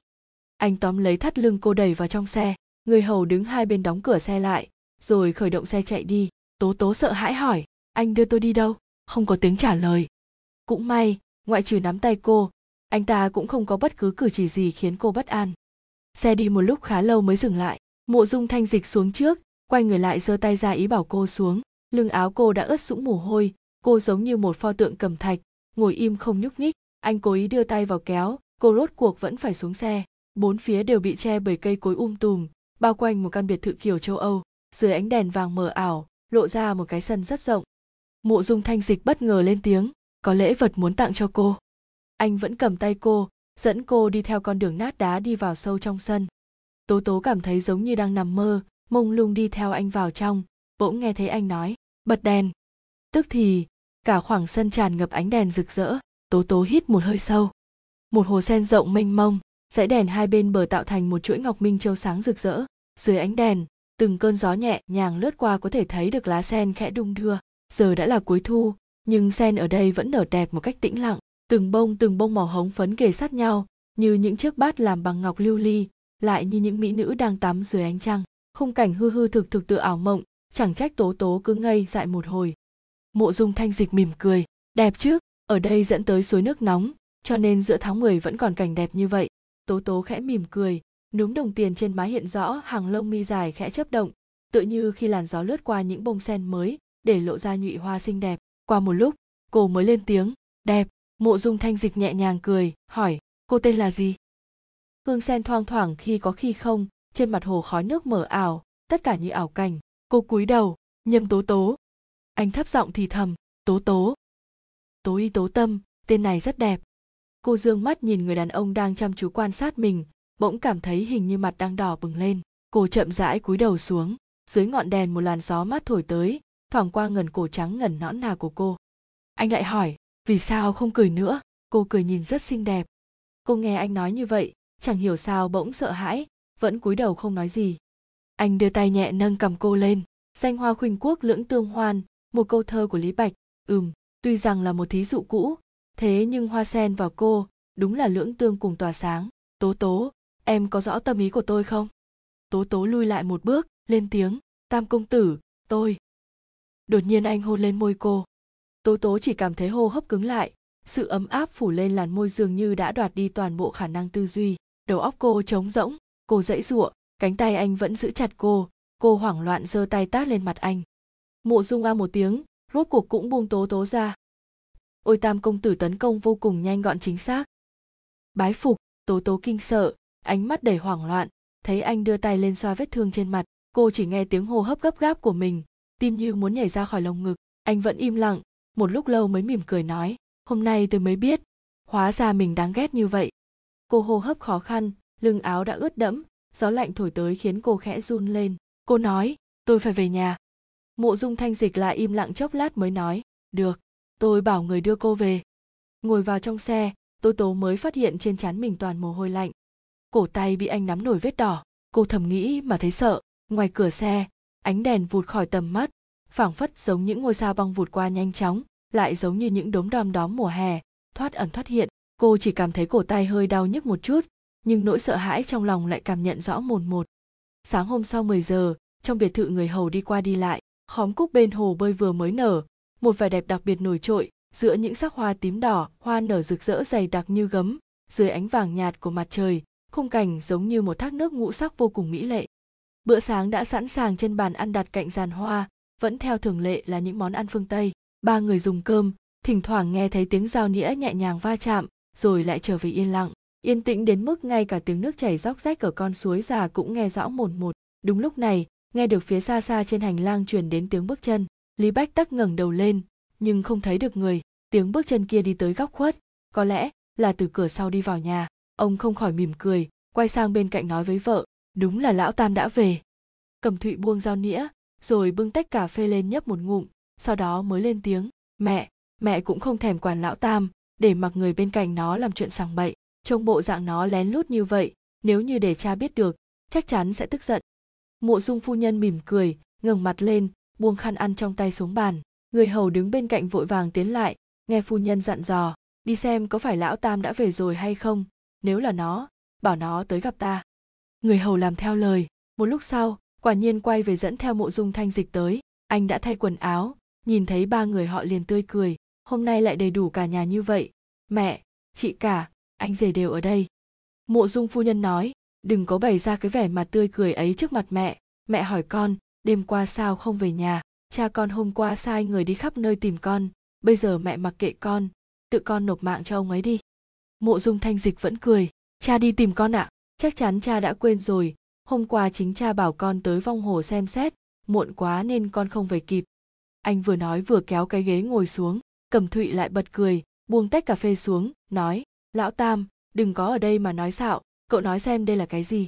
Anh tóm lấy thắt lưng cô đẩy vào trong xe, người hầu đứng hai bên đóng cửa xe lại, rồi khởi động xe chạy đi. Tố Tố sợ hãi hỏi, anh đưa tôi đi đâu? Không có tiếng trả lời. Cũng may, ngoại trừ nắm tay cô, anh ta cũng không có bất cứ cử chỉ gì khiến cô bất an. Xe đi một lúc khá lâu mới dừng lại. Mộ Dung Thanh Dịch xuống trước, quay người lại giơ tay ra ý bảo cô xuống. Lưng áo cô đã ướt sũng mồ hôi, cô giống như một pho tượng cầm thạch, ngồi im không nhúc nhích. Anh cố ý đưa tay vào kéo, cô rốt cuộc vẫn phải xuống xe. Bốn phía đều bị che bởi cây cối tùm, bao quanh một căn biệt thự kiểu châu Âu. Dưới ánh đèn vàng mờ ảo, lộ ra một cái sân rất rộng. Mộ Dung Thanh Dịch bất ngờ lên tiếng, có lễ vật muốn tặng cho cô. Anh vẫn cầm tay cô, dẫn cô đi theo con đường nát đá đi vào sâu trong sân. Tố Tố cảm thấy giống như đang nằm mơ, mông lung đi theo anh vào trong, bỗng nghe thấy anh nói, bật đèn. Tức thì, cả khoảng sân tràn ngập ánh đèn rực rỡ, Tố Tố hít một hơi sâu. Một hồ sen rộng mênh mông, dãy đèn hai bên bờ tạo thành một chuỗi ngọc minh châu sáng rực rỡ. Dưới ánh đèn, từng cơn gió nhẹ nhàng lướt qua có thể thấy được lá sen khẽ đung đưa. Giờ đã là cuối thu, nhưng sen ở đây vẫn nở đẹp một cách tĩnh lặng. Từng bông màu hồng phấn kề sát nhau, như những chiếc bát làm bằng ngọc lưu ly, lại như những mỹ nữ đang tắm dưới ánh trăng. Khung cảnh hư hư thực thực tựa ảo mộng, chẳng trách Tố Tố cứ ngây dại một hồi. Mộ Dung Thanh Dịch mỉm cười, đẹp chứ, ở đây dẫn tới suối nước nóng, cho nên giữa tháng 10 vẫn còn cảnh đẹp như vậy. Tố Tố khẽ mỉm cười, núm đồng tiền trên má hiện rõ hàng lông mi dài khẽ chớp động, tựa như khi làn gió lướt qua những bông sen mới, để lộ ra nhụy hoa xinh đẹp. Qua một lúc, cô mới lên tiếng, đẹp. Mộ Dung Thanh Dịch nhẹ nhàng cười, hỏi, cô tên là gì? Hương sen thoang thoảng khi có khi không, trên mặt hồ khói nước mờ ảo, tất cả như ảo cảnh. Cô cúi đầu, Nhiệm Tố Tố. Anh thấp giọng thì thầm, Tố Tố. Tố y Tố Tâm, tên này rất đẹp. Cô dương mắt nhìn người đàn ông đang chăm chú quan sát mình, bỗng cảm thấy hình như mặt đang đỏ bừng lên. Cô chậm rãi cúi đầu xuống, dưới ngọn đèn một làn gió mát thổi tới, thoảng qua ngần cổ trắng ngần nõn nà của cô. Anh lại hỏi, vì sao không cười nữa? Cô cười nhìn rất xinh đẹp. Cô nghe anh nói như vậy, chẳng hiểu sao bỗng sợ hãi, vẫn cúi đầu không nói gì. Anh đưa tay nhẹ nâng cằm cô lên, danh hoa khuynh quốc lưỡng tương hoan, một câu thơ của Lý Bạch. Tuy rằng là một thí dụ cũ, thế nhưng hoa sen và cô đúng là lưỡng tương cùng tỏa sáng. Tố Tố, em có rõ tâm ý của tôi không? Tố Tố lui lại một bước, lên tiếng, Tam công tử, tôi. Đột nhiên anh hôn lên môi cô. Tố Tố chỉ cảm thấy hô hấp cứng lại, sự ấm áp phủ lên làn môi dường như đã đoạt đi toàn bộ khả năng tư duy. Đầu óc cô trống rỗng, cô giãy giụa, cánh tay anh vẫn giữ chặt cô hoảng loạn giơ tay tát lên mặt anh. Mộ Dung a một tiếng, rốt cuộc cũng buông Tố Tố ra. Ôi, Tam công tử tấn công vô cùng nhanh gọn chính xác. Bái phục. Tố Tố kinh sợ, ánh mắt đầy hoảng loạn, thấy anh đưa tay lên xoa vết thương trên mặt, cô chỉ nghe tiếng hô hấp gấp gáp của mình, tim như muốn nhảy ra khỏi lồng ngực. Anh vẫn im lặng, một lúc lâu mới mỉm cười nói, hôm nay tôi mới biết, hóa ra mình đáng ghét như vậy. Cô hô hấp khó khăn, lưng áo đã ướt đẫm, gió lạnh thổi tới khiến cô khẽ run lên. Cô nói, tôi phải về nhà. Mộ Dung Thanh Dịch lại im lặng chốc lát mới nói, được, tôi bảo người đưa cô về. Ngồi vào trong xe, Tố Tố mới phát hiện trên trán mình toàn mồ hôi lạnh. Cổ tay bị anh nắm nổi vết đỏ, cô thầm nghĩ mà thấy sợ. Ngoài cửa xe, ánh đèn vụt khỏi tầm mắt, phảng phất giống những ngôi sao băng vụt qua nhanh chóng, lại giống như những đốm đom đóm mùa hè, thoát ẩn thoát hiện. Cô chỉ cảm thấy cổ tay hơi đau nhức một chút, nhưng nỗi sợ hãi trong lòng lại cảm nhận rõ mồn một. Sáng hôm sau 10 giờ, trong biệt thự người hầu đi qua đi lại, khóm cúc bên hồ bơi vừa mới nở, một vẻ đẹp đặc biệt nổi trội, giữa những sắc hoa tím đỏ, hoa nở rực rỡ dày đặc như gấm, dưới ánh vàng nhạt của mặt trời, khung cảnh giống như một thác nước ngũ sắc vô cùng mỹ lệ. Bữa sáng đã sẵn sàng trên bàn ăn đặt cạnh giàn hoa, vẫn theo thường lệ là những món ăn phương Tây. Ba người dùng cơm, thỉnh thoảng nghe thấy tiếng dao nĩa nhẹ nhàng va chạm, rồi lại trở về yên lặng. Yên tĩnh đến mức ngay cả tiếng nước chảy róc rách ở con suối già cũng nghe rõ mồn một. Đúng lúc này, nghe được phía xa xa trên hành lang truyền đến tiếng bước chân. Lý Bách Tắc ngẩng đầu lên, nhưng không thấy được người. Tiếng bước chân kia đi tới góc khuất, có lẽ là từ cửa sau đi vào nhà. Ông không khỏi mỉm cười, quay sang bên cạnh nói với vợ, đúng là lão Tam đã về. Cẩm Thụy buông dao nĩa, rồi bưng tách cà phê lên nhấp một ngụm, sau đó mới lên tiếng, mẹ cũng không thèm quản lão Tam, để mặc người bên cạnh nó làm chuyện sằng bậy. Trông bộ dạng nó lén lút như vậy, nếu như để cha biết được, chắc chắn sẽ tức giận. Mộ Dung phu nhân mỉm cười, ngẩng mặt lên, buông khăn ăn trong tay xuống bàn. Người hầu đứng bên cạnh vội vàng tiến lại, nghe phu nhân dặn dò, đi xem có phải lão Tam đã về rồi hay không, nếu là nó, bảo nó tới gặp ta. Người hầu làm theo lời, một lúc sau, quả nhiên quay về dẫn theo Mộ Dung Thanh Dịch tới. Anh đã thay quần áo, nhìn thấy ba người họ liền tươi cười, hôm nay lại đầy đủ cả nhà như vậy, mẹ, chị cả, anh rể đều ở đây. Mộ Dung phu nhân nói, đừng có bày ra cái vẻ mặt tươi cười ấy trước mặt mẹ hỏi con, đêm qua sao không về nhà, cha con hôm qua sai người đi khắp nơi tìm con, bây giờ mẹ mặc kệ con, tự con nộp mạng cho ông ấy đi. Mộ Dung Thanh Dịch vẫn cười, cha đi tìm con ạ, chắc chắn cha đã quên rồi, hôm qua chính cha bảo con tới Vong Hồ xem xét, muộn quá nên con không về kịp. Anh vừa nói vừa kéo cái ghế ngồi xuống, Cẩm Thụy lại bật cười, buông tách cà phê xuống, nói, lão Tam, đừng có ở đây mà nói xạo, cậu nói xem đây là cái gì.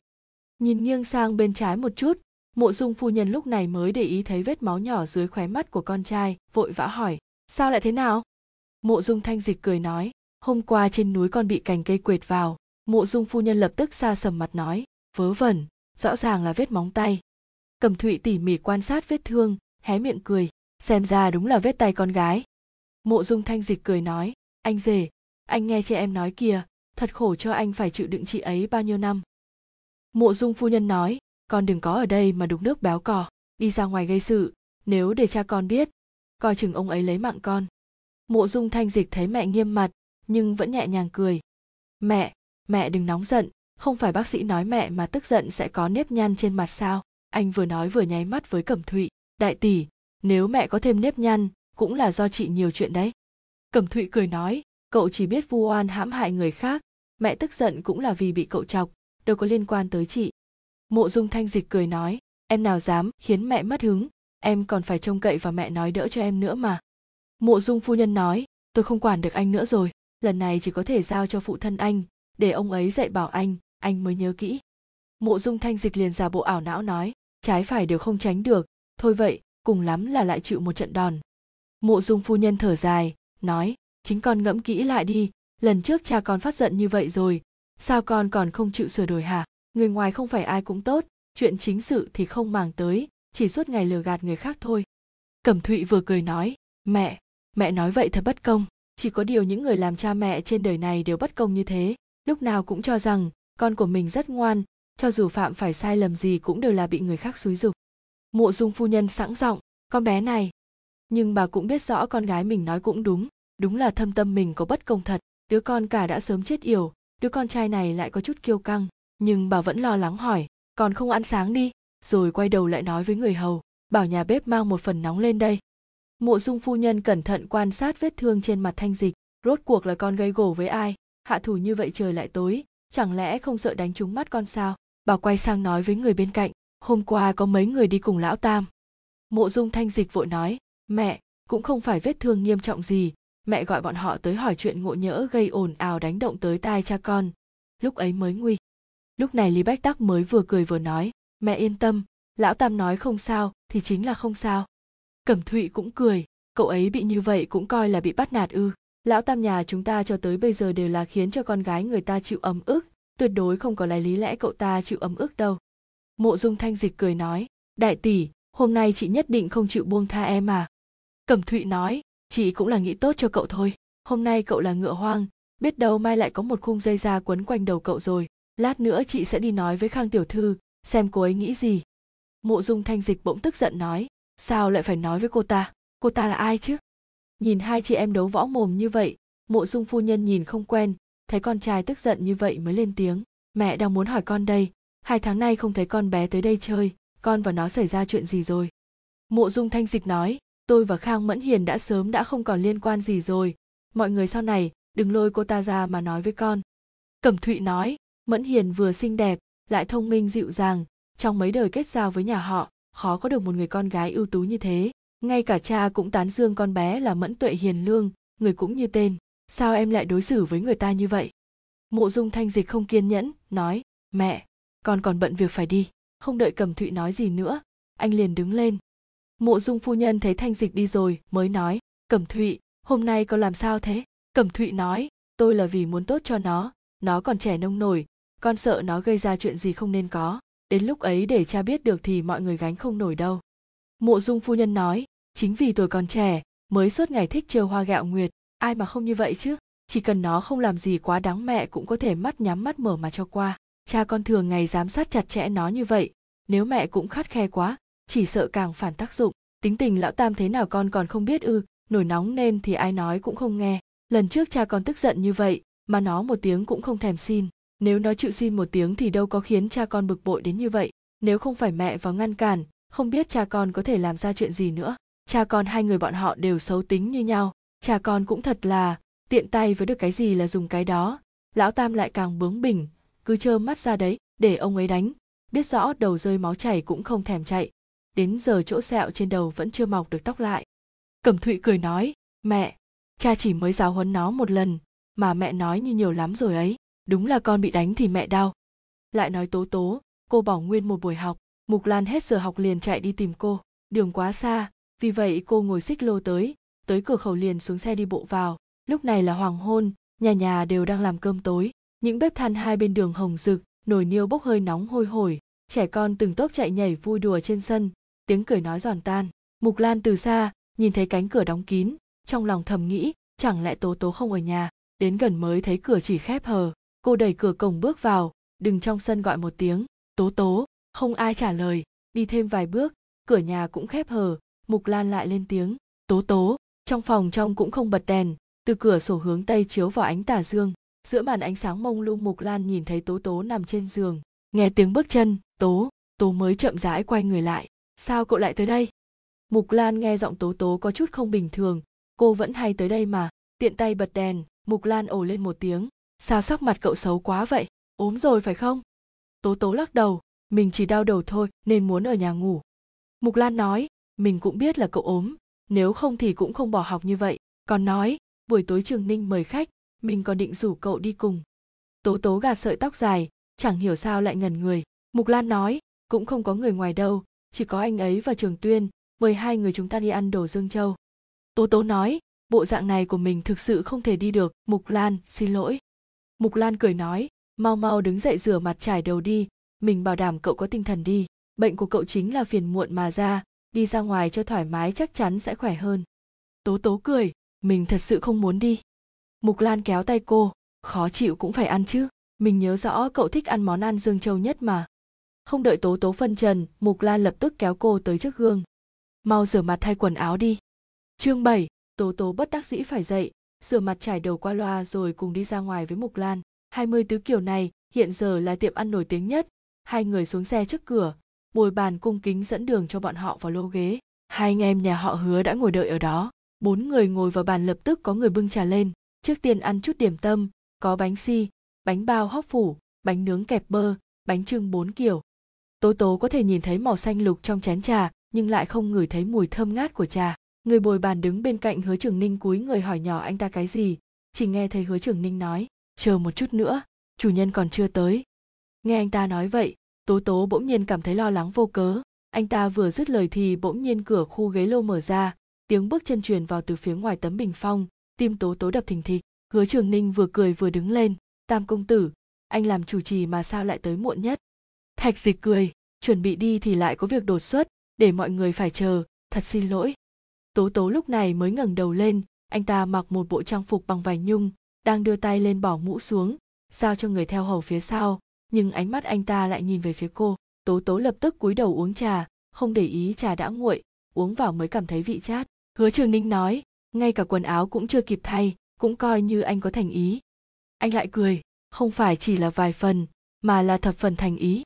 Nhìn nghiêng sang bên trái một chút, Mộ Dung phu nhân lúc này mới để ý thấy vết máu nhỏ dưới khóe mắt của con trai, vội vã hỏi, sao lại thế nào? Mộ Dung Thanh Dịch cười nói, hôm qua trên núi con bị cành cây quệt vào. Mộ Dung phu nhân lập tức sa sầm mặt nói, vớ vẩn, rõ ràng là vết móng tay. Cẩm Thụy tỉ mỉ quan sát vết thương, hé miệng cười, xem ra đúng là vết tay con gái. Mộ Dung Thanh Dịch cười nói, anh rể, anh nghe chị em nói kìa, thật khổ cho anh phải chịu đựng chị ấy bao nhiêu năm. Mộ Dung phu nhân nói, con đừng có ở đây mà đục nước béo cò, đi ra ngoài gây sự, nếu để cha con biết, coi chừng ông ấy lấy mạng con. Mộ Dung Thanh Dịch thấy mẹ nghiêm mặt, nhưng vẫn nhẹ nhàng cười. Mẹ đừng nóng giận, không phải bác sĩ nói mẹ mà tức giận sẽ có nếp nhăn trên mặt sao? Anh vừa nói vừa nháy mắt với Cẩm Thụy, đại tỷ, nếu mẹ có thêm nếp nhăn, cũng là do chị nhiều chuyện đấy. Cẩm Thụy cười nói, cậu chỉ biết vu oan hãm hại người khác, mẹ tức giận cũng là vì bị cậu chọc, đâu có liên quan tới chị. Mộ Dung Thanh Dịch cười nói, em nào dám khiến mẹ mất hứng, em còn phải trông cậy vào mẹ nói đỡ cho em nữa mà. Mộ Dung phu nhân nói, tôi không quản được anh nữa rồi, lần này chỉ có thể giao cho phụ thân anh, để ông ấy dạy bảo anh mới nhớ kỹ. Mộ Dung Thanh Dịch liền giả bộ ảo não nói, trái phải đều không tránh được, thôi vậy, cùng lắm là lại chịu một trận đòn. Mộ Dung phu nhân thở dài, nói, chính con ngẫm kỹ lại đi, lần trước cha con phát giận như vậy rồi, sao con còn không chịu sửa đổi hả? Người ngoài không phải ai cũng tốt, chuyện chính sự thì không màng tới, chỉ suốt ngày lừa gạt người khác thôi. Cẩm Thụy vừa cười nói, mẹ nói vậy thật bất công, chỉ có điều những người làm cha mẹ trên đời này đều bất công như thế, lúc nào cũng cho rằng con của mình rất ngoan, cho dù phạm phải sai lầm gì cũng đều là bị người khác xúi giục. Mộ Dung phu nhân sẵn giọng, con bé này, nhưng bà cũng biết rõ con gái mình nói cũng đúng, đúng là thâm tâm mình có bất công thật, đứa con cả đã sớm chết yểu, đứa con trai này lại có chút kiêu căng, nhưng bà vẫn lo lắng hỏi, còn không ăn sáng đi, rồi quay đầu lại nói với người hầu, bảo nhà bếp mang một phần nóng lên đây. Mộ Dung phu nhân cẩn thận quan sát vết thương trên mặt Thanh Dịch, rốt cuộc là con gây gổ với ai, hạ thủ như vậy trời lại tối, chẳng lẽ không sợ đánh trúng mắt con sao? Bà quay sang nói với người bên cạnh, hôm qua có mấy người đi cùng lão Tam. Mộ Dung Thanh Dịch vội nói, mẹ, cũng không phải vết thương nghiêm trọng gì, mẹ gọi bọn họ tới hỏi chuyện ngộ nhỡ gây ồn ào đánh động tới tai cha con, lúc ấy mới nguy. Lúc này Lý Bách Tắc mới vừa cười vừa nói, mẹ yên tâm, lão Tam nói không sao thì chính là không sao. Cẩm Thụy cũng cười, cậu ấy bị như vậy cũng coi là bị bắt nạt ư? Lão Tam nhà chúng ta cho tới bây giờ đều là khiến cho con gái người ta chịu ấm ức, tuyệt đối không có lý lẽ cậu ta chịu ấm ức đâu. Mộ Dung Thanh Dịch cười nói, đại tỷ, hôm nay chị nhất định không chịu buông tha em à? Cẩm Thụy nói, chị cũng là nghĩ tốt cho cậu thôi, hôm nay cậu là ngựa hoang, biết đâu mai lại có một khung dây da quấn quanh đầu cậu rồi, lát nữa chị sẽ đi nói với Khang tiểu thư, xem cô ấy nghĩ gì. Mộ Dung Thanh Dịch bỗng tức giận nói, sao lại phải nói với cô ta là ai chứ? Nhìn hai chị em đấu võ mồm như vậy, Mộ Dung phu nhân nhìn không quen, thấy con trai tức giận như vậy mới lên tiếng, mẹ đang muốn hỏi con đây, 2 tháng nay không thấy con bé tới đây chơi, con và nó xảy ra chuyện gì rồi? Mộ Dung Thanh Dịch nói, tôi và Khang Mẫn Hiền đã sớm không còn liên quan gì rồi, mọi người sau này đừng lôi cô ta ra mà nói với con. Cẩm Thụy nói, Mẫn Hiền vừa xinh đẹp, lại thông minh dịu dàng, trong mấy đời kết giao với nhà họ, khó có được một người con gái ưu tú như thế. Ngay cả cha cũng tán dương con bé là Mẫn Tuệ hiền lương, người cũng như tên, sao em lại đối xử với người ta như vậy? Mộ Dung Thanh Dịch không kiên nhẫn, nói, mẹ, con còn bận việc phải đi. Không đợi Cẩm Thụy nói gì nữa, anh liền đứng lên. Mộ Dung phu nhân thấy Thanh Dịch đi rồi mới nói, Cẩm Thụy, hôm nay con làm sao thế? Cẩm Thụy nói, tôi là vì muốn tốt cho nó còn trẻ nông nổi, con sợ nó gây ra chuyện gì không nên có, đến lúc ấy để cha biết được thì mọi người gánh không nổi đâu. Mộ Dung phu nhân nói, chính vì tuổi còn trẻ, mới suốt ngày thích trêu hoa gạo nguyệt, ai mà không như vậy chứ, chỉ cần nó không làm gì quá đáng mẹ cũng có thể mắt nhắm mắt mở mà cho qua. Cha con thường ngày giám sát chặt chẽ nó như vậy, nếu mẹ cũng khắt khe quá, chỉ sợ càng phản tác dụng, tính tình lão Tam thế nào con còn không biết ư? Nổi nóng nên thì ai nói cũng không nghe, lần trước cha con tức giận như vậy, mà nó một tiếng cũng không thèm xin, nếu nó chịu xin một tiếng thì đâu có khiến cha con bực bội đến như vậy, nếu không phải mẹ vào ngăn cản, không biết cha con có thể làm ra chuyện gì nữa. Cha con hai người bọn họ đều xấu tính như nhau, cha con cũng thật là tiện tay với được cái gì là dùng cái đó, lão Tam lại càng bướng bỉnh, cứ trơ mắt ra đấy, để ông ấy đánh, biết rõ đầu rơi máu chảy cũng không thèm chạy, đến giờ chỗ sẹo trên đầu vẫn chưa mọc được tóc lại. Cẩm Thụy cười nói, mẹ, cha chỉ mới giáo huấn nó một lần, mà mẹ nói như nhiều lắm rồi ấy, đúng là con bị đánh thì mẹ đau. Lại nói Tố Tố, cô bỏ nguyên một buổi học, Mục Lan hết giờ học liền chạy đi tìm cô. Đường quá xa, vì vậy cô ngồi xích lô tới cửa khẩu liền xuống xe đi bộ vào. Lúc này là hoàng hôn, nhà nhà đều đang làm cơm tối. Những bếp than hai bên đường hồng rực, nồi niêu bốc hơi nóng hôi hổi. Trẻ con từng tốp chạy nhảy vui đùa trên sân, tiếng cười nói giòn tan. Mục Lan từ xa, nhìn thấy cánh cửa đóng kín, trong lòng thầm nghĩ, chẳng lẽ Tố Tố không ở nhà. Đến gần mới thấy cửa chỉ khép hờ, cô đẩy cửa cổng bước vào, đứng trong sân gọi một tiếng, Tố Tố, không ai trả lời. Đi thêm vài bước, cửa nhà cũng khép hờ, Mục Lan lại lên tiếng, Tố Tố. Trong phòng trong cũng không bật đèn, từ cửa sổ hướng tây chiếu vào ánh tà dương. Giữa màn ánh sáng mông lung, Mục Lan nhìn thấy Tố Tố nằm trên giường, nghe tiếng bước chân, Tố mới chậm rãi quay người lại. Sao cậu lại tới đây? Mục Lan nghe giọng Tố Tố có chút không bình thường, cô vẫn hay tới đây mà. Tiện tay bật đèn, Mục Lan ồ lên một tiếng, sao sắc mặt cậu xấu quá vậy, ốm rồi phải không? Tố Tố lắc đầu, mình chỉ đau đầu thôi nên muốn ở nhà ngủ. Mục Lan nói, mình cũng biết là cậu ốm, nếu không thì cũng không bỏ học như vậy. Còn nói, buổi tối Trường Ninh mời khách, mình còn định rủ cậu đi cùng. Tố Tố gạt sợi tóc dài, chẳng hiểu sao lại ngẩn người. Mục Lan nói, cũng không có người ngoài đâu, chỉ có anh ấy và Trường Tuyên, mời hai người chúng ta đi ăn đồ Dương Châu. Tố Tố nói, bộ dạng này của mình thực sự không thể đi được, Mục Lan, xin lỗi. Mục Lan cười nói, mau đứng dậy rửa mặt chải đầu đi, mình bảo đảm cậu có tinh thần đi. Bệnh của cậu chính là phiền muộn mà ra, đi ra ngoài cho thoải mái chắc chắn sẽ khỏe hơn. Tố Tố cười, mình thật sự không muốn đi. Mục Lan kéo tay cô, khó chịu cũng phải ăn chứ, mình nhớ rõ cậu thích ăn món ăn Dương Châu nhất mà. Không đợi Tố Tố phân trần, Mục Lan lập tức kéo cô tới trước gương. Mau rửa mặt thay quần áo đi. Chương 7, Tố Tố bất đắc dĩ phải dậy, rửa mặt chải đầu qua loa rồi cùng đi ra ngoài với Mục Lan. 24 kiểu này hiện giờ là tiệm ăn nổi tiếng nhất. Hai người xuống xe trước cửa, Bồi Bàn cung kính dẫn đường cho bọn họ vào lô ghế. Hai anh em nhà họ Hứa đã ngồi đợi ở đó. Bốn người ngồi vào bàn, lập tức có người bưng trà lên. Trước tiên ăn chút điểm tâm, có bánh xi, bánh bao hóc phủ, bánh nướng kẹp bơ, bánh chưng 4 kiểu. Tố Tố có thể nhìn thấy màu xanh lục trong chén trà, nhưng lại không ngửi thấy mùi thơm ngát của trà. Người Bồi Bàn đứng bên cạnh Hứa Trường Ninh cúi người hỏi nhỏ anh ta cái gì, chỉ nghe thấy Hứa Trường Ninh nói, chờ một chút nữa, chủ nhân còn chưa tới. Nghe anh ta nói vậy, Tố Tố bỗng nhiên cảm thấy lo lắng vô cớ. Anh ta vừa dứt lời thì bỗng nhiên cửa khu ghế lô mở ra, tiếng bước chân truyền vào từ phía ngoài tấm bình phong, tim Tố Tố đập thình thịch. Hứa Trường Ninh vừa cười vừa đứng lên, Tam công tử, anh làm chủ trì mà sao lại tới muộn nhất? Thạch Dịch cười, chuẩn bị đi thì lại có việc đột xuất, để mọi người phải chờ, thật xin lỗi. Tố Tố lúc này mới ngẩng đầu lên, anh ta mặc một bộ trang phục bằng vải nhung, đang đưa tay lên bỏ mũ xuống, giao cho người theo hầu phía sau, nhưng ánh mắt anh ta lại nhìn về phía cô. Tố Tố lập tức cúi đầu uống trà, không để ý trà đã nguội, uống vào mới cảm thấy vị chát. Hứa Trường Ninh nói, ngay cả quần áo cũng chưa kịp thay, cũng coi như anh có thành ý. Anh lại cười, không phải chỉ là vài phần, mà là thập phần thành ý.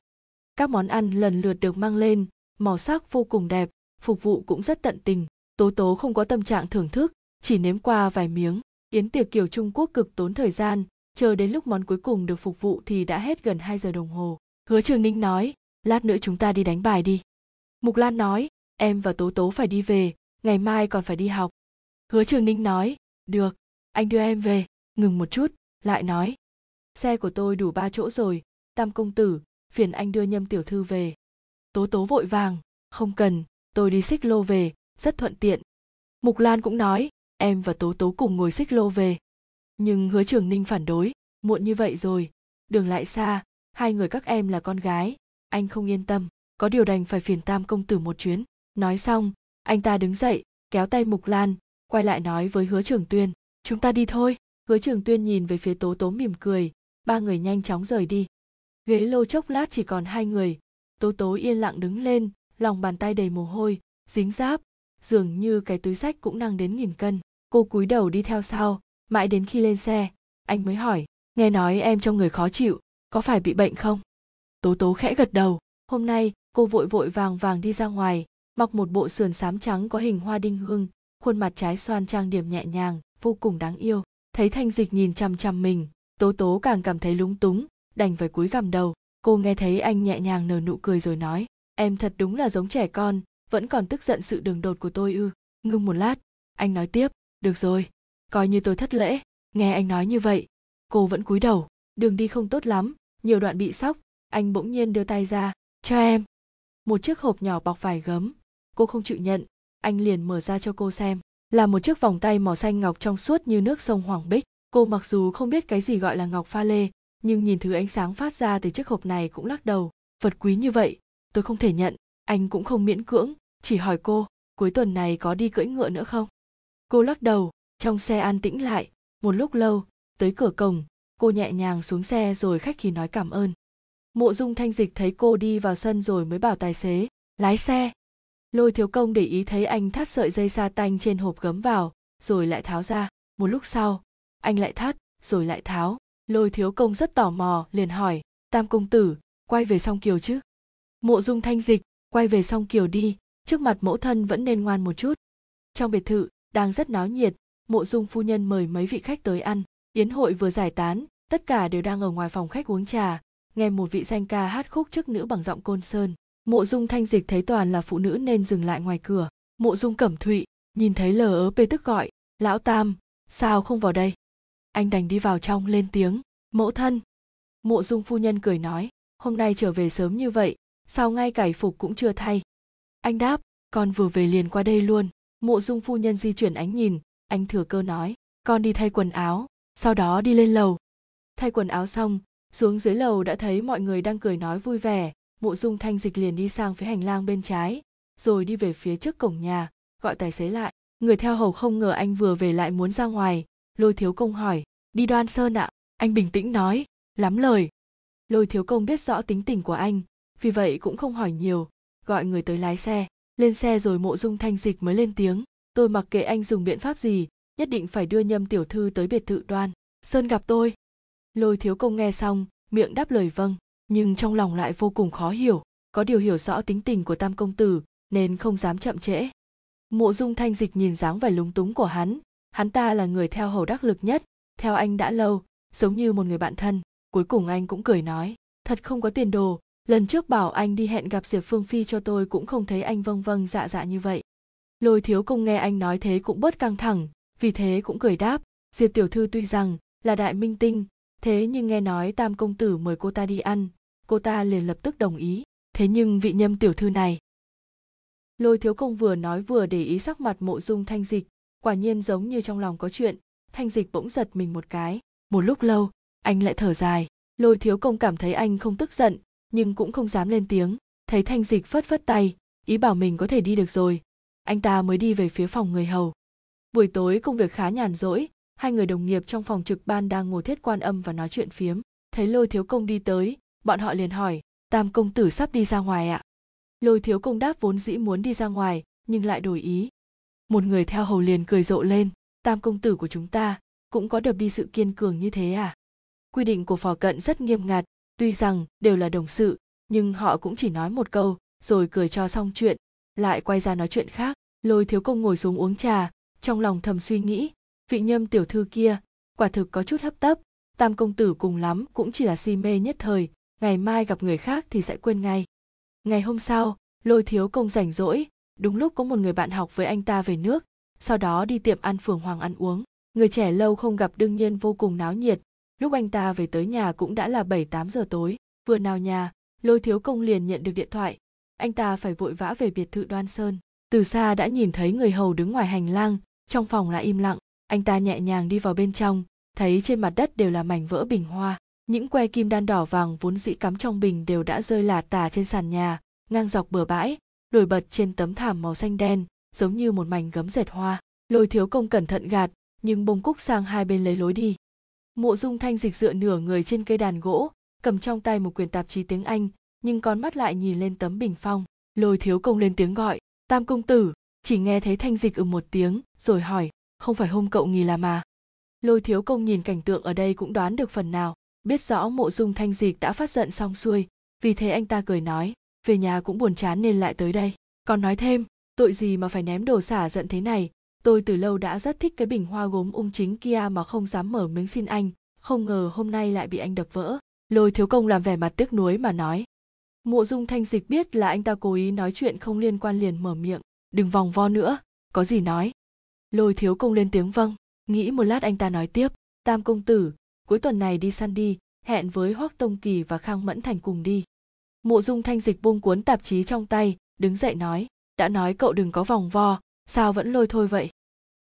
Các món ăn lần lượt được mang lên, màu sắc vô cùng đẹp, phục vụ cũng rất tận tình. Tố Tố không có tâm trạng thưởng thức, chỉ nếm qua vài miếng. Yến tiệc kiểu Trung Quốc cực tốn thời gian, chờ đến lúc món cuối cùng được phục vụ thì đã hết gần 2 giờ đồng hồ. Hứa Trường Ninh nói, lát nữa chúng ta đi đánh bài đi. Mục Lan nói, em và Tố Tố phải đi về, ngày mai còn phải đi học. Hứa Trường Ninh nói, được, anh đưa em về. Ngừng một chút, lại nói, xe của tôi đủ 3 chỗ rồi, Tam công tử, phiền anh đưa Nhâm tiểu thư về. Tố Tố vội vàng, không cần, tôi đi xích lô về, rất thuận tiện. Mục Lan cũng nói, em và Tố Tố cùng ngồi xích lô về. Nhưng Hứa Trường Ninh phản đối, muộn như vậy rồi, đường lại xa, hai người các em là con gái, anh không yên tâm, có điều đành phải phiền Tam công tử một chuyến. Nói xong, anh ta đứng dậy, kéo tay Mục Lan, quay lại nói với Hứa Trường Tuyên, chúng ta đi thôi. Hứa Trường Tuyên nhìn về phía Tố Tố mỉm cười, ba người nhanh chóng rời đi. Ghế lô chốc lát chỉ còn hai người, Tố Tố yên lặng đứng lên, lòng bàn tay đầy mồ hôi, dính giáp, dường như cái túi sách cũng nặng đến nghìn cân. Cô cúi đầu đi theo sau, mãi đến khi lên xe, anh mới hỏi, nghe nói em trong người khó chịu, có phải bị bệnh không? Tố Tố khẽ gật đầu, hôm nay cô vội vàng đi ra ngoài, mặc một bộ sườn xám trắng có hình hoa đinh hương, khuôn mặt trái xoan trang điểm nhẹ nhàng, vô cùng đáng yêu. Thấy Thanh Dịch nhìn chằm chằm mình, Tố Tố càng cảm thấy lúng túng, đành phải cúi gằm đầu. Cô nghe thấy anh nhẹ nhàng nở nụ cười rồi nói, em thật đúng là giống trẻ con, vẫn còn tức giận sự đường đột của tôi ư? Ngưng một lát, anh nói tiếp, được rồi, coi như tôi thất lễ. Nghe anh nói như vậy, cô vẫn cúi đầu. Đường đi không tốt lắm, nhiều đoạn bị sóc, anh bỗng nhiên đưa tay ra, cho em. một chiếc hộp nhỏ bọc vải gấm. Cô không chịu nhận, anh liền mở ra cho cô xem. Là một chiếc vòng tay màu xanh ngọc trong suốt như nước sông Hoàng Bích. Cô mặc dù không biết cái gì gọi là ngọc pha lê, nhưng nhìn thứ ánh sáng phát ra từ chiếc hộp này cũng lắc đầu. Vật quý như vậy, tôi không thể nhận. Anh cũng không miễn cưỡng, chỉ hỏi cô, cuối tuần này có đi cưỡi ngựa nữa không? Cô lắc đầu, trong xe an tĩnh lại, một lúc lâu, tới cửa cổng, cô nhẹ nhàng xuống xe rồi khách khí nói cảm ơn. Mộ Dung Thanh Dịch thấy cô đi vào sân rồi mới bảo tài xế, lái xe. Lôi Thiếu Công để ý thấy anh thắt sợi dây sa tanh trên hộp gấm vào, rồi lại tháo ra. Một lúc sau, anh lại thắt, rồi lại tháo. Lôi Thiếu Công rất tò mò, liền hỏi, Tam công tử, quay về Song Kiều chứ? Mộ Dung Thanh Dịch, quay về Song Kiều đi, trước mặt mẫu thân vẫn nên ngoan một chút. Trong biệt thự, đang rất náo nhiệt, Mộ Dung phu nhân mời mấy vị khách tới ăn. Yến hội vừa giải tán, tất cả đều đang ở ngoài phòng khách uống trà, nghe một vị danh ca hát khúc trước nữ bằng giọng côn sơn. Mộ Dung Thanh Dịch thấy toàn là phụ nữ nên dừng lại ngoài cửa. Mộ Dung Cẩm Thụy nhìn thấy L.P. tức gọi, lão Tam, sao không vào đây? Anh đành đi vào trong lên tiếng, mẫu thân. Mộ Dung phu nhân cười nói, hôm nay trở về sớm như vậy, sao ngay cả y phục cũng chưa thay? Anh đáp, con vừa về liền qua đây luôn. Mộ Dung phu nhân di chuyển ánh nhìn, anh thừa cơ nói, con đi thay quần áo, sau đó đi lên lầu. Thay quần áo xong, xuống dưới lầu đã thấy mọi người đang cười nói vui vẻ. Mộ Dung Thanh Dịch liền đi sang phía hành lang bên trái, rồi đi về phía trước cổng nhà, gọi tài xế lại. Người theo hầu không ngờ anh vừa về lại muốn ra ngoài. Lôi Thiếu Công hỏi, đi Đoan Sơn ạ? Anh bình tĩnh nói, lắm lời. Lôi Thiếu Công biết rõ tính tình của anh, vì vậy cũng không hỏi nhiều, gọi người tới lái xe. Lên xe rồi Mộ Dung Thanh Dịch mới lên tiếng, tôi mặc kệ anh dùng biện pháp gì, nhất định phải đưa Nhâm tiểu thư tới biệt thự Đoan Sơn gặp tôi. Lôi Thiếu Công nghe xong, miệng đáp lời vâng, nhưng trong lòng lại vô cùng khó hiểu, có điều hiểu rõ tính tình của Tam công tử nên không dám chậm trễ. Mộ Dung Thanh Dịch nhìn dáng vẻ lúng túng của hắn, hắn ta là người theo hầu đắc lực nhất, theo anh đã lâu, giống như một người bạn thân. Cuối cùng anh cũng cười nói, thật không có tiền đồ, lần trước bảo anh đi hẹn gặp Diệp Phương Phi cho tôi cũng không thấy anh vâng vâng dạ dạ như vậy. Lôi Thiếu Công nghe anh nói thế cũng bớt căng thẳng, vì thế cũng cười đáp, Diệp tiểu thư tuy rằng là đại minh tinh, thế nhưng nghe nói Tam công tử mời cô ta đi ăn, cô ta liền lập tức đồng ý. Thế nhưng vị Nhâm tiểu thư này... Lôi Thiếu Công vừa nói vừa để ý sắc mặt Mộ Dung Thanh Dịch, quả nhiên giống như trong lòng có chuyện. Thanh Dịch bỗng giật mình một cái, một lúc lâu anh lại thở dài. Lôi Thiếu Công cảm thấy anh không tức giận, nhưng cũng không dám lên tiếng. Thấy Thanh Dịch phất phất tay ý bảo mình có thể đi được rồi, anh ta mới đi về phía phòng người hầu. Buổi tối công việc khá nhàn rỗi, hai người đồng nghiệp trong phòng trực ban đang ngồi thiết quan âm và nói chuyện phiếm. Thấy Lôi Thiếu Công đi tới, bọn họ liền hỏi, Tam công tử sắp đi ra ngoài ạ? Lôi Thiếu Công đáp vốn dĩ muốn đi ra ngoài, nhưng lại đổi ý. Một người theo hầu liền cười rộ lên, Tam công tử của chúng ta cũng có được đi sự kiên cường như thế à? Quy định của phò cận rất nghiêm ngặt, tuy rằng đều là đồng sự, nhưng họ cũng chỉ nói một câu, rồi cười cho xong chuyện, lại quay ra nói chuyện khác. Lôi Thiếu Công ngồi xuống uống trà, trong lòng thầm suy nghĩ, vị Nhâm tiểu thư kia quả thực có chút hấp tấp, Tam công tử cùng lắm cũng chỉ là si mê nhất thời, ngày mai gặp người khác thì sẽ quên ngay. Ngày hôm sau, Lôi Thiếu Công rảnh rỗi, đúng lúc có một người bạn học với anh ta về nước, sau đó đi tiệm ăn Phường Hoàng ăn uống. Người trẻ lâu không gặp đương nhiên vô cùng náo nhiệt, lúc anh ta về tới nhà cũng đã là 7-8 giờ tối. Vừa nào nhà, Lôi Thiếu Công liền nhận được điện thoại, anh ta phải vội vã về biệt thự Đoan Sơn. Từ xa đã nhìn thấy người hầu đứng ngoài hành lang, trong phòng lại im lặng. Anh ta nhẹ nhàng đi vào bên trong, thấy trên mặt đất đều là mảnh vỡ bình hoa. Những que kim đan đỏ vàng vốn dĩ cắm trong bình đều đã rơi lả tả trên sàn nhà, ngang dọc bừa bãi, nổi bật trên tấm thảm màu xanh đen, giống như một mảnh gấm dệt hoa. Lôi Thiếu Công cẩn thận gạt, nhưng bông cúc sang hai bên lấy lối đi. Mộ Dung Thanh Dịch dựa nửa người trên cây đàn gỗ, cầm trong tay một quyển tạp chí tiếng Anh, nhưng con mắt lại nhìn lên tấm bình phong. Lôi Thiếu Công lên tiếng gọi, Tam công tử. Chỉ nghe thấy Thanh Dịch một tiếng, rồi hỏi, không phải hôm cậu nghỉ làm à? Lôi Thiếu Công nhìn cảnh tượng ở đây cũng đoán được phần nào, biết rõ Mộ Dung Thanh Dịch đã phát giận xong xuôi, vì thế anh ta cười nói, về nhà cũng buồn chán nên lại tới đây. Còn nói thêm, tội gì mà phải ném đồ xả giận thế này, tôi từ lâu đã rất thích cái bình hoa gốm ung chính kia mà không dám mở miếng xin anh, không ngờ hôm nay lại bị anh đập vỡ. Lôi Thiếu Công làm vẻ mặt tiếc nuối mà nói. Mộ Dung Thanh Dịch biết là anh ta cố ý nói chuyện không liên quan liền mở miệng, đừng vòng vo nữa, có gì nói. Lôi Thiếu Công lên tiếng vâng, nghĩ một lát anh ta nói tiếp, Tam công tử, cuối tuần này đi săn đi, hẹn với Hoắc Tông Kỳ và Khang Mẫn Thành cùng đi. Mộ Dung Thanh Dịch buông cuốn tạp chí trong tay, đứng dậy nói, đã nói cậu đừng có vòng vo, sao vẫn lôi thôi vậy?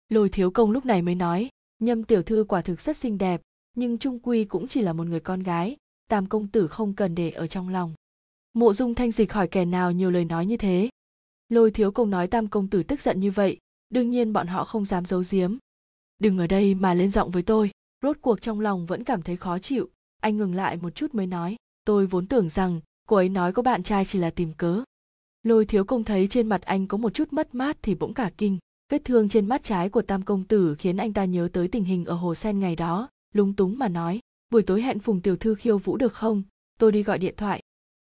Lôi Thiếu Công lúc này mới nói, Nhâm tiểu thư quả thực rất xinh đẹp, nhưng chung quy cũng chỉ là một người con gái, Tam công tử không cần để ở trong lòng. Mộ Dung Thanh Dịch hỏi kẻ nào nhiều lời nói như thế. Lôi Thiếu Công nói Tam công tử tức giận như vậy, đương nhiên bọn họ không dám giấu giếm. Đừng ở đây mà lên giọng với tôi, rốt cuộc trong lòng vẫn cảm thấy khó chịu, anh ngừng lại một chút mới nói, tôi vốn tưởng rằng cô ấy nói có bạn trai chỉ là tìm cớ. Lôi Thiếu Công thấy trên mặt anh có một chút mất mát thì bỗng cả kinh, vết thương trên mắt trái của Tam công tử khiến anh ta nhớ tới tình hình ở Hồ Sen ngày đó, lúng túng mà nói, buổi tối hẹn Phùng tiểu thư khiêu vũ được không, tôi đi gọi điện thoại.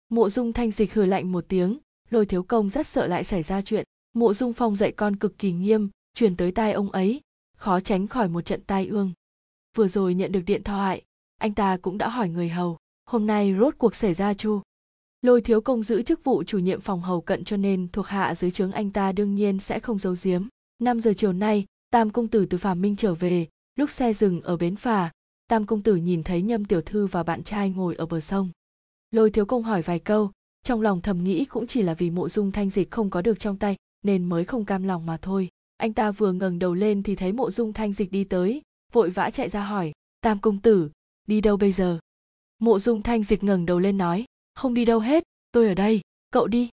Mộ Dung Thanh Dịch hừ lạnh một tiếng, Lôi Thiếu Công rất sợ lại xảy ra chuyện, Mộ Dung Phong dạy con cực kỳ nghiêm, truyền tới tai ông ấy, khó tránh khỏi một trận tai ương. Vừa rồi nhận được điện thoại, anh ta cũng đã hỏi người hầu, hôm nay rốt cuộc xảy ra chu. Lôi Thiếu Công giữ chức vụ chủ nhiệm phòng hầu cận cho nên thuộc hạ dưới trướng anh ta đương nhiên sẽ không giấu giếm. 5 giờ chiều nay, Tam công tử từ Phạm Minh trở về, lúc xe dừng ở bến phà, Tam công tử nhìn thấy Nhâm tiểu thư và bạn trai ngồi ở bờ sông. Lôi Thiếu Công hỏi vài câu, trong lòng thầm nghĩ cũng chỉ là vì Mộ Dung Thanh Dịch không có được trong tay nên mới không cam lòng mà thôi. Anh ta vừa ngẩng đầu lên thì thấy Mộ Dung Thanh Dịch đi tới, vội vã chạy ra hỏi, Tam công tử, đi đâu bây giờ? Mộ Dung Thanh Dịch ngẩng đầu lên nói, không đi đâu hết, tôi ở đây, cậu đi.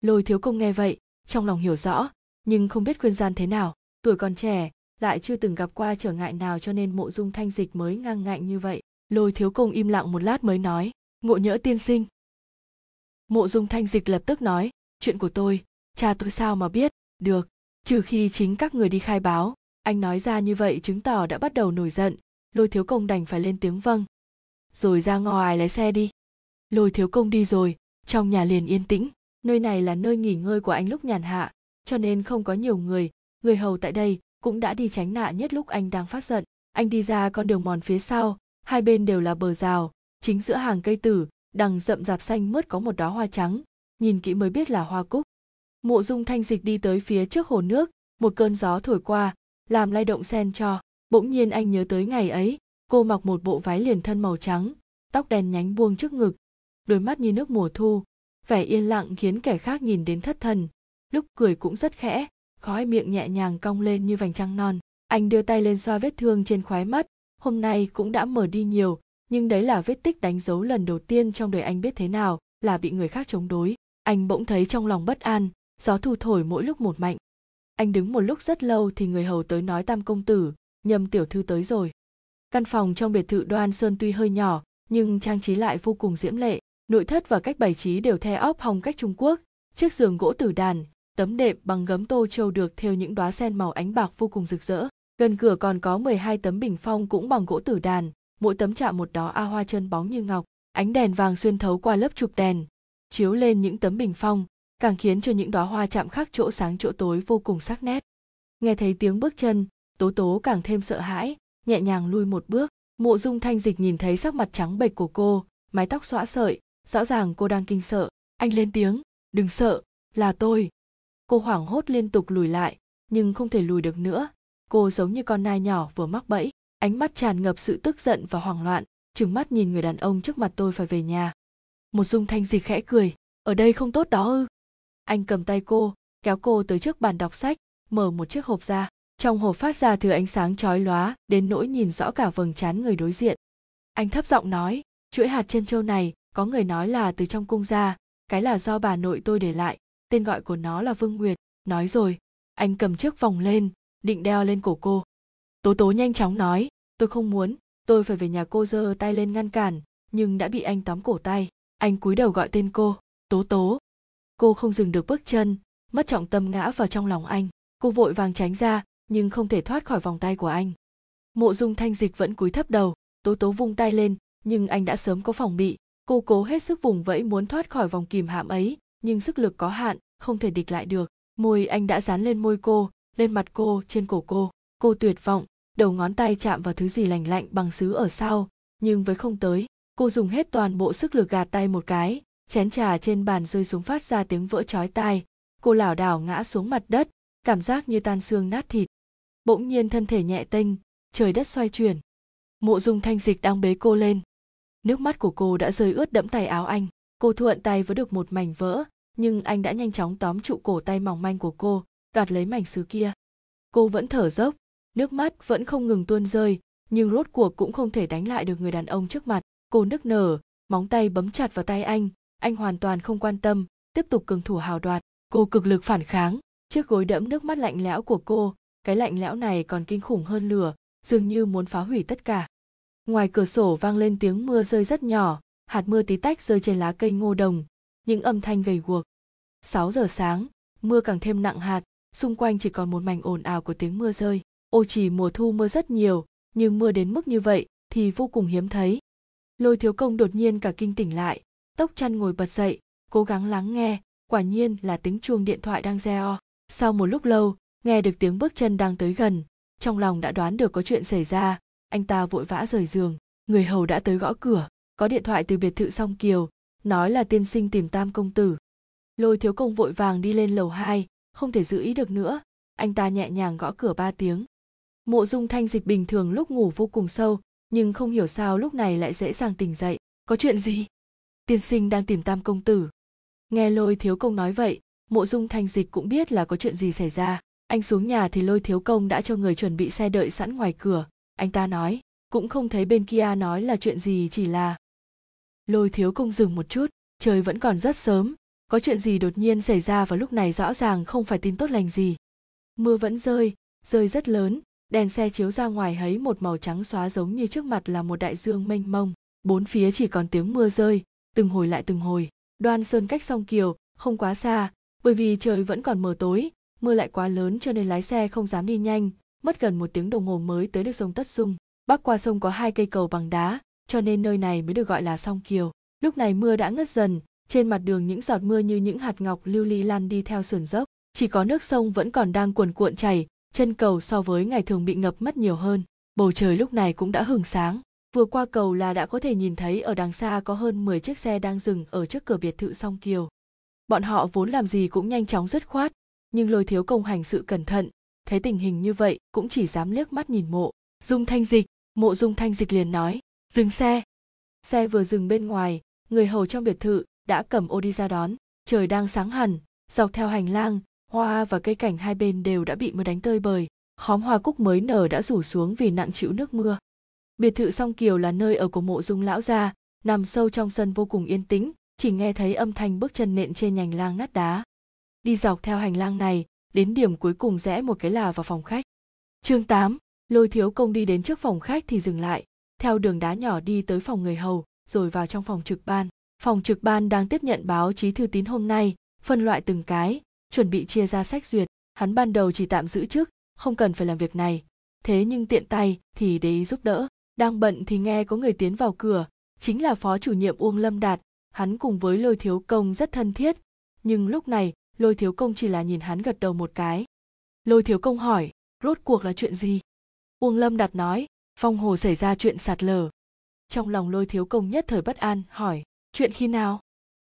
Lôi Thiếu Công nghe vậy, trong lòng hiểu rõ, nhưng không biết khuyên gian thế nào, tuổi còn trẻ, lại chưa từng gặp qua trở ngại nào cho nên Mộ Dung Thanh Dịch mới ngang ngạnh như vậy. Lôi Thiếu Công im lặng một lát mới nói, Ngộ Nhỡ tiên sinh. Mộ Dung Thanh Dịch lập tức nói, chuyện của tôi, cha tôi sao mà biết, được, trừ khi chính các người đi khai báo. Anh nói ra như vậy chứng tỏ đã bắt đầu nổi giận, Lôi Thiếu Công đành phải lên tiếng vâng. Rồi ra ngoài lái xe đi. Lôi Thiếu Công đi rồi, trong nhà liền yên tĩnh, nơi này là nơi nghỉ ngơi của anh lúc nhàn hạ, cho nên không có nhiều người, người hầu tại đây cũng đã đi tránh nạn nhất lúc anh đang phát giận. Anh đi ra con đường mòn phía sau, hai bên đều là bờ rào, chính giữa hàng cây tử, đằng rậm rạp xanh mướt có một đóa hoa trắng, nhìn kỹ mới biết là hoa cúc. Mộ Dung Thanh Dịch đi tới phía trước hồ nước, một cơn gió thổi qua, làm lay động sen cho, bỗng nhiên anh nhớ tới ngày ấy, cô mặc một bộ váy liền thân màu trắng, tóc đen nhánh buông trước ngực, đôi mắt như nước mùa thu, vẻ yên lặng khiến kẻ khác nhìn đến thất thần, lúc cười cũng rất khẽ, khóe miệng nhẹ nhàng cong lên như vành trăng non. Anh đưa tay lên xoa vết thương trên khóe mắt, hôm nay cũng đã mở đi nhiều, nhưng đấy là vết tích đánh dấu lần đầu tiên trong đời anh biết thế nào là bị người khác chống đối. Anh bỗng thấy trong lòng bất an, gió thu thổi mỗi lúc một mạnh. Anh đứng một lúc rất lâu thì người hầu tới nói Tam công tử, Nhâm tiểu thư tới rồi. Căn phòng trong biệt thự Đoan Sơn tuy hơi nhỏ, nhưng trang trí lại vô cùng diễm lệ, nội thất và cách bày trí đều theo óc phong cách Trung Quốc, chiếc giường gỗ tử đàn, tấm đệm bằng gấm tô châu được thêu những đóa sen màu ánh bạc vô cùng rực rỡ. Gần cửa còn có 12 tấm bình phong cũng bằng gỗ tử đàn, mỗi tấm chạm một đóa a hoa chân bóng như ngọc, ánh đèn vàng xuyên thấu qua lớp chụp đèn, chiếu lên những tấm bình phong, càng khiến cho những đóa hoa chạm khắc chỗ sáng chỗ tối vô cùng sắc nét. Nghe thấy tiếng bước chân, Tố Tố càng thêm sợ hãi, nhẹ nhàng lui một bước. Mộ Dung Thanh Dịch nhìn thấy sắc mặt trắng bệch của cô, mái tóc xõa sợi, rõ ràng cô đang kinh sợ. Anh lên tiếng, đừng sợ, là tôi. Cô hoảng hốt liên tục lùi lại, nhưng không thể lùi được nữa. Cô giống như con nai nhỏ vừa mắc bẫy, ánh mắt tràn ngập sự tức giận và hoảng loạn, trừng mắt nhìn người đàn ông trước mặt. Tôi phải về nhà. Mộ Dung Thanh Dịch khẽ cười, ở đây không tốt đó ư? Anh cầm tay cô, kéo cô tới trước bàn đọc sách, mở một chiếc hộp ra. Trong hộp phát ra thứ ánh sáng chói lóa đến nỗi nhìn rõ cả vầng trán người đối diện. Anh thấp giọng nói, chuỗi hạt chân châu này có người nói là từ trong cung ra, cái là do bà nội tôi để lại, tên gọi của nó là Vương Nguyệt. Nói rồi, anh cầm chiếc vòng lên, định đeo lên cổ cô. Tố Tố nhanh chóng nói, tôi không muốn, tôi phải về nhà. Cô giơ tay lên ngăn cản, nhưng đã bị anh tóm cổ tay. Anh cúi đầu gọi tên cô, Tố Tố. Cô không dừng được bước chân, mất trọng tâm ngã vào trong lòng anh. Cô vội vàng tránh ra, nhưng không thể thoát khỏi vòng tay của anh. Mộ Dung Thanh Dịch vẫn cúi thấp đầu, Tố Tố vung tay lên, nhưng anh đã sớm có phòng bị. Cô cố hết sức vùng vẫy muốn thoát khỏi vòng kìm hãm ấy, nhưng sức lực có hạn, không thể địch lại được. Môi anh đã dán lên môi cô, lên mặt cô, trên cổ cô. Cô tuyệt vọng, đầu ngón tay chạm vào thứ gì lành lạnh bằng sứ ở sau, nhưng với không tới. Cô dùng hết toàn bộ sức lực gạt tay một cái, chén trà trên bàn rơi xuống phát ra tiếng vỡ chói tai. Cô lảo đảo ngã xuống mặt đất, cảm giác như tan xương nát thịt. Bỗng nhiên thân thể nhẹ tênh, trời đất xoay chuyển. Mộ Dung Thanh Dịch đang bế cô lên, nước mắt của cô đã rơi ướt đẫm tay áo anh. Cô thuận tay với được một mảnh vỡ, nhưng anh đã nhanh chóng tóm trụ cổ tay mỏng manh của cô, đoạt lấy mảnh sứ kia. Cô vẫn thở dốc, nước mắt vẫn không ngừng tuôn rơi, nhưng rốt cuộc cũng không thể đánh lại được người đàn ông trước mặt. Cô nức nở, móng tay bấm chặt vào tay anh hoàn toàn không quan tâm, tiếp tục cường thủ hào đoạt. Cô cực lực phản kháng, chiếc gối đẫm nước mắt lạnh lẽo của cô, cái lạnh lẽo này còn kinh khủng hơn lửa, dường như muốn phá hủy tất cả. Ngoài cửa sổ vang lên tiếng mưa rơi rất nhỏ, hạt mưa tí tách rơi trên lá cây ngô đồng, những âm thanh gầy guộc. 6 giờ sáng, mưa càng thêm nặng hạt, xung quanh chỉ còn một mảnh ồn ào của tiếng mưa rơi. Ô Chỉ mùa thu mưa rất nhiều, nhưng mưa đến mức như vậy thì vô cùng hiếm thấy. Lôi Thiếu Công đột nhiên cả kinh tỉnh lại, tóc chăn ngồi bật dậy, cố gắng lắng nghe, quả nhiên là tiếng chuông điện thoại đang reo. Sau một lúc lâu, nghe được tiếng bước chân đang tới gần, trong lòng đã đoán được có chuyện xảy ra, anh ta vội vã rời giường. Người hầu đã tới gõ cửa, có điện thoại từ biệt thự Song Kiều, nói là tiên sinh tìm Tam công tử. Lôi Thiếu Công vội vàng đi lên lầu 2, không thể giữ ý được nữa, anh ta nhẹ nhàng gõ cửa 3 tiếng. Mộ Dung Thanh Dịch bình thường lúc ngủ vô cùng sâu, nhưng không hiểu sao lúc này lại dễ dàng tỉnh dậy. Có chuyện gì? Tiên sinh đang tìm Tam công tử. Nghe Lôi Thiếu Công nói vậy, Mộ Dung Thanh Dịch cũng biết là có chuyện gì xảy ra. Anh xuống nhà thì Lôi Thiếu Công đã cho người chuẩn bị xe đợi sẵn ngoài cửa. Anh ta nói, cũng không thấy bên kia nói là chuyện gì, chỉ là... Lôi Thiếu Công dừng một chút, trời vẫn còn rất sớm. Có chuyện gì đột nhiên xảy ra vào lúc này rõ ràng không phải tin tốt lành gì. Mưa vẫn rơi, rơi rất lớn, đèn xe chiếu ra ngoài hấy một màu trắng xóa giống như trước mặt là một đại dương mênh mông. Bốn phía chỉ còn tiếng mưa rơi, từng hồi lại từng hồi. Đoan Sơn cách Song Kiều, không quá xa, bởi vì trời vẫn còn mờ tối, mưa lại quá lớn cho nên lái xe không dám đi nhanh, mất gần một tiếng đồng hồ mới tới được sông Tất Dung. Bắc qua sông có 2 cây cầu bằng đá, cho nên nơi này mới được gọi là Song Kiều. Lúc này mưa đã ngớt dần, trên mặt đường những giọt mưa như những hạt ngọc lưu ly lan đi theo sườn dốc, chỉ có nước sông vẫn còn đang cuồn cuộn chảy, chân cầu so với ngày thường bị ngập mất nhiều hơn. Bầu trời lúc này cũng đã hửng sáng, vừa qua cầu là đã có thể nhìn thấy ở đằng xa có hơn 10 chiếc xe đang dừng ở trước cửa biệt thự Song Kiều. Bọn họ vốn làm gì cũng nhanh chóng dứt khoát, nhưng Lôi Thiếu Công hành sự cẩn thận, thấy tình hình như vậy cũng chỉ dám liếc mắt nhìn Mộ Dung Thanh Dịch liền nói, dừng xe. Xe vừa dừng bên ngoài, người hầu trong biệt thự đã cầm ô đi ra đón. Trời đang sáng hẳn, dọc theo hành lang, hoa và cây cảnh hai bên đều đã bị mưa đánh tơi bời, khóm hoa cúc mới nở đã rủ xuống vì nặng chịu nước mưa. Biệt thự Song Kiều là nơi ở của Mộ Dung lão gia, nằm sâu trong sân vô cùng yên tĩnh, chỉ nghe thấy âm thanh bước chân nện trên nhành lang nát đá. Đi dọc theo hành lang này, đến điểm cuối cùng rẽ một cái là vào phòng khách. Chương 8, Lôi Thiếu Công đi đến trước phòng khách thì dừng lại, theo đường đá nhỏ đi tới phòng người hầu, rồi vào trong phòng trực ban. Phòng trực ban đang tiếp nhận báo chí thư tín hôm nay, phân loại từng cái, chuẩn bị chia ra sách duyệt. Hắn ban đầu chỉ tạm giữ chức, không cần phải làm việc này, thế nhưng tiện tay thì để ý giúp đỡ. Đang bận thì nghe có người tiến vào cửa, chính là phó chủ nhiệm Uông Lâm Đạt. Hắn cùng với Lôi Thiếu Công rất thân thiết, nhưng lúc này Lôi Thiếu Công chỉ là nhìn hắn gật đầu một cái. Lôi Thiếu Công hỏi, rốt cuộc là chuyện gì? Uông Lâm Đạt nói, Phong Hồ xảy ra chuyện sạt lở. Trong lòng Lôi Thiếu Công nhất thời bất an, hỏi, chuyện khi nào?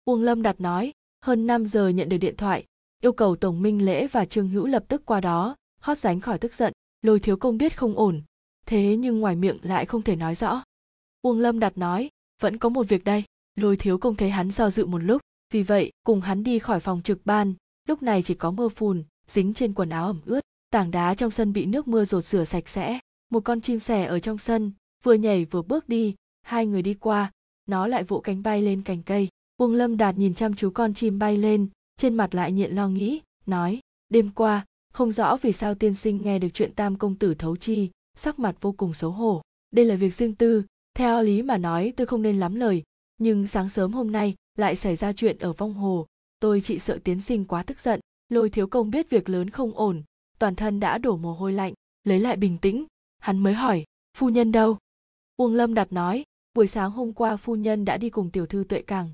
Uông Lâm Đạt nói, hơn 5 giờ nhận được điện thoại, yêu cầu Tổng Minh Lễ và Trương Hữu lập tức qua đó, hót ránh khỏi tức giận. Lôi Thiếu Công biết không ổn, thế nhưng ngoài miệng lại không thể nói rõ. Uông Lâm Đạt nói, vẫn có một việc đây. Lôi Thiếu Công thấy hắn do dự một lúc, vì vậy cùng hắn đi khỏi phòng trực ban. Lúc này chỉ có mưa phùn dính trên quần áo ẩm ướt, tảng đá trong sân bị nước mưa dột rửa sạch sẽ. Một con chim sẻ ở trong sân vừa nhảy vừa bước đi, hai người đi qua, nó lại vỗ cánh bay lên cành cây. Uông Lâm Đạt nhìn chăm chú con chim bay lên, trên mặt lại hiện lo nghĩ, nói, đêm qua không rõ vì sao tiên sinh nghe được chuyện Tam công tử thấu chi, sắc mặt vô cùng xấu hổ. Đây là việc riêng tư, theo lý mà nói tôi không nên lắm lời, nhưng sáng sớm hôm nay lại xảy ra chuyện ở Vong Hồ, tôi chỉ sợ tiến sinh quá tức giận. Lôi Thiếu Công biết việc lớn không ổn, toàn thân đã đổ mồ hôi lạnh, lấy lại bình tĩnh, hắn mới hỏi, phu nhân đâu? Uông Lâm Đạt nói, buổi sáng hôm qua phu nhân đã đi cùng tiểu thư Tuệ Càng.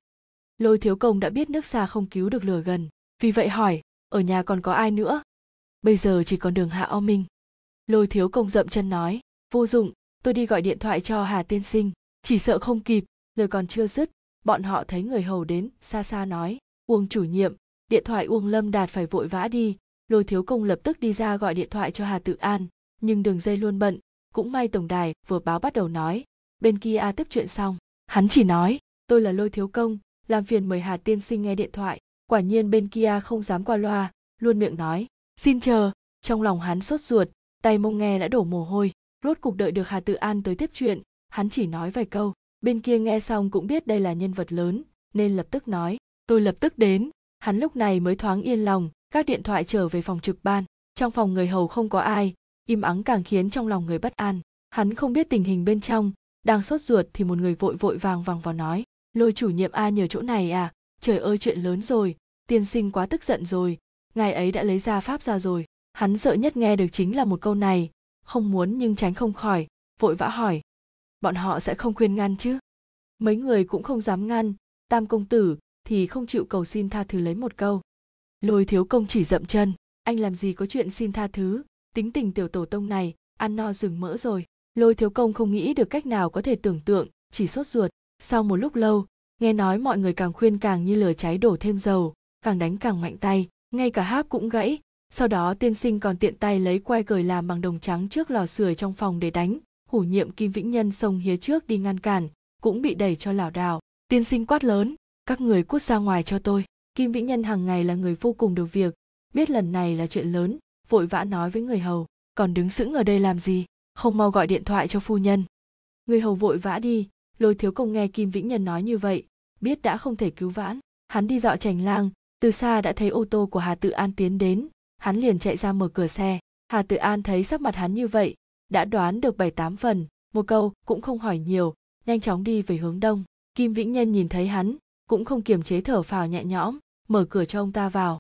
Lôi Thiếu Công đã biết nước xa không cứu được lửa gần, vì vậy hỏi, ở nhà còn có ai nữa? Bây giờ chỉ còn Đường Hạ O Minh. Lôi Thiếu Công dậm chân nói, vô dụng, tôi đi gọi điện thoại cho Hà tiên sinh, chỉ sợ không kịp. Lời còn chưa dứt, bọn họ thấy người hầu đến, xa xa nói, Uông chủ nhiệm, điện thoại Uông Lâm Đạt phải vội vã đi. Lôi Thiếu Công lập tức đi ra gọi điện thoại cho Hà Tự An, nhưng đường dây luôn bận, cũng may tổng đài vừa báo bắt đầu nói, bên kia tiếp chuyện xong. Hắn chỉ nói, tôi là Lôi Thiếu Công, làm phiền mời Hà tiên sinh nghe điện thoại. Quả nhiên bên kia không dám qua loa, luôn miệng nói xin chờ. Trong lòng hắn sốt ruột, tay mông nghe đã đổ mồ hôi. Rốt cục đợi được Hà Tự An tới tiếp chuyện, hắn chỉ nói vài câu. Bên kia nghe xong cũng biết đây là nhân vật lớn, nên lập tức nói, tôi lập tức đến. Hắn lúc này mới thoáng yên lòng, các điện thoại trở về phòng trực ban. Trong phòng người hầu không có ai, im ắng càng khiến trong lòng người bất an. Hắn không biết tình hình bên trong, đang sốt ruột thì một người vội vàng vàng vào nói, Lôi chủ nhiệm A nhờ chỗ này à, trời ơi chuyện lớn rồi, tiên sinh quá tức giận rồi, ngài ấy đã lấy ra pháp ra rồi. Hắn sợ nhất nghe được chính là một câu này, không muốn nhưng tránh không khỏi, vội vã hỏi, bọn họ sẽ không khuyên ngăn chứ? Mấy người cũng không dám ngăn, Tam công tử thì không chịu cầu xin tha thứ lấy một câu. Lôi thiếu công chỉ dậm chân, anh làm gì có chuyện xin tha thứ, tính tình tiểu tổ tông này, ăn no rừng mỡ rồi. Lôi thiếu công không nghĩ được cách nào có thể tưởng tượng, chỉ sốt ruột. Sau một lúc lâu, nghe nói mọi người càng khuyên càng như lửa cháy đổ thêm dầu, càng đánh càng mạnh tay, ngay cả háp cũng gãy. Sau đó tiên sinh còn tiện tay lấy quai gời làm bằng đồng trắng trước lò sưởi trong phòng để đánh. Hủ nhiệm Kim Vĩnh Nhân xông hía trước đi ngăn cản, cũng bị đẩy cho lảo đảo. Tiên sinh quát lớn, các người cút ra ngoài cho tôi. Kim Vĩnh Nhân hàng ngày là người vô cùng đầu việc, biết lần này là chuyện lớn, vội vã nói với người hầu, còn đứng sững ở đây làm gì, không mau gọi điện thoại cho phu nhân. Người hầu vội vã đi. Lôi thiếu công nghe Kim Vĩnh Nhân nói như vậy, biết đã không thể cứu vãn, hắn đi dạo trành lang, từ xa đã thấy ô tô của Hà Tự An tiến đến, hắn liền chạy ra mở cửa xe. Hà Tự An thấy sắc mặt hắn như vậy, đã đoán được 7-8 phần, một câu cũng không hỏi nhiều, nhanh chóng đi về hướng đông. Kim Vĩnh Nhân nhìn thấy hắn, cũng không kiềm chế thở phào nhẹ nhõm, mở cửa cho ông ta vào.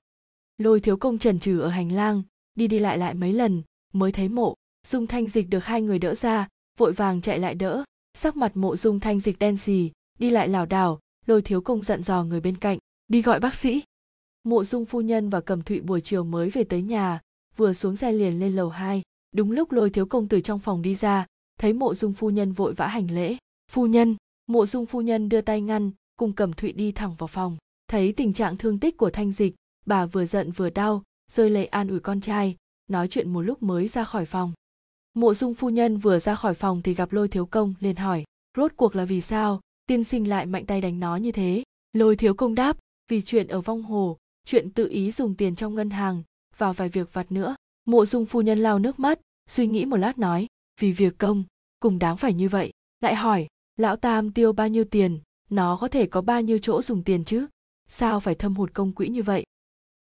Lôi thiếu công chần chừ ở hành lang, đi lại mấy lần, mới thấy Mộ Dung Thanh Dịch được hai người đỡ ra, vội vàng chạy lại đỡ. Sắc mặt Mộ Dung Thanh Dịch đen xì, đi lại lảo đảo. Lôi thiếu công dặn dò người bên cạnh, đi gọi bác sĩ. Mộ Dung phu nhân và Cẩm Thụy buổi chiều mới về tới nhà, vừa xuống xe liền lên lầu 2. Đúng lúc Lôi thiếu công từ trong phòng đi ra, thấy Mộ Dung phu nhân vội vã hành lễ. Phu nhân. Mộ Dung phu nhân đưa tay ngăn, cùng Cẩm Thụy đi thẳng vào phòng. Thấy tình trạng thương tích của Thanh Dịch, bà vừa giận vừa đau, rơi lệ an ủi con trai, nói chuyện một lúc mới ra khỏi phòng. Mộ Dung phu nhân vừa ra khỏi phòng thì gặp Lôi thiếu công, liền hỏi, rốt cuộc là vì sao tiên sinh lại mạnh tay đánh nó như thế? Lôi thiếu công đáp, vì chuyện ở Vong Hồ, chuyện tự ý dùng tiền trong ngân hàng, vào vài việc vặt nữa. Mộ Dung phu nhân lau nước mắt, suy nghĩ một lát nói, vì việc công, cùng đáng phải như vậy. Lại hỏi, lão Tam tiêu bao nhiêu tiền, nó có thể có bao nhiêu chỗ dùng tiền chứ, sao phải thâm hụt công quỹ như vậy?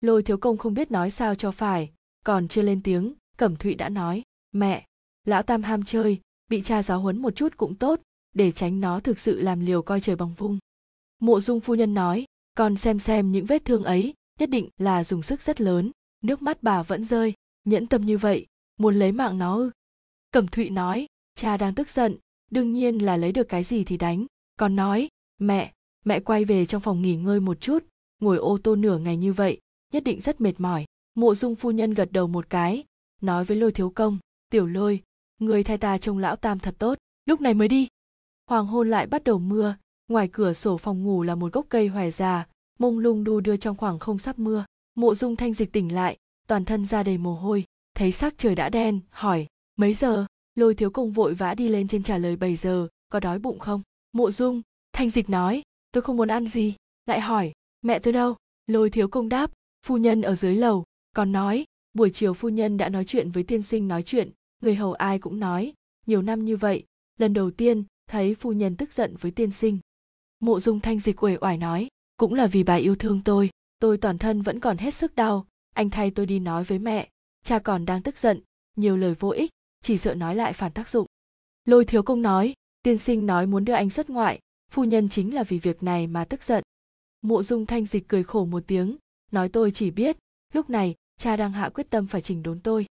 Lôi thiếu công không biết nói sao cho phải, còn chưa lên tiếng, Cẩm Thụy đã nói, mẹ, lão Tam ham chơi, bị cha giáo huấn một chút cũng tốt, để tránh nó thực sự làm liều coi trời bằng vung. Mộ Dung phu nhân nói, con xem những vết thương ấy, nhất định là dùng sức rất lớn. Nước mắt bà vẫn rơi, nhẫn tâm như vậy, muốn lấy mạng nó ư? Cẩm Thụy nói, cha đang tức giận, đương nhiên là lấy được cái gì thì đánh. Con nói, mẹ quay về trong phòng nghỉ ngơi một chút, ngồi ô tô nửa ngày như vậy, nhất định rất mệt mỏi. Mộ Dung phu nhân gật đầu một cái, nói với Lôi thiếu công, tiểu Lôi, người thay ta trông lão Tam thật tốt. Lúc này mới đi. Hoàng hôn lại bắt đầu mưa, ngoài cửa sổ phòng ngủ là một gốc cây hoè già, mông lung đu đưa trong khoảng không sắp mưa. Mộ Dung Thanh Dịch tỉnh lại, toàn thân ra đầy mồ hôi, thấy sắc trời đã đen, hỏi, mấy giờ? Lôi thiếu công vội vã đi lên trên trả lời 7 giờ, có đói bụng không? Mộ Dung Thanh Dịch nói, tôi không muốn ăn gì. Lại hỏi, mẹ tôi đâu? Lôi thiếu công đáp, phu nhân ở dưới lầu. Còn nói, buổi chiều phu nhân đã nói chuyện với tiên sinh, nói chuyện, người hầu ai cũng nói, nhiều năm như vậy, lần đầu tiên thấy phu nhân tức giận với tiên sinh. Mộ Dung Thanh Dịch uể oải nói, cũng là vì bà yêu thương tôi toàn thân vẫn còn hết sức đau, anh thay tôi đi nói với mẹ, cha còn đang tức giận, nhiều lời vô ích, chỉ sợ nói lại phản tác dụng. Lôi thiếu công nói, tiên sinh nói muốn đưa anh xuất ngoại, phu nhân chính là vì việc này mà tức giận. Mộ Dung Thanh Dịch cười khổ một tiếng, nói tôi chỉ biết, lúc này cha đang hạ quyết tâm phải chỉnh đốn tôi.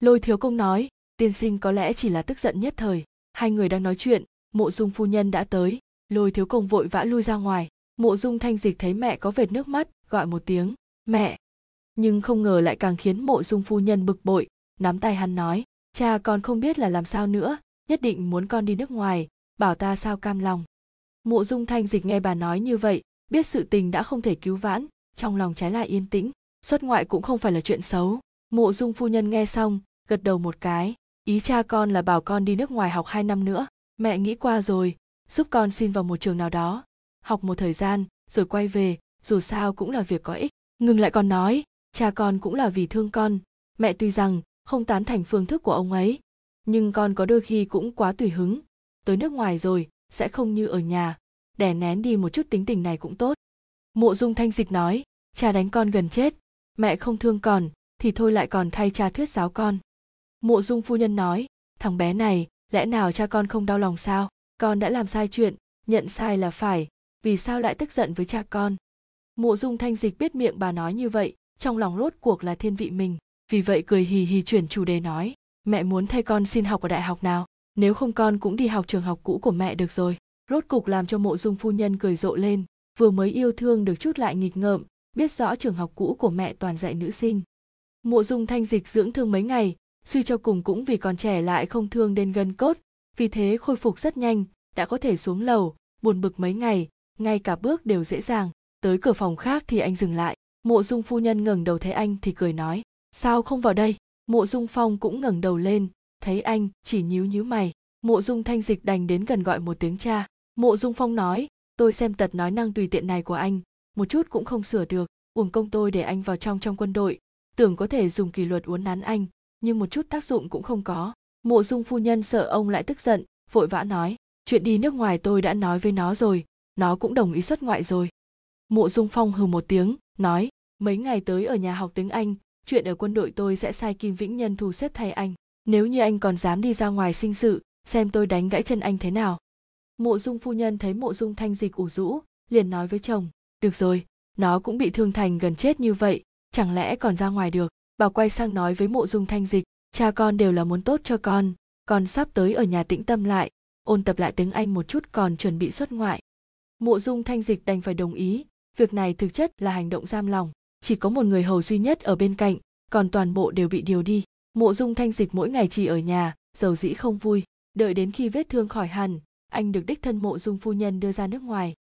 Lôi thiếu công nói, tiên sinh có lẽ chỉ là tức giận nhất thời. Hai người đang nói chuyện, Mộ Dung phu nhân đã tới, Lôi thiếu công vội vã lui ra ngoài. Mộ Dung Thanh Dịch thấy mẹ có vệt nước mắt, gọi một tiếng, mẹ. Nhưng không ngờ lại càng khiến Mộ Dung phu nhân bực bội, nắm tay hắn nói, cha con không biết là làm sao nữa, nhất định muốn con đi nước ngoài, bảo ta sao cam lòng. Mộ Dung Thanh Dịch nghe bà nói như vậy, biết sự tình đã không thể cứu vãn, trong lòng trái lại yên tĩnh, xuất ngoại cũng không phải là chuyện xấu. Mộ Dung phu nhân nghe xong, gật đầu một cái, ý cha con là bảo con đi nước ngoài học 2 năm nữa, mẹ nghĩ qua rồi, giúp con xin vào một trường nào đó, học một thời gian, rồi quay về, dù sao cũng là việc có ích. Ngừng lại còn nói, cha con cũng là vì thương con, mẹ tuy rằng không tán thành phương thức của ông ấy, nhưng con có đôi khi cũng quá tùy hứng, tới nước ngoài rồi sẽ không như ở nhà, đè nén đi một chút tính tình này cũng tốt. Mộ Dung Thanh Dịch nói, cha đánh con gần chết, mẹ không thương con thì thôi lại còn thay cha thuyết giáo con. Mộ Dung phu nhân nói, thằng bé này lẽ nào cha con không đau lòng sao, con đã làm sai chuyện, nhận sai là phải, vì sao lại tức giận với cha con. Mộ Dung Thanh Dịch biết miệng bà nói như vậy, trong lòng rốt cuộc là thiên vị mình, vì vậy cười hì hì chuyển chủ đề nói, mẹ muốn thay con xin học ở đại học nào, nếu không con cũng đi học trường học cũ của mẹ được rồi. Rốt cục làm cho Mộ Dung phu nhân cười rộ lên, vừa mới yêu thương được chút lại nghịch ngợm, biết rõ trường học cũ của mẹ toàn dạy nữ sinh. Mộ Dung Thanh Dịch dưỡng thương mấy ngày, suy cho cùng cũng vì còn trẻ lại không thương đến gân cốt, vì thế khôi phục rất nhanh, đã có thể xuống lầu, buồn bực mấy ngày, ngay cả bước đều dễ dàng. Tới cửa phòng khác thì anh dừng lại, Mộ Dung phu nhân ngẩng đầu thấy anh thì cười nói, sao không vào đây. Mộ Dung Phong cũng ngẩng đầu lên, thấy anh chỉ nhíu nhíu mày. Mộ Dung Thanh Dịch đành đến gần gọi một tiếng cha. Mộ Dung Phong nói, tôi xem tật nói năng tùy tiện này của anh, một chút cũng không sửa được, uổng công tôi để anh vào trong quân đội, tưởng có thể dùng kỷ luật uốn nắn anh, nhưng một chút tác dụng cũng không có. Mộ Dung phu nhân sợ ông lại tức giận, vội vã nói, chuyện đi nước ngoài tôi đã nói với nó rồi, nó cũng đồng ý xuất ngoại rồi. Mộ Dung Phong hừ một tiếng, nói, mấy ngày tới ở nhà học tiếng Anh, chuyện ở quân đội tôi sẽ sai Kim Vĩnh Nhân thu xếp thay anh, nếu như anh còn dám đi ra ngoài sinh sự, xem tôi đánh gãy chân anh thế nào. Mộ Dung phu nhân thấy Mộ Dung Thanh Dịch ủ rũ, liền nói với chồng, được rồi, nó cũng bị thương thành gần chết như vậy, chẳng lẽ còn ra ngoài được. Bà quay sang nói với Mộ Dung Thanh Dịch, cha con đều là muốn tốt cho con sắp tới ở nhà tĩnh tâm lại, ôn tập lại tiếng Anh một chút còn chuẩn bị xuất ngoại. Mộ Dung Thanh Dịch đành phải đồng ý, việc này thực chất là hành động giam lòng, chỉ có một người hầu duy nhất ở bên cạnh, còn toàn bộ đều bị điều đi. Mộ Dung Thanh Dịch mỗi ngày chỉ ở nhà, dầu dĩ không vui, đợi đến khi vết thương khỏi hẳn, anh được đích thân Mộ Dung phu nhân đưa ra nước ngoài.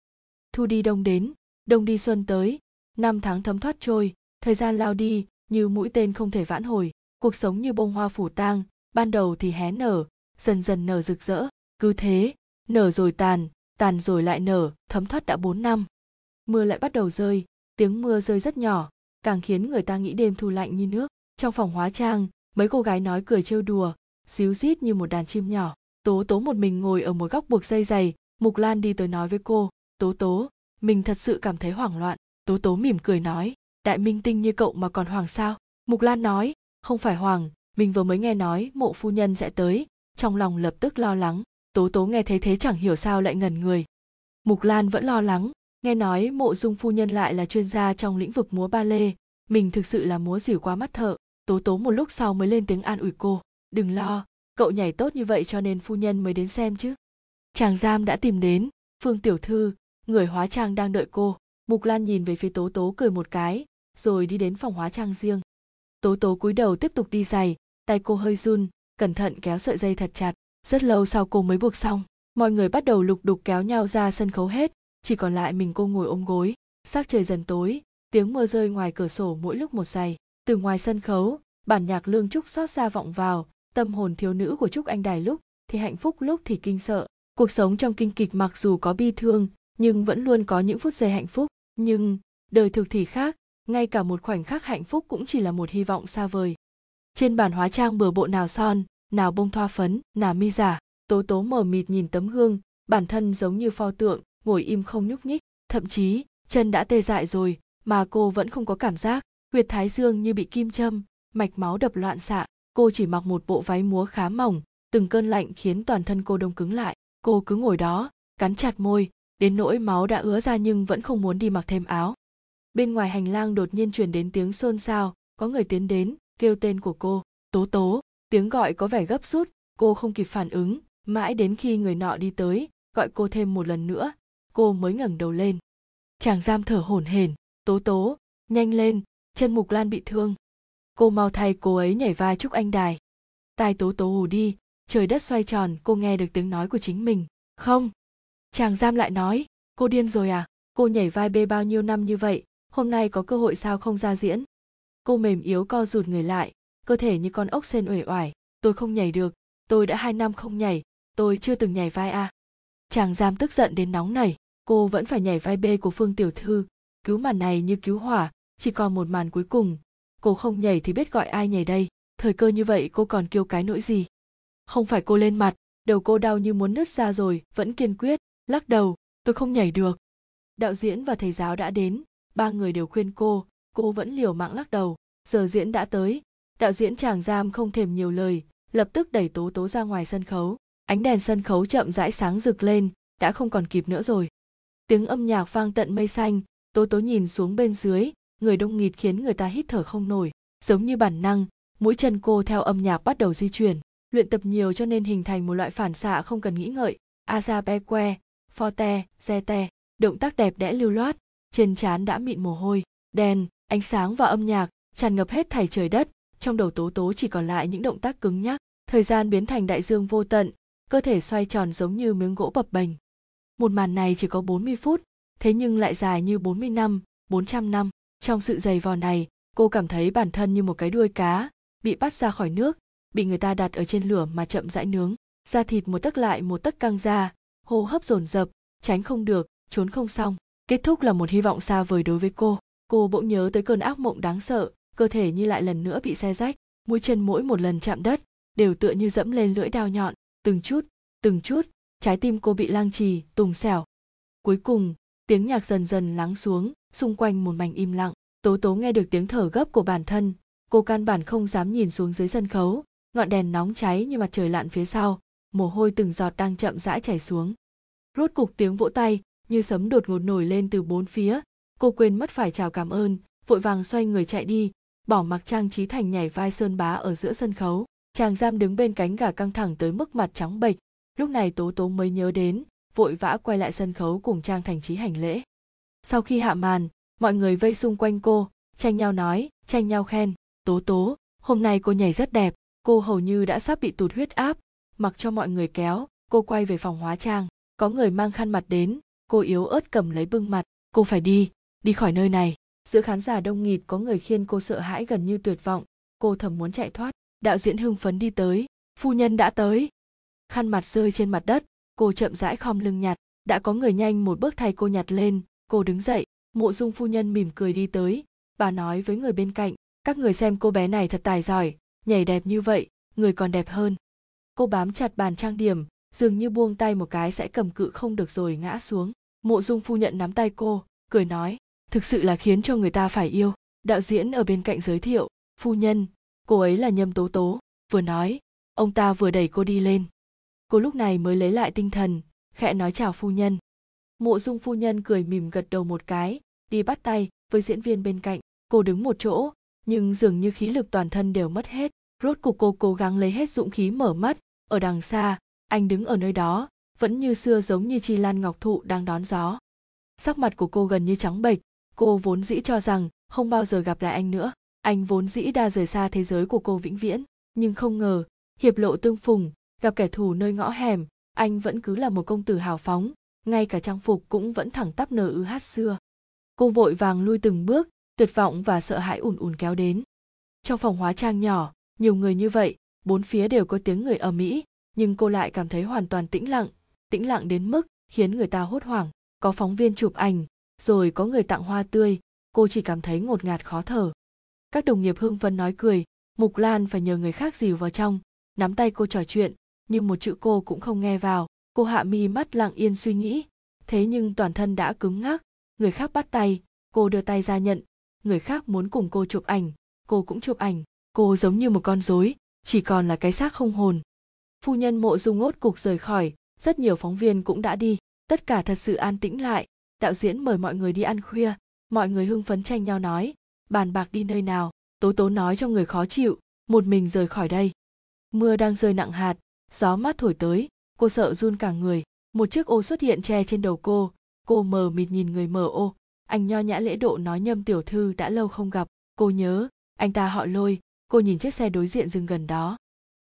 Thu đi đông đến, đông đi xuân tới, năm tháng thấm thoát trôi, thời gian lao đi như mũi tên không thể vãn hồi, cuộc sống như bông hoa phủ tang, ban đầu thì hé nở, dần dần nở rực rỡ, cứ thế, nở rồi tàn, tàn rồi lại nở, thấm thoát đã 4 năm. Mưa lại bắt đầu rơi, tiếng mưa rơi rất nhỏ, càng khiến người ta nghĩ đêm thu lạnh như nước. Trong phòng hóa trang, mấy cô gái nói cười trêu đùa, xíu rít như một đàn chim nhỏ. Tố Tố một mình ngồi ở một góc buộc dây giày, Mục Lan đi tới nói với cô, Tố Tố, mình thật sự cảm thấy hoảng loạn. Tố Tố mỉm cười nói, đại minh tinh như cậu mà còn hoảng sao. Mục Lan nói, không phải hoảng, mình vừa mới nghe nói Mộ phu nhân sẽ tới, trong lòng lập tức lo lắng. Tố Tố nghe thấy thế chẳng hiểu sao lại ngẩn người. Mục Lan vẫn lo lắng, nghe nói Mộ Dung phu nhân lại là chuyên gia trong lĩnh vực múa ba lê, mình thực sự là múa dỉu quá mắt thợ. Tố Tố một lúc sau mới lên tiếng an ủi cô, đừng lo, cậu nhảy tốt như vậy cho nên phu nhân mới đến xem chứ. Chàng giam đã tìm đến, Phương tiểu thư, người hóa trang đang đợi cô. Mục Lan nhìn về phía Tố Tố cười một cái, rồi đi đến phòng hóa trang riêng. Tố Tố cúi đầu tiếp tục đi giày, tay cô hơi run, cẩn thận kéo sợi dây thật chặt, rất lâu sau cô mới buộc xong. Mọi người bắt đầu lục đục kéo nhau ra sân khấu hết, chỉ còn lại mình cô ngồi ôm gối. Sắc trời dần tối, tiếng mưa rơi ngoài cửa sổ mỗi lúc một dày. Từ ngoài sân khấu, bản nhạc Lương Trúc xót xa vọng vào, tâm hồn thiếu nữ của Trúc Anh Đài lúc thì hạnh phúc lúc thì kinh sợ. Cuộc sống trong kinh kịch mặc dù có bi thương, nhưng vẫn luôn có những phút giây hạnh phúc, nhưng đời thực thì khác, ngay cả một khoảnh khắc hạnh phúc cũng chỉ là một hy vọng xa vời. Trên bàn hóa trang bừa bộ nào son, nào bông thoa phấn, nào mi giả, Tố Tố mờ mịt nhìn tấm gương, bản thân giống như pho tượng, ngồi im không nhúc nhích, thậm chí chân đã tê dại rồi mà cô vẫn không có cảm giác, huyệt thái dương như bị kim châm, mạch máu đập loạn xạ. Cô chỉ mặc một bộ váy múa khá mỏng, từng cơn lạnh khiến toàn thân cô đông cứng lại. Cô cứ ngồi đó, cắn chặt môi, đến nỗi máu đã ứa ra nhưng vẫn không muốn đi mặc thêm áo. Bên ngoài hành lang đột nhiên truyền đến tiếng xôn xao, có người tiến đến, kêu tên của cô, Tố Tố. Tiếng gọi có vẻ gấp rút, cô không kịp phản ứng, mãi đến khi người nọ đi tới, gọi cô thêm một lần nữa, cô mới ngẩng đầu lên. Chàng giam thở hổn hển, Tố Tố, nhanh lên, chân Mục Lan bị thương. Cô mau thay cô ấy nhảy vai Trúc Anh Đài. Tai Tố Tố ù đi, trời đất xoay tròn, cô nghe được tiếng nói của chính mình. Không. Chàng giam lại nói, cô điên rồi à, cô nhảy vai bê bao nhiêu năm như vậy, hôm nay có cơ hội sao không ra diễn. Cô mềm yếu co rụt người lại, cơ thể như con ốc sên uể oải, tôi không nhảy được, tôi đã 2 năm không nhảy, tôi chưa từng nhảy vai à. Chàng giam tức giận đến nóng nảy, cô vẫn phải nhảy vai B của Phương tiểu thư, cứu màn này như cứu hỏa, chỉ còn một màn cuối cùng, cô không nhảy thì biết gọi ai nhảy đây, thời cơ như vậy cô còn kiêu cái nỗi gì. Không phải cô lên mặt, đầu cô đau như muốn nứt ra rồi, vẫn kiên quyết, lắc đầu, tôi không nhảy được. Đạo diễn và thầy giáo đã đến, ba người đều khuyên cô vẫn liều mạng lắc đầu, giờ diễn đã tới, đạo diễn chàng giam không thèm nhiều lời, lập tức đẩy Tố Tố ra ngoài sân khấu, ánh đèn sân khấu chậm rãi sáng rực lên, đã không còn kịp nữa rồi. Tiếng âm nhạc vang tận mây xanh, Tố Tố nhìn xuống bên dưới, người đông nghịt khiến người ta hít thở không nổi, giống như bản năng, mũi chân cô theo âm nhạc bắt đầu di chuyển, luyện tập nhiều cho nên hình thành một loại phản xạ không cần nghĩ ngợi, azabeque, forte, zete, động tác đẹp đẽ lưu loát, trên trán đã mịn mồ hôi, đèn, ánh sáng và âm nhạc tràn ngập hết thảy trời đất, trong đầu Tố Tố chỉ còn lại những động tác cứng nhắc, thời gian biến thành đại dương vô tận, cơ thể xoay tròn giống như miếng gỗ bập bềnh. Một màn này chỉ có 40 phút, thế nhưng lại dài như 40 năm, 400 năm. Trong sự dày vò này, cô cảm thấy bản thân như một cái đuôi cá, bị bắt ra khỏi nước, bị người ta đặt ở trên lửa mà chậm rãi nướng, da thịt một tấc lại một tấc căng ra, hô hấp dồn dập, tránh không được, trốn không xong. Kết thúc là một hy vọng xa vời đối với cô bỗng nhớ tới cơn ác mộng đáng sợ, cơ thể như lại lần nữa bị xé rách, mũi chân mỗi một lần chạm đất, đều tựa như dẫm lên lưỡi dao nhọn, từng chút, trái tim cô bị lang trì, tùng xẻo. Cuối cùng, tiếng nhạc dần dần lắng xuống, xung quanh một mảnh im lặng, Tố Tố nghe được tiếng thở gấp của bản thân, cô căn bản không dám nhìn xuống dưới sân khấu, ngọn đèn nóng cháy như mặt trời lặn phía sau, mồ hôi từng giọt đang chậm rãi chảy xuống. Rốt cục tiếng vỗ tay như sấm đột ngột nổi lên từ bốn phía, cô quên mất phải chào cảm ơn, vội vàng xoay người chạy đi, bỏ mặc Trang Trí Thành nhảy vai sơn bá ở giữa sân khấu. Chàng giam đứng bên cánh gà căng thẳng tới mức mặt trắng bệch, lúc này Tố Tố mới nhớ đến, vội vã quay lại sân khấu cùng Trang Thành Trí hành lễ. Sau khi hạ màn, mọi người vây xung quanh cô, tranh nhau nói, tranh nhau khen, Tố Tố, hôm nay cô nhảy rất đẹp, cô hầu như đã sắp bị tụt huyết áp, mặc cho mọi người kéo, cô quay về phòng hóa trang, có người mang khăn mặt đến, cô yếu ớt cầm lấy bưng mặt, cô phải đi, đi khỏi nơi này. Giữa khán giả đông nghịt có người khiêng cô sợ hãi gần như tuyệt vọng, cô thầm muốn chạy thoát. Đạo diễn hưng phấn đi tới, phu nhân đã tới. Khăn mặt rơi trên mặt đất, cô chậm rãi khom lưng nhặt, đã có người nhanh một bước thay cô nhặt lên, cô đứng dậy, Mộ Dung phu nhân mỉm cười đi tới, bà nói với người bên cạnh, các người xem cô bé này thật tài giỏi, nhảy đẹp như vậy, người còn đẹp hơn. Cô bám chặt bàn trang điểm, dường như buông tay một cái sẽ cầm cự không được rồi ngã xuống. Mộ Dung phu nhân nắm tay cô, cười nói, thực sự là khiến cho người ta phải yêu. Đạo diễn ở bên cạnh giới thiệu, phu nhân, cô ấy là Nhâm Tố Tố, vừa nói, ông ta vừa đẩy cô đi lên. Cô lúc này mới lấy lại tinh thần, khẽ nói chào phu nhân. Mộ Dung phu nhân cười mỉm gật đầu một cái, đi bắt tay với diễn viên bên cạnh. Cô đứng một chỗ, nhưng dường như khí lực toàn thân đều mất hết. Rốt cuộc cô cố gắng lấy hết dũng khí mở mắt, ở đằng xa, anh đứng ở nơi đó, vẫn như xưa giống như chi lan ngọc thụ đang đón gió. Sắc mặt của cô gần như trắng bệch, cô vốn dĩ cho rằng không bao giờ gặp lại anh nữa. Anh vốn dĩ đã rời xa thế giới của cô vĩnh viễn, nhưng không ngờ, hiệp lộ tương phùng, gặp kẻ thù nơi ngõ hẻm, anh vẫn cứ là một công tử hào phóng, ngay cả trang phục cũng vẫn thẳng tắp hát xưa. Cô vội vàng lui từng bước, tuyệt vọng và sợ hãi ùn ùn kéo đến. Trong phòng hóa trang nhỏ, nhiều người như vậy, bốn phía đều có tiếng người ầm ĩ, nhưng cô lại cảm thấy hoàn toàn tĩnh lặng đến mức khiến người ta hốt hoảng. Có phóng viên chụp ảnh, rồi có người tặng hoa tươi, cô chỉ cảm thấy ngột ngạt khó thở. Các đồng nghiệp hưng phấn nói cười, Mục Lan phải nhờ người khác dìu vào trong, nắm tay cô trò chuyện, nhưng một chữ cô cũng không nghe vào. Cô hạ mi mắt lặng yên suy nghĩ, thế nhưng toàn thân đã cứng ngắc, người khác bắt tay, cô đưa tay ra nhận, người khác muốn cùng cô chụp ảnh, cô cũng chụp ảnh, cô giống như một con rối, chỉ còn là cái xác không hồn. Phu nhân Mộ Dung rốt cục rời khỏi, rất nhiều phóng viên cũng đã đi, tất cả thật sự an tĩnh lại, đạo diễn mời mọi người đi ăn khuya, mọi người hưng phấn tranh nhau nói, bàn bạc đi nơi nào. Tố Tố nói trong người khó chịu, một mình rời khỏi đây. Mưa đang rơi nặng hạt, gió mát thổi tới, cô sợ run cả người. Một chiếc ô xuất hiện che trên đầu cô mờ mịt nhìn người mở ô. Anh nho nhã lễ độ nói, Nhâm tiểu thư đã lâu không gặp, cô nhớ, anh ta họ Lôi. Cô nhìn chiếc xe đối diện dừng gần đó.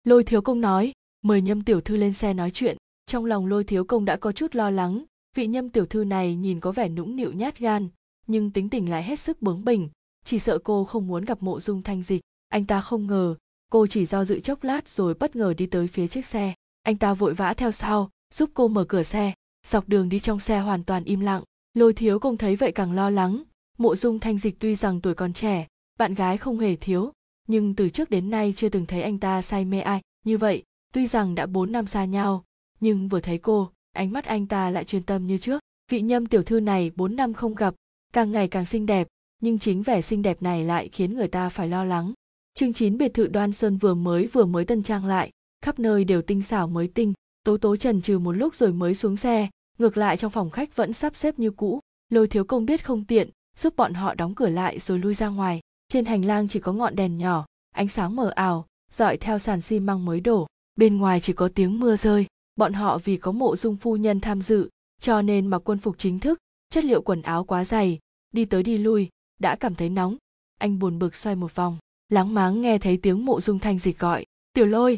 Lôi Thiếu Công nói, mời Nhâm tiểu thư lên xe nói chuyện. Trong lòng Lôi Thiếu Công đã có chút lo lắng, vị Nhâm tiểu thư này nhìn có vẻ nũng nịu nhát gan, nhưng tính tình lại hết sức bướng bỉnh. Chỉ sợ cô không muốn gặp Mộ Dung Thanh Dịch. Anh ta không ngờ, cô chỉ do dự chốc lát rồi bất ngờ đi tới phía chiếc xe. Anh ta vội vã theo sau, giúp cô mở cửa xe. Dọc đường đi trong xe hoàn toàn im lặng, Lôi Thiếu Công thấy vậy càng lo lắng. Mộ Dung Thanh Dịch tuy rằng tuổi còn trẻ, bạn gái không hề thiếu, nhưng từ trước đến nay chưa từng thấy anh ta say mê ai như vậy. Tuy rằng đã 4 năm xa nhau, nhưng vừa thấy cô, ánh mắt anh ta lại chuyên tâm như trước. Vị Nhâm tiểu thư này 4 năm không gặp, càng ngày càng xinh đẹp, nhưng chính vẻ xinh đẹp này lại khiến người ta phải lo lắng. Chương 9 biệt thự Đoan Sơn vừa mới tân trang lại, khắp nơi đều tinh xảo mới tinh. Tố Tố chần chừ một lúc rồi mới xuống xe, ngược lại trong phòng khách vẫn sắp xếp như cũ. Lôi Thiếu Công biết không tiện, giúp bọn họ đóng cửa lại rồi lui ra ngoài. Trên hành lang chỉ có ngọn đèn nhỏ, ánh sáng mờ ảo, dọi theo sàn xi măng mới đổ. Bên ngoài chỉ có tiếng mưa rơi. Bọn họ vì có Mộ Dung phu nhân tham dự, cho nên mặc quân phục chính thức, chất liệu quần áo quá dày, đi tới đi lui, đã cảm thấy nóng. Anh buồn bực xoay một vòng, láng máng nghe thấy tiếng Mộ Dung Thanh Dịch gọi, "Tiểu Lôi."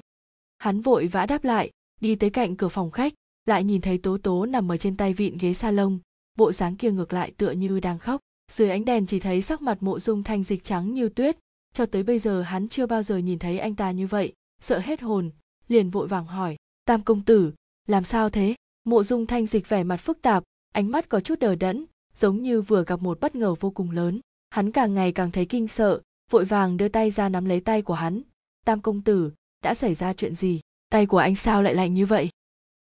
Hắn vội vã đáp lại, đi tới cạnh cửa phòng khách, lại nhìn thấy Tố Tố nằm ở trên tay vịn ghế salon, bộ dáng kia ngược lại tựa như đang khóc. Dưới ánh đèn chỉ thấy sắc mặt Mộ Dung Thanh Dịch trắng như tuyết, cho tới bây giờ hắn chưa bao giờ nhìn thấy anh ta như vậy, sợ hết hồn, liền vội vàng hỏi, "Tam công tử, làm sao thế?" Mộ Dung Thanh Dịch vẻ mặt phức tạp, ánh mắt có chút đờ đẫn, giống như vừa gặp một bất ngờ vô cùng lớn. Hắn càng ngày càng thấy kinh sợ, vội vàng đưa tay ra nắm lấy tay của hắn. "Tam công tử, đã xảy ra chuyện gì? Tay của anh sao lại lạnh như vậy?"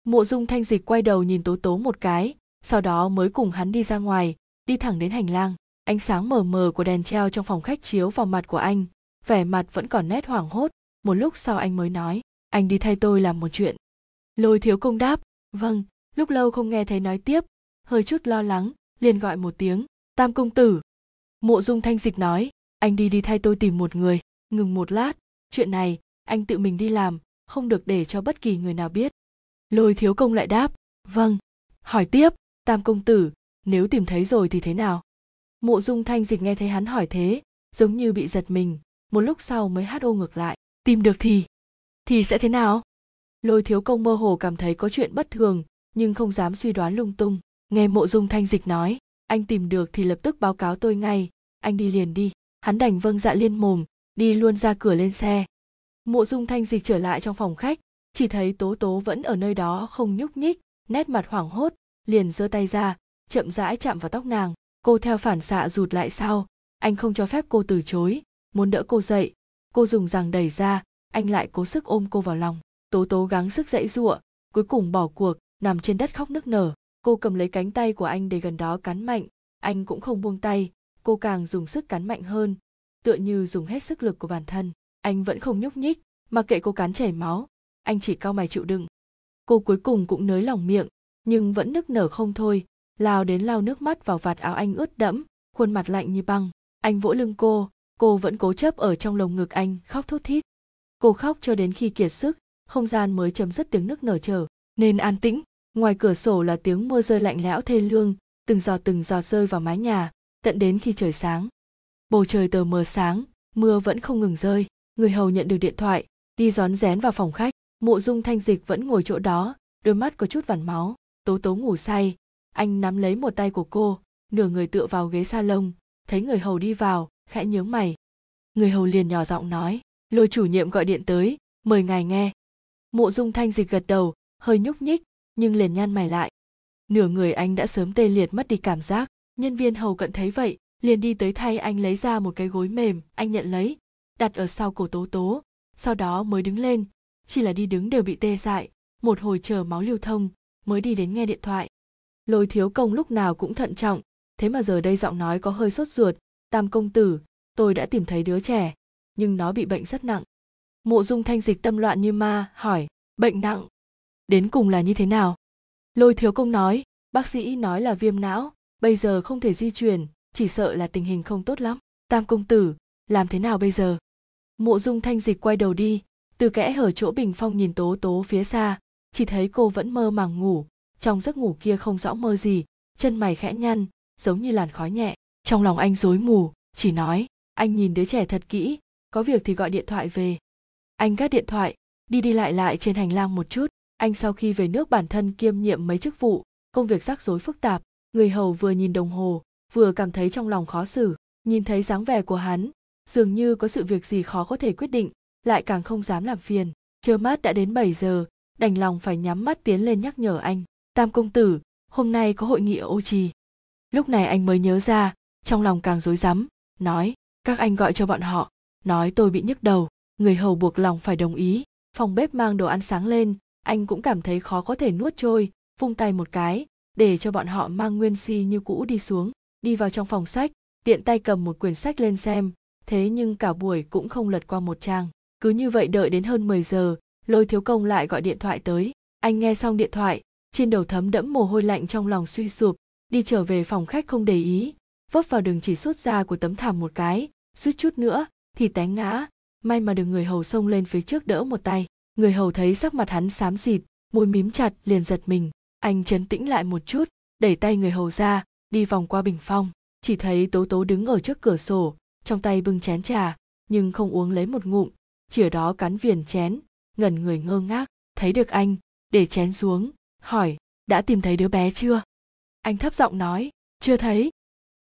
Mộ Dung Thanh Dịch quay đầu nhìn Tố Tố một cái, sau đó mới cùng hắn đi ra ngoài, đi thẳng đến hành lang. Ánh sáng mờ mờ của đèn treo trong phòng khách chiếu vào mặt của anh, vẻ mặt vẫn còn nét hoảng hốt. Một lúc sau anh mới nói, "Anh đi thay tôi làm một chuyện." Lôi Thiếu Công đáp, "Vâng." Lúc lâu không nghe thấy nói tiếp, hơi chút lo lắng, liền gọi một tiếng, "Tam công tử." Mộ Dung Thanh Dịch nói, "Anh đi thay tôi tìm một người." Ngừng một lát, "Chuyện này anh tự mình đi làm, không được để cho bất kỳ người nào biết." Lôi Thiếu Công lại đáp, "Vâng." Hỏi tiếp, "Tam công tử, nếu tìm thấy rồi thì thế nào?" Mộ Dung Thanh Dịch nghe thấy hắn hỏi thế, giống như bị giật mình, một lúc sau mới hát ô ngược lại, "Tìm được thì sẽ thế nào?" Lôi Thiếu Công mơ hồ cảm thấy có chuyện bất thường, nhưng không dám suy đoán lung tung. Nghe Mộ Dung Thanh Dịch nói, "Anh tìm được thì lập tức báo cáo tôi ngay, anh đi liền đi." Hắn đành vâng dạ liên mồm, đi luôn ra cửa lên xe. Mộ Dung Thanh Dịch trở lại trong phòng khách, chỉ thấy Tố Tố vẫn ở nơi đó không nhúc nhích, nét mặt hoảng hốt, liền giơ tay ra, chậm rãi chạm vào tóc nàng. Cô theo phản xạ rụt lại sau, anh không cho phép cô từ chối, muốn đỡ cô dậy, cô dùng giằng đẩy ra, anh lại cố sức ôm cô vào lòng. Tố Tố gắng sức giãy giụa, cuối cùng bỏ cuộc, nằm trên đất khóc nức nở. Cô cầm lấy cánh tay của anh để gần đó cắn mạnh, anh cũng không buông tay, cô càng dùng sức cắn mạnh hơn, tựa như dùng hết sức lực của bản thân. Anh vẫn không nhúc nhích, mặc kệ cô cắn chảy máu, anh chỉ cau mày chịu đựng. Cô cuối cùng cũng nới lỏng miệng, nhưng vẫn nức nở không thôi, lao đến lau nước mắt vào vạt áo anh ướt đẫm, khuôn mặt lạnh như băng. Anh vỗ lưng cô vẫn cố chấp ở trong lồng ngực anh khóc thút thít. Cô khóc cho đến khi kiệt sức, không gian mới chấm dứt tiếng nức nở trở nên an tĩnh. Ngoài cửa sổ là tiếng mưa rơi lạnh lẽo thê lương, từng giọt rơi vào mái nhà, tận đến khi trời sáng. Bầu trời tờ mờ sáng, mưa vẫn không ngừng rơi. Người hầu nhận được điện thoại, đi rón rén vào phòng khách. Mộ Dung Thanh Dịch vẫn ngồi chỗ đó, đôi mắt có chút vằn máu. Tố Tố ngủ say, anh nắm lấy một tay của cô, nửa người tựa vào ghế salon, thấy người hầu đi vào, khẽ nhướng mày. Người hầu liền nhỏ giọng nói, "Lôi chủ nhiệm gọi điện tới, mời ngài nghe." Mộ Dung Thanh Dịch gật đầu, hơi nhúc nhích, nhưng liền nhăn mày lại. Nửa người anh đã sớm tê liệt mất đi cảm giác. Nhân viên hầu cận thấy vậy, liền đi tới thay anh lấy ra một cái gối mềm, anh nhận lấy, đặt ở sau cổ Tố Tố, sau đó mới đứng lên, chỉ là đi đứng đều bị tê dại, một hồi chờ máu lưu thông, mới đi đến nghe điện thoại. Lôi Thiếu Công lúc nào cũng thận trọng, thế mà giờ đây giọng nói có hơi sốt ruột, "Tam công tử, tôi đã tìm thấy đứa trẻ, nhưng nó bị bệnh rất nặng." Mộ Dung Thanh Dịch tâm loạn như ma, hỏi, "Bệnh nặng? Đến cùng là như thế nào?" Lôi Thiếu Công nói, "Bác sĩ nói là viêm não, bây giờ không thể di chuyển, chỉ sợ là tình hình không tốt lắm." "Tam công tử, làm thế nào bây giờ?" Mộ Dung Thanh Dịch quay đầu đi, từ kẽ hở chỗ bình phong nhìn Tố Tố phía xa, chỉ thấy cô vẫn mơ màng ngủ, trong giấc ngủ kia không rõ mơ gì, chân mày khẽ nhăn, giống như làn khói nhẹ. Trong lòng anh rối mù, chỉ nói, "Anh nhìn đứa trẻ thật kỹ, có việc thì gọi điện thoại về." Anh gác điện thoại, đi lại trên hành lang một chút. Anh sau khi về nước bản thân kiêm nhiệm mấy chức vụ, công việc rắc rối phức tạp. Người hầu vừa nhìn đồng hồ, vừa cảm thấy trong lòng khó xử, nhìn thấy dáng vẻ của hắn, dường như có sự việc gì khó có thể quyết định, lại càng không dám làm phiền. Trơ mắt đã đến 7 giờ, đành lòng phải nhắm mắt tiến lên nhắc nhở anh, "Tam công tử, hôm nay có hội nghị ở Ô Trì. Lúc này anh mới nhớ ra, trong lòng càng rối rắm, nói, các anh gọi cho bọn họ, nói tôi bị nhức đầu, người hầu buộc lòng phải đồng ý. Phòng bếp mang đồ ăn sáng lên, anh cũng cảm thấy khó có thể nuốt trôi, vung tay một cái, để cho bọn họ mang nguyên si như cũ đi xuống, đi vào trong phòng sách, tiện tay cầm một quyển sách lên xem, thế nhưng cả buổi cũng không lật qua một trang. Cứ như vậy đợi đến hơn 10 giờ, Lôi Thiếu Công lại gọi điện thoại tới. Anh nghe xong điện thoại, trên đầu thấm đẫm mồ hôi lạnh, trong lòng suy sụp, đi trở về phòng khách không để ý, vấp vào đường chỉ sút ra của tấm thảm một cái, suýt chút nữa thì té ngã, may mà được người hầu xông lên phía trước đỡ một tay. Người hầu thấy sắc mặt hắn xám xịt, môi mím chặt liền giật mình. Anh trấn tĩnh lại một chút, đẩy tay người hầu ra, đi vòng qua bình phong, chỉ thấy Tố Tố đứng ở trước cửa sổ, trong tay bưng chén trà, nhưng không uống lấy một ngụm, chỉ ở đó cắn viền chén, ngẩn người ngơ ngác. Thấy được anh, để chén xuống, hỏi, đã tìm thấy đứa bé chưa? Anh thấp giọng nói, chưa thấy.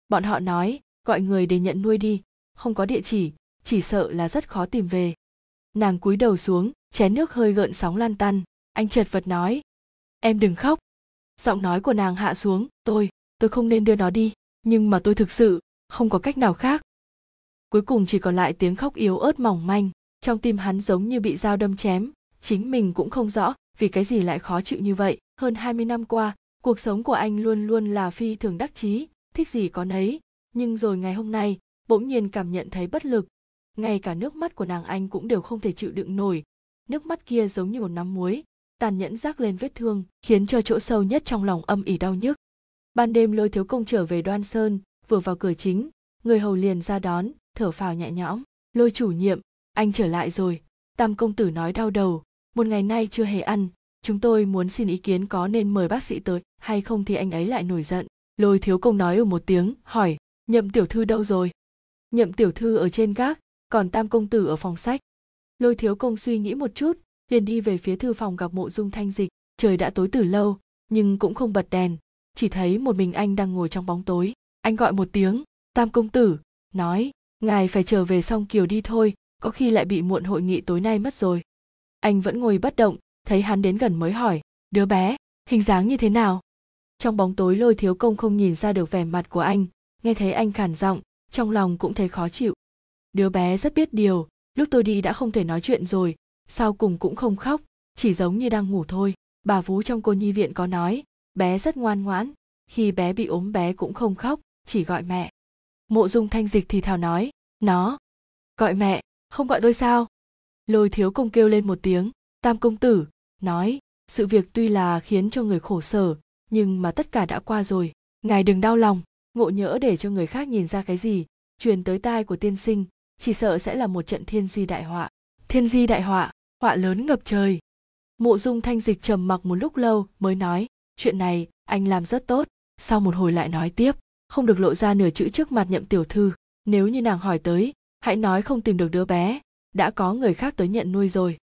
Bọn họ nói, gọi người để nhận nuôi đi, không có địa chỉ sợ là rất khó tìm về. Nàng cúi đầu xuống, chén nước hơi gợn sóng lan tăn. Anh chật vật nói, em đừng khóc. Giọng nói của nàng hạ xuống, tôi không nên đưa nó đi, nhưng mà tôi thực sự không có cách nào khác. Cuối cùng chỉ còn lại tiếng khóc yếu ớt mỏng manh. Trong tim hắn giống như bị dao đâm chém, chính mình cũng không rõ vì cái gì lại khó chịu như vậy. Hơn 20 năm qua, cuộc sống của anh luôn luôn là phi thường đắc chí, thích gì có nấy, nhưng rồi ngày hôm nay, bỗng nhiên cảm nhận thấy bất lực. Ngay cả nước mắt của nàng anh cũng đều không thể chịu đựng nổi. Nước mắt kia giống như một nắm muối, tàn nhẫn rắc lên vết thương, khiến cho chỗ sâu nhất trong lòng âm ỉ đau nhức. Ban đêm Lôi Thiếu Công trở về Đoan Sơn, vừa vào cửa chính, người hầu liền ra đón, thở phào nhẹ nhõm. Lôi chủ nhiệm, anh trở lại rồi. Tam công tử nói đau đầu, một ngày nay chưa hề ăn. Chúng tôi muốn xin ý kiến có nên mời bác sĩ tới hay không thì anh ấy lại nổi giận. Lôi Thiếu Công nói ở một tiếng, hỏi, Nhậm tiểu thư đâu rồi? Nhậm tiểu thư ở trên gác, còn Tam công tử ở phòng sách. Lôi Thiếu Công suy nghĩ một chút, liền đi về phía thư phòng gặp Mộ Dung Thanh Dịch. Trời đã tối từ lâu, nhưng cũng không bật đèn, chỉ thấy một mình anh đang ngồi trong bóng tối. Anh gọi một tiếng, Tam công tử, nói, ngài phải trở về Song Kiều đi thôi, có khi lại bị muộn hội nghị tối nay mất rồi. Anh vẫn ngồi bất động, thấy hắn đến gần mới hỏi, đứa bé, hình dáng như thế nào? Trong bóng tối Lôi Thiếu Công không nhìn ra được vẻ mặt của anh, nghe thấy anh khàn giọng, trong lòng cũng thấy khó chịu. Đứa bé rất biết điều, lúc tôi đi đã không thể nói chuyện rồi, sau cùng cũng không khóc, chỉ giống như đang ngủ thôi. Bà vú trong cô nhi viện có nói, bé rất ngoan ngoãn, khi bé bị ốm bé cũng không khóc, chỉ gọi mẹ. Mộ Dung Thanh Dịch thì thào nói, nó gọi mẹ, không gọi tôi sao? Lôi Thiếu Công kêu lên một tiếng, Tam công tử, nói, sự việc tuy là khiến cho người khổ sở, nhưng mà tất cả đã qua rồi, ngài đừng đau lòng, ngộ nhỡ để cho người khác nhìn ra cái gì, truyền tới tai của tiên sinh, chỉ sợ sẽ là một trận thiên di đại họa. Thiên di đại họa, họa lớn ngập trời. Mộ Dung Thanh Dịch trầm mặc một lúc lâu mới nói, chuyện này anh làm rất tốt, sau một hồi lại nói tiếp, không được lộ ra nửa chữ trước mặt Nhậm tiểu thư, nếu như nàng hỏi tới, hãy nói không tìm được đứa bé, đã có người khác tới nhận nuôi rồi.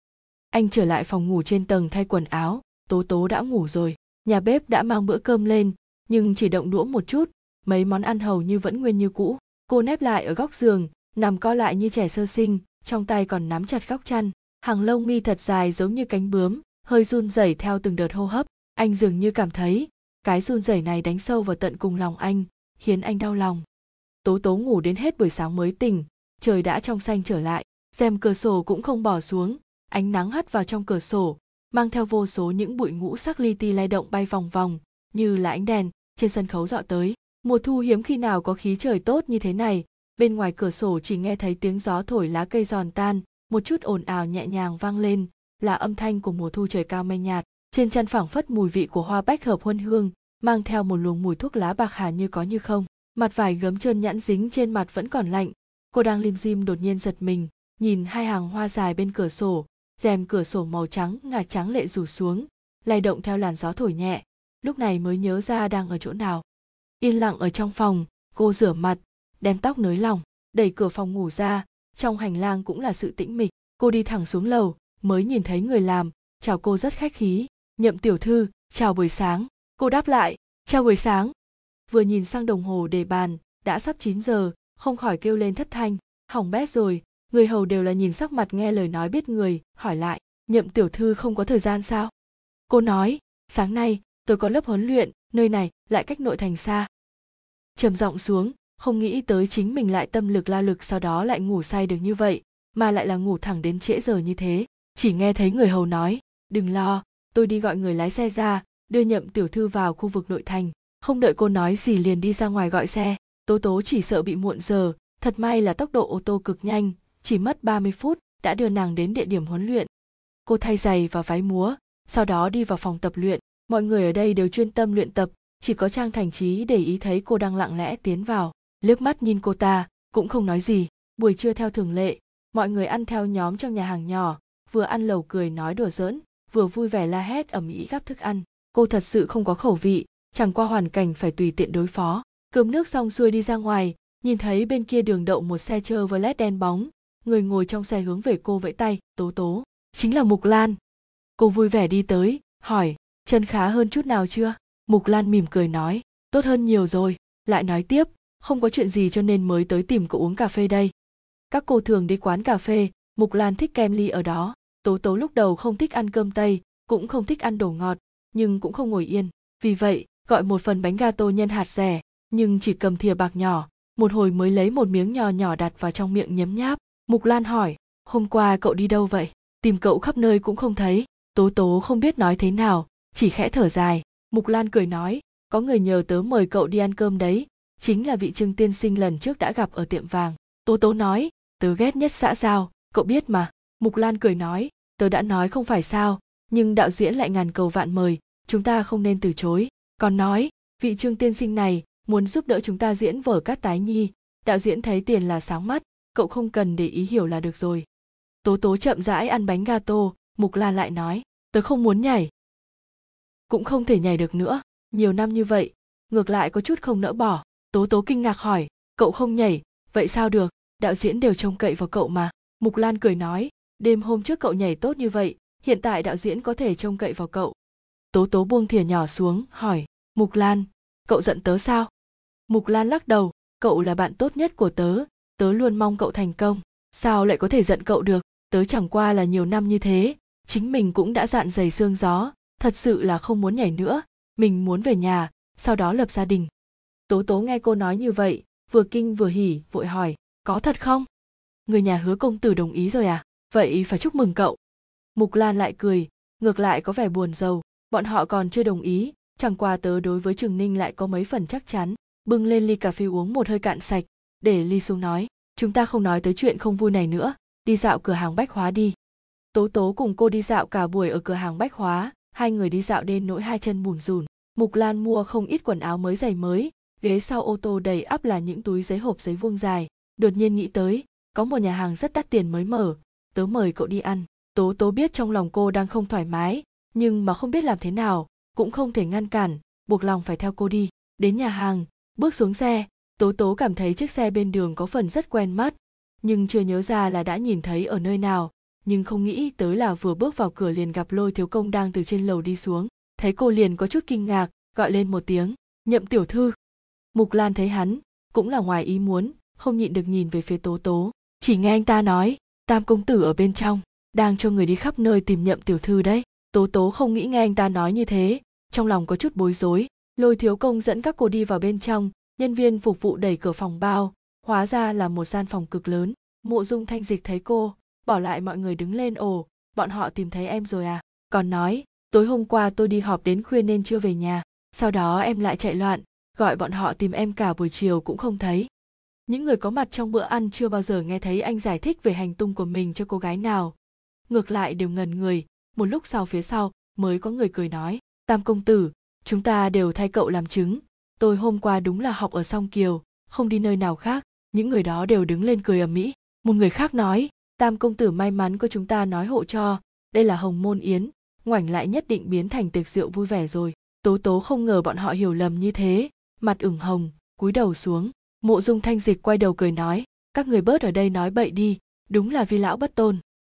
Anh trở lại phòng ngủ, trên tầng thay quần áo, Tố Tố đã ngủ rồi. Nhà bếp đã mang bữa cơm lên, nhưng chỉ động đũa một chút, mấy món ăn hầu như vẫn nguyên như cũ. Cô nép lại ở góc giường, nằm co lại như trẻ sơ sinh, trong tay còn nắm chặt góc chăn, hàng lông mi thật dài giống như cánh bướm, hơi run rẩy theo từng đợt hô hấp. Anh dường như cảm thấy, cái run rẩy này đánh sâu vào tận cùng lòng anh, khiến anh đau lòng. Tố Tố ngủ đến hết buổi sáng mới tỉnh, trời đã trong xanh trở lại, rèm cửa sổ cũng không bỏ xuống, ánh nắng hắt vào trong cửa sổ, mang theo vô số những bụi ngũ sắc li ti lay động bay vòng vòng, như là ánh đèn trên sân khấu dọi tới. Mùa thu hiếm khi nào có khí trời tốt như thế này, bên ngoài cửa sổ chỉ nghe thấy tiếng gió thổi lá cây giòn tan, một chút ồn ào nhẹ nhàng vang lên, là âm thanh của mùa thu trời cao mây nhạt. Trên chăn phảng phất mùi vị của hoa bách hợp huân hương, mang theo một luồng mùi thuốc lá bạc hà như có như không. Mặt vải gấm trơn nhẵn dính trên mặt vẫn còn lạnh, cô đang lim dim đột nhiên giật mình, nhìn hai hàng hoa dài bên cửa sổ, rèm cửa sổ màu trắng ngà trắng lệ rủ xuống, lay động theo làn gió thổi nhẹ, lúc này mới nhớ ra đang ở chỗ nào. Yên lặng ở trong phòng, cô rửa mặt, đem tóc nới lỏng, đẩy cửa phòng ngủ ra, trong hành lang cũng là sự tĩnh mịch. Cô đi thẳng xuống lầu, mới nhìn thấy người làm, chào cô rất khách khí, Nhậm tiểu thư, chào buổi sáng. Cô đáp lại, chào buổi sáng. Vừa nhìn sang đồng hồ để bàn, đã sắp 9 giờ, không khỏi kêu lên thất thanh, hỏng bét rồi. Người hầu đều là nhìn sắc mặt nghe lời nói biết người, hỏi lại, Nhậm tiểu thư không có thời gian sao? Cô nói, sáng nay tôi có lớp huấn luyện, nơi này lại cách nội thành xa. Trầm giọng xuống, không nghĩ tới chính mình lại tâm lực lao lực sau đó lại ngủ say được như vậy, mà lại là ngủ thẳng đến trễ giờ như thế. Chỉ nghe thấy người hầu nói, đừng lo, tôi đi gọi người lái xe ra, đưa Nhậm tiểu thư vào khu vực nội thành. Không đợi cô nói gì liền đi ra ngoài gọi xe. Tố Tố chỉ sợ bị muộn giờ, thật may là tốc độ ô tô cực nhanh, chỉ mất 30 phút đã đưa nàng đến địa điểm huấn luyện. Cô thay giày và váy múa, sau đó đi vào phòng tập luyện. Mọi người ở đây đều chuyên tâm luyện tập, chỉ có Trang Thành Trí để ý thấy cô đang lặng lẽ tiến vào, liếc mắt nhìn cô ta, cũng không nói gì. Buổi trưa theo thường lệ, mọi người ăn theo nhóm trong nhà hàng nhỏ, vừa ăn lầu cười nói đùa giỡn, vừa vui vẻ la hét ầm ĩ gắp thức ăn. Cô thật sự không có khẩu vị, chẳng qua hoàn cảnh phải tùy tiện đối phó. Cơm nước xong xuôi đi ra ngoài, nhìn thấy bên kia đường đậu một xe Chevrolet đen bóng, người ngồi trong xe hướng về cô vẫy tay, "Tố Tố, chính là Mục Lan." Cô vui vẻ đi tới, hỏi, "Chân khá hơn chút nào chưa?" Mục Lan mỉm cười nói, "Tốt hơn nhiều rồi." Lại nói tiếp, "Không có chuyện gì cho nên mới tới tìm cậu uống cà phê đây." Các cô thường đi quán cà phê, Mục Lan thích kem ly ở đó. Tố Tố lúc đầu không thích ăn cơm tây, cũng không thích ăn đồ ngọt, nhưng cũng không ngồi yên, vì vậy gọi một phần bánh gato nhân hạt rẻ, nhưng chỉ cầm thìa bạc nhỏ, một hồi mới lấy một miếng nhỏ nhỏ đặt vào trong miệng nhấm nháp. Mục Lan hỏi, "Hôm qua cậu đi đâu vậy? Tìm cậu khắp nơi cũng không thấy." Tố Tố không biết nói thế nào, chỉ khẽ thở dài. Mục Lan cười nói, "Có người nhờ tớ mời cậu đi ăn cơm đấy, chính là vị Trương tiên sinh lần trước đã gặp ở tiệm vàng." Tố Tố nói, "Tớ ghét nhất xã giao, cậu biết mà." Mục Lan cười nói, "Tớ đã nói không phải sao, nhưng đạo diễn lại ngàn cầu vạn mời, chúng ta không nên từ chối. Còn nói, vị Trương tiên sinh này muốn giúp đỡ chúng ta diễn vở Cát Tái Nhi, đạo diễn thấy tiền là sáng mắt, cậu không cần để ý hiểu là được rồi." Tố Tố chậm rãi ăn bánh gato, Mục Lan lại nói, "Tớ không muốn nhảy, cũng không thể nhảy được nữa, nhiều năm như vậy, ngược lại có chút không nỡ bỏ." Tố Tố kinh ngạc hỏi, "Cậu không nhảy, vậy sao được, đạo diễn đều trông cậy vào cậu mà." Mục Lan cười nói, "Đêm hôm trước cậu nhảy tốt như vậy, hiện tại đạo diễn có thể trông cậy vào cậu." Tố Tố buông thìa nhỏ xuống, hỏi, "Mục Lan, cậu giận tớ sao?" Mục Lan lắc đầu, "Cậu là bạn tốt nhất của tớ, tớ luôn mong cậu thành công, sao lại có thể giận cậu được, tớ chẳng qua là nhiều năm như thế, chính mình cũng đã dạn dày sương gió, thật sự là không muốn nhảy nữa, mình muốn về nhà, sau đó lập gia đình." Tố Tố nghe cô nói như vậy, vừa kinh vừa hỉ, vội hỏi, "Có thật không? Người nhà Hứa công tử đồng ý rồi à? Vậy phải chúc mừng cậu." Mục Lan lại cười, ngược lại có vẻ buồn rầu, "Bọn họ còn chưa đồng ý, chẳng qua tớ đối với Trường Ninh lại có mấy phần chắc chắn." Bưng lên ly cà phê uống một hơi cạn sạch, để ly xuống nói, "Chúng ta không nói tới chuyện không vui này nữa, đi dạo cửa hàng bách hóa đi." Tố Tố cùng cô đi dạo cả buổi ở cửa hàng bách hóa, hai người đi dạo đến nỗi hai chân bùn rùn. Mục Lan mua không ít quần áo mới giày mới, ghế sau ô tô đầy ắp là những túi giấy hộp giấy vuông dài, đột nhiên nghĩ tới, có một nhà hàng rất đắt tiền mới mở, "Tớ mời cậu đi ăn." Tố Tố biết trong lòng cô đang không thoải mái, nhưng mà không biết làm thế nào, cũng không thể ngăn cản, buộc lòng phải theo cô đi. Đến nhà hàng, bước xuống xe, Tố Tố cảm thấy chiếc xe bên đường có phần rất quen mắt, nhưng chưa nhớ ra là đã nhìn thấy ở nơi nào, nhưng không nghĩ tới là vừa bước vào cửa liền gặp Lôi Thiếu Công đang từ trên lầu đi xuống, thấy cô liền có chút kinh ngạc, gọi lên một tiếng, "Nhậm tiểu thư." Mục Lan thấy hắn, cũng là ngoài ý muốn, không nhịn được nhìn về phía Tố Tố, chỉ nghe anh ta nói, "Tam công tử ở bên trong, đang cho người đi khắp nơi tìm Nhậm tiểu thư đấy." Tố Tố không nghĩ nghe anh ta nói như thế, trong lòng có chút bối rối. Lôi Thiếu Công dẫn các cô đi vào bên trong, nhân viên phục vụ đẩy cửa phòng bao, hóa ra là một gian phòng cực lớn. Mộ Dung Thanh Dịch thấy cô, bỏ lại mọi người đứng lên ồ, "Bọn họ tìm thấy em rồi à? Còn nói, tối hôm qua tôi đi họp đến khuya nên chưa về nhà, sau đó em lại chạy loạn, gọi bọn họ tìm em cả buổi chiều cũng không thấy." Những người có mặt trong bữa ăn chưa bao giờ nghe thấy anh giải thích về hành tung của mình cho cô gái nào, ngược lại đều ngẩn người. Một lúc sau phía sau mới có người cười nói, "Tam công tử, chúng ta đều thay cậu làm chứng, tôi hôm qua đúng là học ở Song Kiều, không đi nơi nào khác." Những người đó đều đứng lên cười ầm ĩ. Một người khác nói, "Tam công tử may mắn có chúng ta nói hộ cho, đây là hồng môn yến, ngoảnh lại nhất định biến thành tiệc rượu vui vẻ rồi." Tố Tố không ngờ bọn họ hiểu lầm như thế, mặt ửng hồng, cúi đầu xuống. Mộ Dung Thanh Dịch quay đầu cười nói, "Các người bớt ở đây nói bậy đi, đúng là vi lão bất tôn,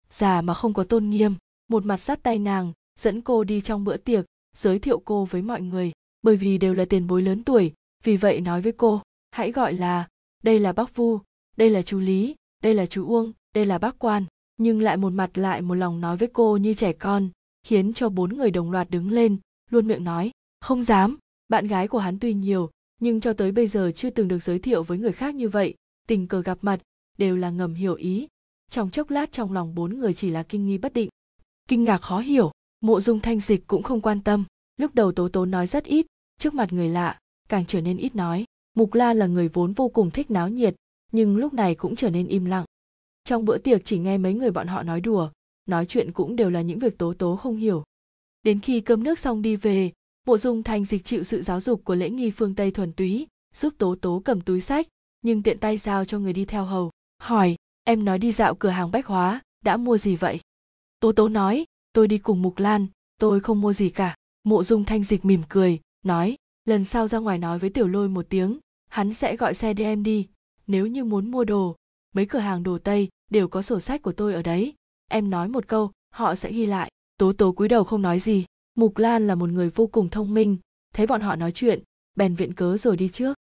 già mà không có tôn nghiêm." Một mặt dắt tay nàng, dẫn cô đi trong bữa tiệc, giới thiệu cô với mọi người, bởi vì đều là tiền bối lớn tuổi, vì vậy nói với cô, hãy gọi là, đây là bác Vu, đây là chú Lý, đây là chú Uông, đây là bác Quan, nhưng lại một mặt lại một lòng nói với cô như trẻ con, khiến cho bốn người đồng loạt đứng lên, luôn miệng nói, "Không dám, Bạn gái của hắn tuy nhiều, nhưng cho tới bây giờ chưa từng được giới thiệu với người khác như vậy, tình cờ gặp mặt, đều là ngầm hiểu ý. Trong chốc lát trong lòng bốn người chỉ là kinh nghi bất định, kinh ngạc khó hiểu. Mộ Dung Thanh Dịch cũng không quan tâm, lúc đầu Tố Tố nói rất ít, trước mặt người lạ, càng trở nên ít nói. Mục La là người vốn vô cùng thích náo nhiệt, nhưng lúc này cũng trở nên im lặng. Trong bữa tiệc chỉ nghe mấy người bọn họ nói đùa, nói chuyện cũng đều là những việc Tố Tố không hiểu. Đến khi cơm nước xong đi về, Mộ Dung Thanh Dịch chịu sự giáo dục của lễ nghi phương Tây thuần túy, giúp Tố Tố cầm túi sách, nhưng tiện tay giao cho người đi theo hầu, hỏi: "Em nói đi dạo cửa hàng bách hóa, đã mua gì vậy?" Tố Tố nói: "Tôi đi cùng Mục Lan, tôi không mua gì cả." Mộ Dung Thanh Dịch mỉm cười, nói: "Lần sau ra ngoài nói với Tiểu Lôi một tiếng, hắn sẽ gọi xe đưa em đi. Nếu như muốn mua đồ, mấy cửa hàng đồ Tây đều có sổ sách của tôi ở đấy. Em nói một câu, họ sẽ ghi lại." Tố Tố cúi đầu không nói gì. Mục Lan là một người vô cùng thông minh, thấy bọn họ nói chuyện, bèn viện cớ rồi đi trước.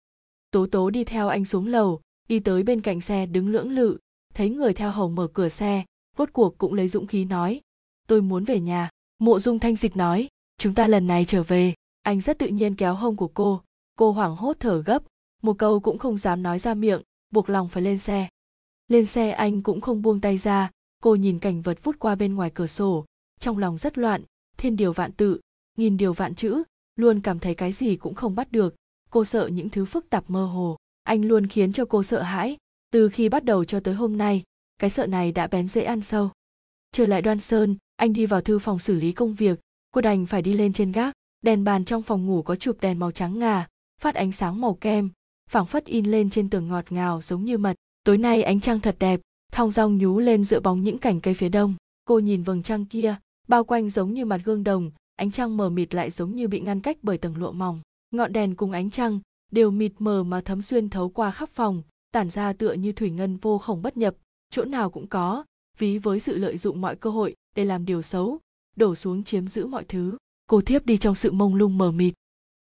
Tố Tố đi theo anh xuống lầu, đi tới bên cạnh xe đứng lưỡng lự, thấy người theo hầu mở cửa xe, rốt cuộc cũng lấy dũng khí nói: "Tôi muốn về nhà." Mộ Dung Thanh Dịch nói: "Chúng ta lần này trở về." Anh rất tự nhiên kéo hông của cô hoảng hốt thở gấp, một câu cũng không dám nói ra miệng, buộc lòng phải lên xe. Lên xe anh cũng không buông tay ra, cô nhìn cảnh vật vút qua bên ngoài cửa sổ, trong lòng rất loạn, thiên điều vạn tự, nghìn điều vạn chữ, luôn cảm thấy cái gì cũng không bắt được, cô sợ những thứ phức tạp mơ hồ. Anh luôn khiến cho cô sợ hãi, từ khi bắt đầu cho tới hôm nay, cái sợ này đã bén rễ ăn sâu. Trở lại Đoan Sơn, anh đi vào thư phòng xử lý công việc, cô đành phải đi lên trên gác. Đèn bàn trong phòng ngủ có chụp đèn màu trắng ngà, phát ánh sáng màu kem, phảng phất in lên trên tường ngọt ngào giống như mật. Tối nay ánh trăng thật đẹp, thong dong nhú lên giữa bóng những cành cây phía đông. Cô nhìn vầng trăng kia, bao quanh giống như mặt gương đồng, ánh trăng mờ mịt lại giống như bị ngăn cách bởi tầng lụa mỏng. Ngọn đèn cùng ánh trăng đều mịt mờ mà thấm xuyên thấu qua khắp phòng, tản ra tựa như thủy ngân vô khổng bất nhập, chỗ nào cũng có, ví với sự lợi dụng mọi cơ hội để làm điều xấu, đổ xuống chiếm giữ mọi thứ. Cô thiếp đi trong sự mông lung mờ mịt.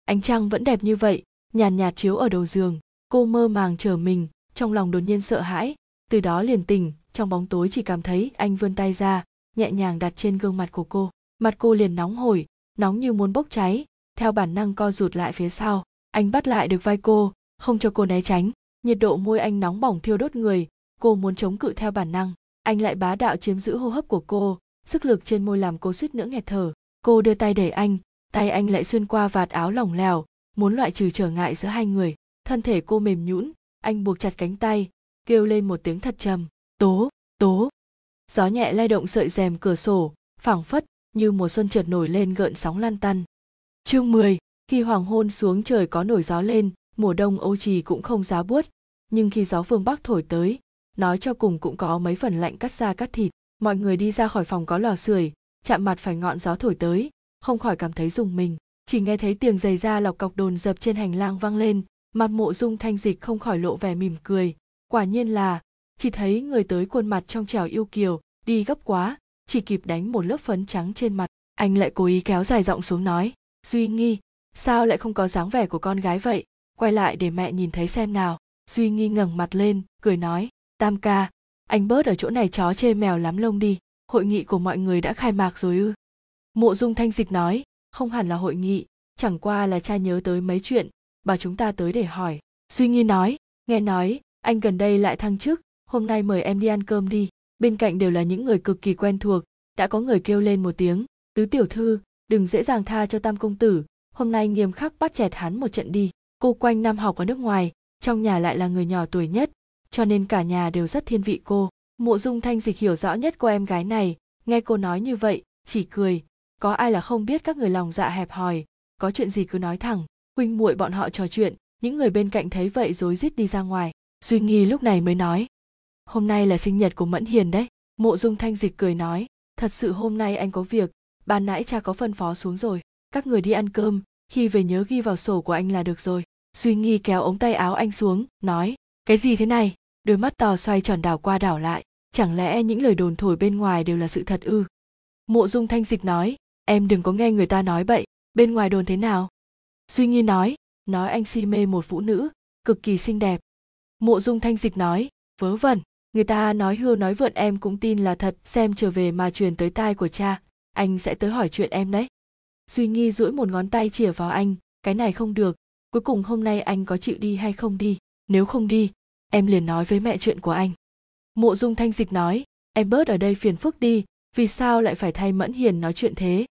Ánh trăng vẫn đẹp như vậy, nhàn nhạt chiếu ở đầu giường. Cô mơ màng chờ mình, trong lòng đột nhiên sợ hãi, từ đó liền tỉnh. Trong bóng tối chỉ cảm thấy anh vươn tay ra, nhẹ nhàng đặt trên gương mặt của cô. Mặt cô liền nóng hổi, nóng như muốn bốc cháy, theo bản năng co rụt lại phía sau. Anh bắt lại được vai cô, không cho cô né tránh. Nhiệt độ môi anh nóng bỏng thiêu đốt người, cô muốn chống cự theo bản năng. Anh lại bá đạo chiếm giữ hô hấp của cô, sức lực trên môi làm cô suýt nữa nghẹt thở. Cô đưa tay đẩy anh, tay anh lại xuyên qua vạt áo lỏng lẻo, muốn loại trừ trở ngại giữa hai người. Thân thể cô mềm nhũn, anh buộc chặt cánh tay, kêu lên một tiếng thật trầm: "Tố, Tố." Gió nhẹ lay động sợi rèm cửa sổ, phảng phất như mùa xuân chợt nổi lên gợn sóng lan tăn. Chương 10. Khi hoàng hôn xuống trời có nổi gió lên, mùa đông Âu Trì cũng không giá buốt, nhưng khi gió phương Bắc thổi tới, nói cho cùng cũng có mấy phần lạnh cắt da cắt thịt. Mọi người đi ra khỏi phòng có lò sưởi, chạm mặt phải ngọn gió thổi tới, không khỏi cảm thấy rùng mình. Chỉ nghe thấy tiếng giày da lọc cọc đồn dập trên hành lang vang lên, mặt Mộ Dung Thanh Dịch không khỏi lộ vẻ mỉm cười. Quả nhiên là, chỉ thấy người tới khuôn mặt trong trẻo yêu kiều, đi gấp quá, chỉ kịp đánh một lớp phấn trắng trên mặt. Anh lại cố ý kéo dài giọng xuống nói: "Duy Nghi, sao lại không có dáng vẻ của con gái vậy? Quay lại để mẹ nhìn thấy xem nào." Duy Nghi ngẩng mặt lên, cười nói: "Tam ca, anh bớt ở chỗ này chó chê mèo lắm lông đi. Hội nghị của mọi người đã khai mạc rồi ư?" Mộ Dung Thanh Dịch nói: "Không hẳn là hội nghị, chẳng qua là cha nhớ tới mấy chuyện, bảo chúng ta tới để hỏi." Duy Nghi nói: "Nghe nói, anh gần đây lại thăng chức, hôm nay mời em đi ăn cơm đi." Bên cạnh đều là những người cực kỳ quen thuộc, đã có người kêu lên một tiếng: "Tứ tiểu thư, đừng dễ dàng tha cho Tam công tử, hôm nay nghiêm khắc bắt chẹt hắn một trận đi." Cô quanh năm học ở nước ngoài, trong nhà lại là người nhỏ tuổi nhất, cho nên cả nhà đều rất thiên vị cô. Mộ Dung Thanh Dịch hiểu rõ nhất cô em gái này, nghe cô nói như vậy, chỉ cười: "Có ai là không biết các người lòng dạ hẹp hòi, có chuyện gì cứ nói thẳng." Huynh muội bọn họ trò chuyện, những người bên cạnh thấy vậy rối rít đi ra ngoài. Duy Nghi lúc này mới nói: "Hôm nay là sinh nhật của Mẫn Hiền đấy." Mộ Dung Thanh Dịch cười nói: "Thật sự hôm nay anh có việc, ban nãy cha có phân phó xuống rồi. Các người đi ăn cơm, khi về nhớ ghi vào sổ của anh là được rồi." Duy Nghi kéo ống tay áo anh xuống, nói: "Cái gì thế này?" Đôi mắt to xoay tròn đảo qua đảo lại, chẳng lẽ những lời đồn thổi bên ngoài đều là sự thật ư? Mộ Dung Thanh Dịch nói: "Em đừng có nghe người ta nói bậy, bên ngoài đồn thế nào?" Duy Nghi nói anh si mê một phụ nữ, cực kỳ xinh đẹp. Mộ Dung Thanh Dịch nói: "Vớ vẩn, người ta nói hưu nói vượn em cũng tin là thật, xem trở về mà truyền tới tai của cha, anh sẽ tới hỏi chuyện em đấy." Duy Nghi duỗi một ngón tay chìa vào anh, cái này không được, cuối cùng hôm nay anh có chịu đi hay không đi, nếu không đi, em liền nói với mẹ chuyện của anh. Mộ Dung Thanh Dịch nói, em bớt ở đây phiền phức đi, vì sao lại phải thay Mẫn Hiền nói chuyện thế?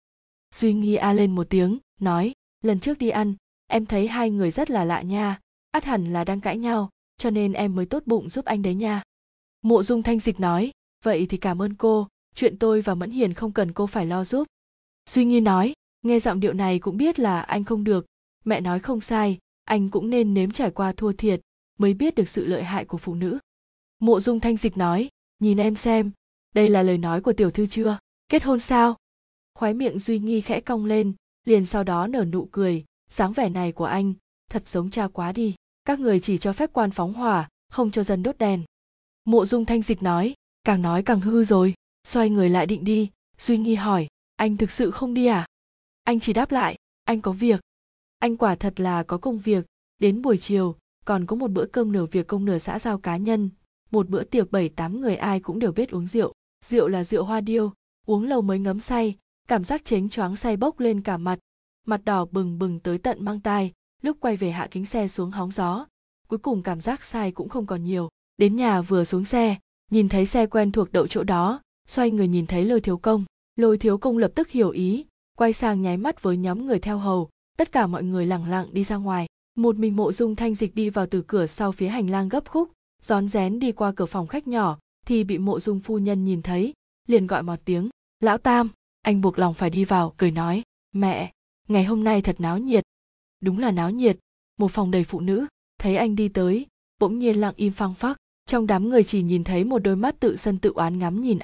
Duy Nghi a lên một tiếng, nói, lần trước đi ăn, em thấy hai người rất là lạ nha, ắt hẳn là đang cãi nhau, cho nên em mới tốt bụng giúp anh đấy nha. Mộ Dung Thanh Dịch nói, vậy thì cảm ơn cô, chuyện tôi và Mẫn Hiền không cần cô phải lo giúp. Duy Nghi nói, nghe giọng điệu này cũng biết là anh không được, mẹ nói không sai, anh cũng nên nếm trải qua thua thiệt, mới biết được sự lợi hại của phụ nữ. Mộ Dung Thanh Dịch nói, nhìn em xem, đây là lời nói của tiểu thư chưa? Kết hôn sao? Khóe miệng Duy Nghi khẽ cong lên, liền sau đó nở nụ cười, dáng vẻ này của anh, thật giống cha quá đi, các người chỉ cho phép quan phóng hỏa, không cho dân đốt đèn. Mộ Dung Thanh Dịch nói, càng nói càng hư rồi, xoay người lại định đi, Duy Nghi hỏi, anh thực sự không đi à? Anh chỉ đáp lại, anh có việc. Anh quả thật là có công việc, đến buổi chiều, còn có một bữa cơm nửa việc công nửa xã giao cá nhân, một bữa tiệc 7-8 người ai cũng đều biết uống rượu, rượu là rượu hoa điêu, uống lâu mới ngấm say, cảm giác chếnh choáng say bốc lên cả mặt, mặt đỏ bừng bừng tới tận mang tai, lúc quay về hạ kính xe xuống hóng gió, cuối cùng cảm giác say cũng không còn nhiều, đến nhà vừa xuống xe, nhìn thấy xe quen thuộc đậu chỗ đó, xoay người nhìn thấy Lôi Thiếu Công lập tức hiểu ý, quay sang nháy mắt với nhóm người theo hầu, tất cả mọi người lẳng lặng đi ra ngoài, một mình Mộ Dung Thanh Dịch đi vào từ cửa sau phía hành lang gấp khúc, rón rén đi qua cửa phòng khách nhỏ thì bị Mộ Dung phu nhân nhìn thấy, liền gọi một tiếng, lão tam. Anh buộc lòng phải đi vào, cười nói, mẹ, ngày hôm nay thật náo nhiệt. Đúng là náo nhiệt, một phòng đầy phụ nữ, thấy anh đi tới, bỗng nhiên lặng im phăng phắc, trong đám người chỉ nhìn thấy một đôi mắt tự sân tự oán ngắm nhìn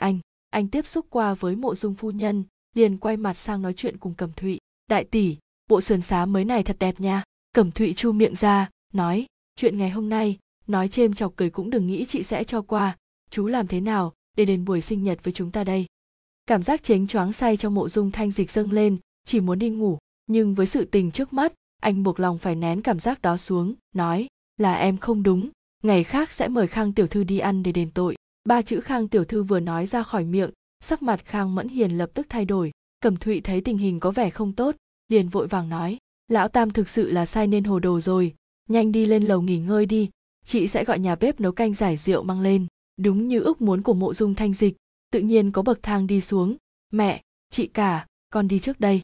anh tiếp xúc qua với Mộ Dung phu nhân, liền quay mặt sang nói chuyện cùng Cẩm Thụy, đại tỷ, bộ sườn xá mới này thật đẹp nha. Cẩm Thụy chu miệng ra, nói, chuyện ngày hôm nay, nói chêm chọc cười cũng đừng nghĩ chị sẽ cho qua, chú làm thế nào để đền buổi sinh nhật với chúng ta đây. Cảm giác chếnh choáng say trong Mộ Dung Thanh Dịch dâng lên, chỉ muốn đi ngủ, nhưng với sự tình trước mắt, anh buộc lòng phải nén cảm giác đó xuống, nói, là em không đúng, ngày khác sẽ mời Khang tiểu thư đi ăn để đền tội. Ba chữ Khang tiểu thư vừa nói ra khỏi miệng, sắc mặt Khang Mẫn Hiền lập tức thay đổi, Cẩm Thụy thấy tình hình có vẻ không tốt, liền vội vàng nói, lão tam thực sự là sai nên hồ đồ rồi, nhanh đi lên lầu nghỉ ngơi đi, chị sẽ gọi nhà bếp nấu canh giải rượu mang lên. Đúng như ước muốn của Mộ Dung Thanh Dịch, tự nhiên có bậc thang đi xuống, mẹ, chị cả, con đi trước đây.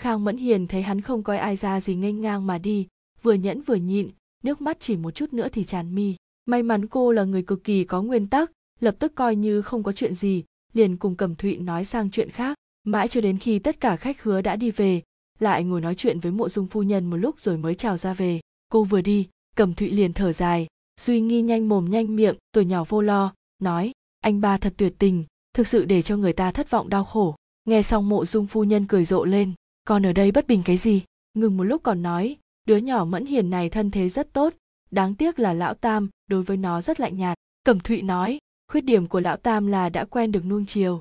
Khang Mẫn Hiền thấy hắn không coi ai ra gì nghênh ngang mà đi, vừa nhẫn vừa nhịn, nước mắt chỉ một chút nữa thì tràn mi. May mắn cô là người cực kỳ có nguyên tắc, lập tức coi như không có chuyện gì, liền cùng Cẩm Thụy nói sang chuyện khác, mãi cho đến khi tất cả khách khứa đã đi về, lại ngồi nói chuyện với Mộ Dung phu nhân một lúc rồi mới chào ra về. Cô vừa đi, Cẩm Thụy liền thở dài, Duy Nghi nhanh mồm nhanh miệng, tuổi nhỏ vô lo, nói, anh ba thật tuyệt tình, thực sự để cho người ta thất vọng đau khổ. Nghe xong Mộ Dung phu nhân cười rộ lên, con ở đây bất bình cái gì, ngừng một lúc còn nói, đứa nhỏ Mẫn Hiền này thân thế rất tốt, đáng tiếc là lão tam đối với nó rất lạnh nhạt. Cẩm Thụy nói, khuyết điểm của lão tam là đã quen được nuông chiều.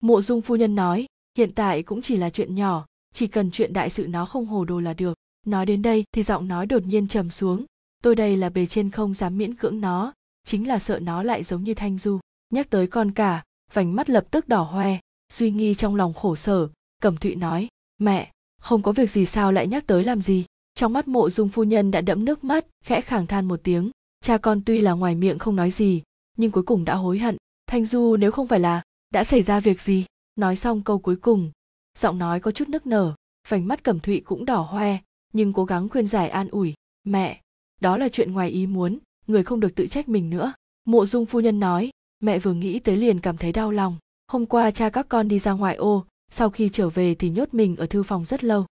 Mộ Dung phu nhân nói, hiện tại cũng chỉ là chuyện nhỏ, chỉ cần chuyện đại sự nó không hồ đồ là được. Nói đến đây thì giọng nói đột nhiên trầm xuống, tôi đây là bề trên không dám miễn cưỡng nó, chính là sợ nó lại giống như Thanh Du. Nhắc tới con cả, vành mắt lập tức đỏ hoe, Duy Nghi trong lòng khổ sở, Cẩm Thụy nói, mẹ, không có việc gì sao lại nhắc tới làm gì. Trong mắt Mộ Dung phu nhân đã đẫm nước mắt, khẽ khàng than một tiếng, cha con tuy là ngoài miệng không nói gì, nhưng cuối cùng đã hối hận, Thanh Du nếu không phải là, đã xảy ra việc gì. Nói xong câu cuối cùng, giọng nói có chút nức nở, vành mắt Cẩm Thụy cũng đỏ hoe, nhưng cố gắng khuyên giải an ủi, mẹ, đó là chuyện ngoài ý muốn, người không được tự trách mình nữa. Mộ Dung phu nhân nói, mẹ vừa nghĩ tới liền cảm thấy đau lòng. Hôm qua cha các con đi ra ngoại ô, sau khi trở về thì nhốt mình ở thư phòng rất lâu.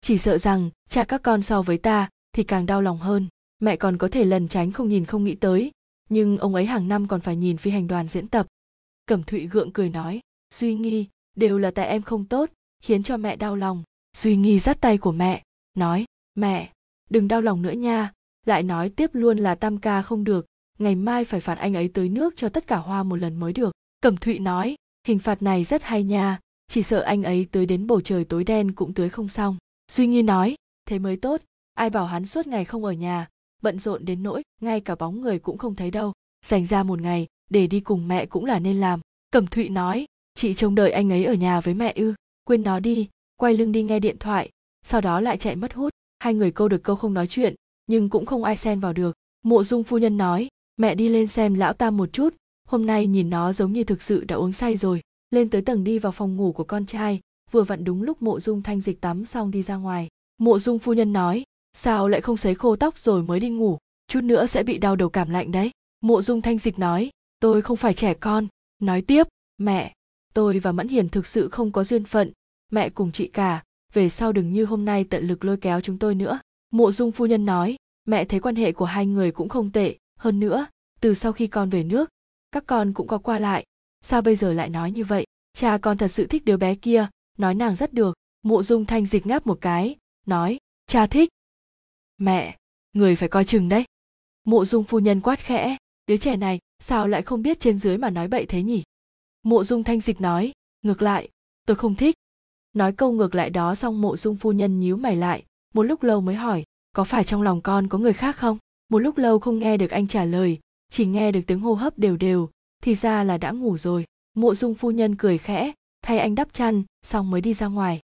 Chỉ sợ rằng cha các con so với ta thì càng đau lòng hơn. Mẹ còn có thể lẩn tránh không nhìn không nghĩ tới, nhưng ông ấy hàng năm còn phải nhìn phi hành đoàn diễn tập. Cẩm Thụy gượng cười nói, Duy Nghi, đều là tại em không tốt, khiến cho mẹ đau lòng. Duy Nghi dắt tay của mẹ, nói, mẹ, đừng đau lòng nữa nha. Lại nói tiếp luôn là tam ca không được, ngày mai phải phạt anh ấy tới nước cho tất cả hoa một lần mới được. Cẩm Thụy nói, hình phạt này rất hay nha, chỉ sợ anh ấy tới đến bầu trời tối đen cũng tới không xong. Duy Nghi nói, thế mới tốt, ai bảo hắn suốt ngày không ở nhà, bận rộn đến nỗi ngay cả bóng người cũng không thấy đâu. Dành ra một ngày để đi cùng mẹ cũng là nên làm. Cẩm Thụy nói, chị trông đợi anh ấy ở nhà với mẹ ư? Quên nó đi, quay lưng đi nghe điện thoại, sau đó lại chạy mất hút. Hai người câu được câu không nói chuyện, nhưng cũng không ai xen vào được. Mộ Dung phu nhân nói, mẹ đi lên xem lão Tam một chút, hôm nay nhìn nó giống như thực sự đã uống say rồi. Lên tới tầng đi vào phòng ngủ của con trai, vừa vặn đúng lúc Mộ Dung Thanh Dịch tắm xong đi ra ngoài. Mộ Dung phu nhân nói, sao lại không sấy khô tóc rồi mới đi ngủ, chút nữa sẽ bị đau đầu cảm lạnh đấy. Mộ Dung Thanh Dịch nói, tôi không phải trẻ con. Nói tiếp, mẹ, tôi và Mẫn Hiền thực sự không có duyên phận, mẹ cùng chị cả, về sau đừng như hôm nay tận lực lôi kéo chúng tôi nữa. Mộ Dung phu nhân nói, mẹ thấy quan hệ của hai người cũng không tệ, hơn nữa, từ sau khi con về nước, các con cũng có qua lại, sao bây giờ lại nói như vậy? Cha con thật sự thích đứa bé kia, nói nàng rất được. Mộ Dung Thanh Dịch ngáp một cái, nói, cha thích. Mẹ, người phải coi chừng đấy. Mộ Dung phu nhân quát khẽ, đứa trẻ này sao lại không biết trên dưới mà nói bậy thế nhỉ? Mộ Dung Thanh Dịch nói, ngược lại, tôi không thích. Nói câu ngược lại đó xong Mộ Dung phu nhân nhíu mày lại, một lúc lâu mới hỏi, có phải trong lòng con có người khác không? Một lúc lâu không nghe được anh trả lời, chỉ nghe được tiếng hô hấp đều đều, thì ra là đã ngủ rồi. Mộ Dung phu nhân cười khẽ, thay anh đắp chăn, xong mới đi ra ngoài.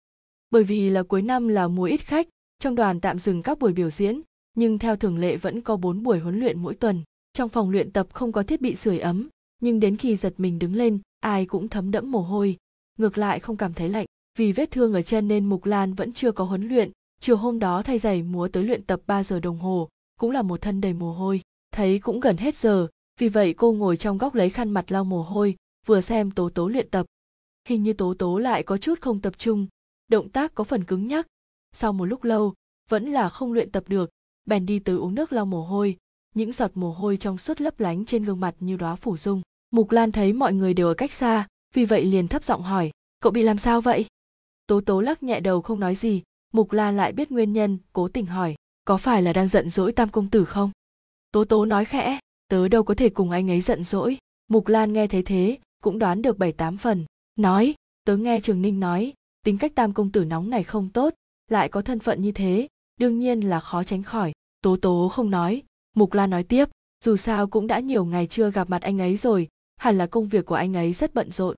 Bởi vì là cuối năm là mùa ít khách, trong đoàn tạm dừng các buổi biểu diễn, nhưng theo thường lệ vẫn có 4 buổi huấn luyện mỗi tuần. Trong phòng luyện tập không có thiết bị sưởi ấm, nhưng đến khi giật mình đứng lên, ai cũng thấm đẫm mồ hôi, ngược lại không cảm thấy lạnh. Vì vết thương ở chân nên Mục Lan vẫn chưa có huấn luyện, chiều hôm đó thay giày múa tới luyện tập 3 giờ đồng hồ, cũng là một thân đầy mồ hôi. Thấy cũng gần hết giờ, vì vậy cô ngồi trong góc lấy khăn mặt lau mồ hôi, vừa xem Tố Tố luyện tập. Hình như Tố Tố lại có chút không tập trung, động tác có phần cứng nhắc. Sau một lúc lâu, vẫn là không luyện tập được, bèn đi tới uống nước lau mồ hôi, những giọt mồ hôi trong suốt lấp lánh trên gương mặt như đóa phủ dung. Mục Lan thấy mọi người đều ở cách xa, vì vậy liền thấp giọng hỏi, cậu bị làm sao vậy? Tố Tố lắc nhẹ đầu không nói gì, Mục Lan lại biết nguyên nhân, cố tình hỏi, có phải là đang giận dỗi Tam công tử không? Tố Tố nói khẽ, tớ đâu có thể cùng anh ấy giận dỗi. Mục Lan nghe thấy thế, cũng đoán được 7-8 phần, nói, tớ nghe Trường Ninh nói, tính cách Tam công tử nóng này không tốt, lại có thân phận như thế, đương nhiên là khó tránh khỏi. Tố Tố không nói, Mục Lan nói tiếp, dù sao cũng đã nhiều ngày chưa gặp mặt anh ấy rồi, hẳn là công việc của anh ấy rất bận rộn.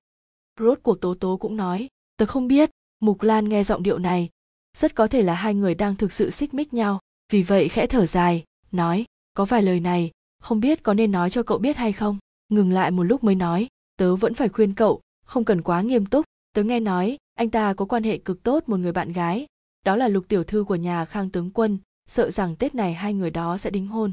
Rốt cuộc Tố Tố cũng nói, tớ không biết. Mục Lan nghe giọng điệu này, rất có thể là hai người đang thực sự xích mích nhau, vì vậy khẽ thở dài, nói, có vài lời này, không biết có nên nói cho cậu biết hay không. Ngừng lại một lúc mới nói, tớ vẫn phải khuyên cậu, không cần quá nghiêm túc, tớ nghe nói, anh ta có quan hệ cực tốt một người bạn gái, đó là Lục tiểu thư của nhà Khang tướng quân, sợ rằng Tết này hai người đó sẽ đính hôn.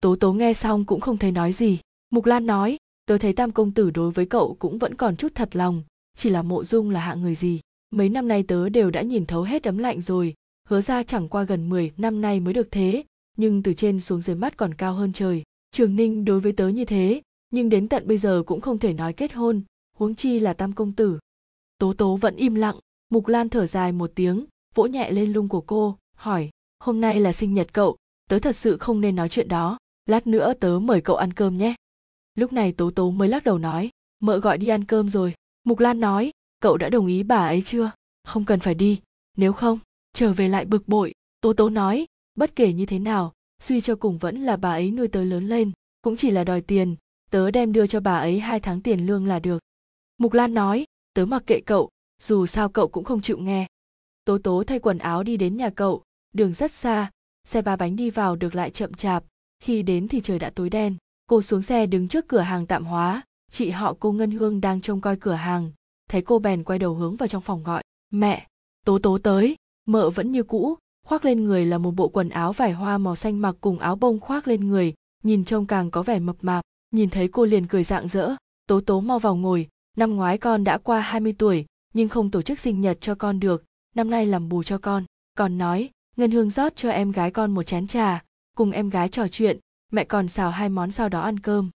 Tố Tố nghe xong cũng không thấy nói gì. Mục Lan nói, tớ thấy Tam công tử đối với cậu cũng vẫn còn chút thật lòng, chỉ là Mộ Dung là hạng người gì. Mấy năm nay tớ đều đã nhìn thấu hết ấm lạnh rồi, Hứa ra chẳng qua gần 10 năm nay mới được thế, nhưng từ trên xuống dưới mắt còn cao hơn trời. Trường Ninh đối với tớ như thế, nhưng đến tận bây giờ cũng không thể nói kết hôn, huống chi là Tam công tử. Tố Tố vẫn im lặng, Mục Lan thở dài một tiếng, vỗ nhẹ lên lưng của cô, hỏi, hôm nay là sinh nhật cậu, tớ thật sự không nên nói chuyện đó, lát nữa tớ mời cậu ăn cơm nhé. Lúc này Tố Tố mới lắc đầu nói, mợ gọi đi ăn cơm rồi. Mục Lan nói, cậu đã đồng ý bà ấy chưa? Không cần phải đi, nếu không, trở về lại bực bội. Tố Tố nói, bất kể như thế nào, suy cho cùng vẫn là bà ấy nuôi tớ lớn lên, cũng chỉ là đòi tiền, tớ đem đưa cho bà ấy 2 tháng tiền lương là được. Mục Lan nói, tớ mặc kệ cậu, dù sao cậu cũng không chịu nghe. Tố Tố thay quần áo đi đến nhà cậu, đường rất xa, xe 3 bánh đi vào được lại chậm chạp, khi đến thì trời đã tối đen. Cô xuống xe đứng trước cửa hàng tạm hóa, chị họ cô Ngân Hương đang trông coi cửa hàng, thấy cô bèn quay đầu hướng vào trong phòng gọi, mẹ, Tố Tố tới. Mợ vẫn như cũ, khoác lên người là một bộ quần áo vải hoa màu xanh mặc cùng áo bông khoác lên người, nhìn trông càng có vẻ mập mạp, nhìn thấy cô liền cười rạng rỡ. Tố Tố mau vào ngồi, năm ngoái con đã qua 20 tuổi, nhưng không tổ chức sinh nhật cho con được, năm nay làm bù cho con. Còn nói, Ngân Hương rót cho em gái con một chén trà, cùng em gái trò chuyện, mẹ còn xào 2 món sau đó ăn cơm.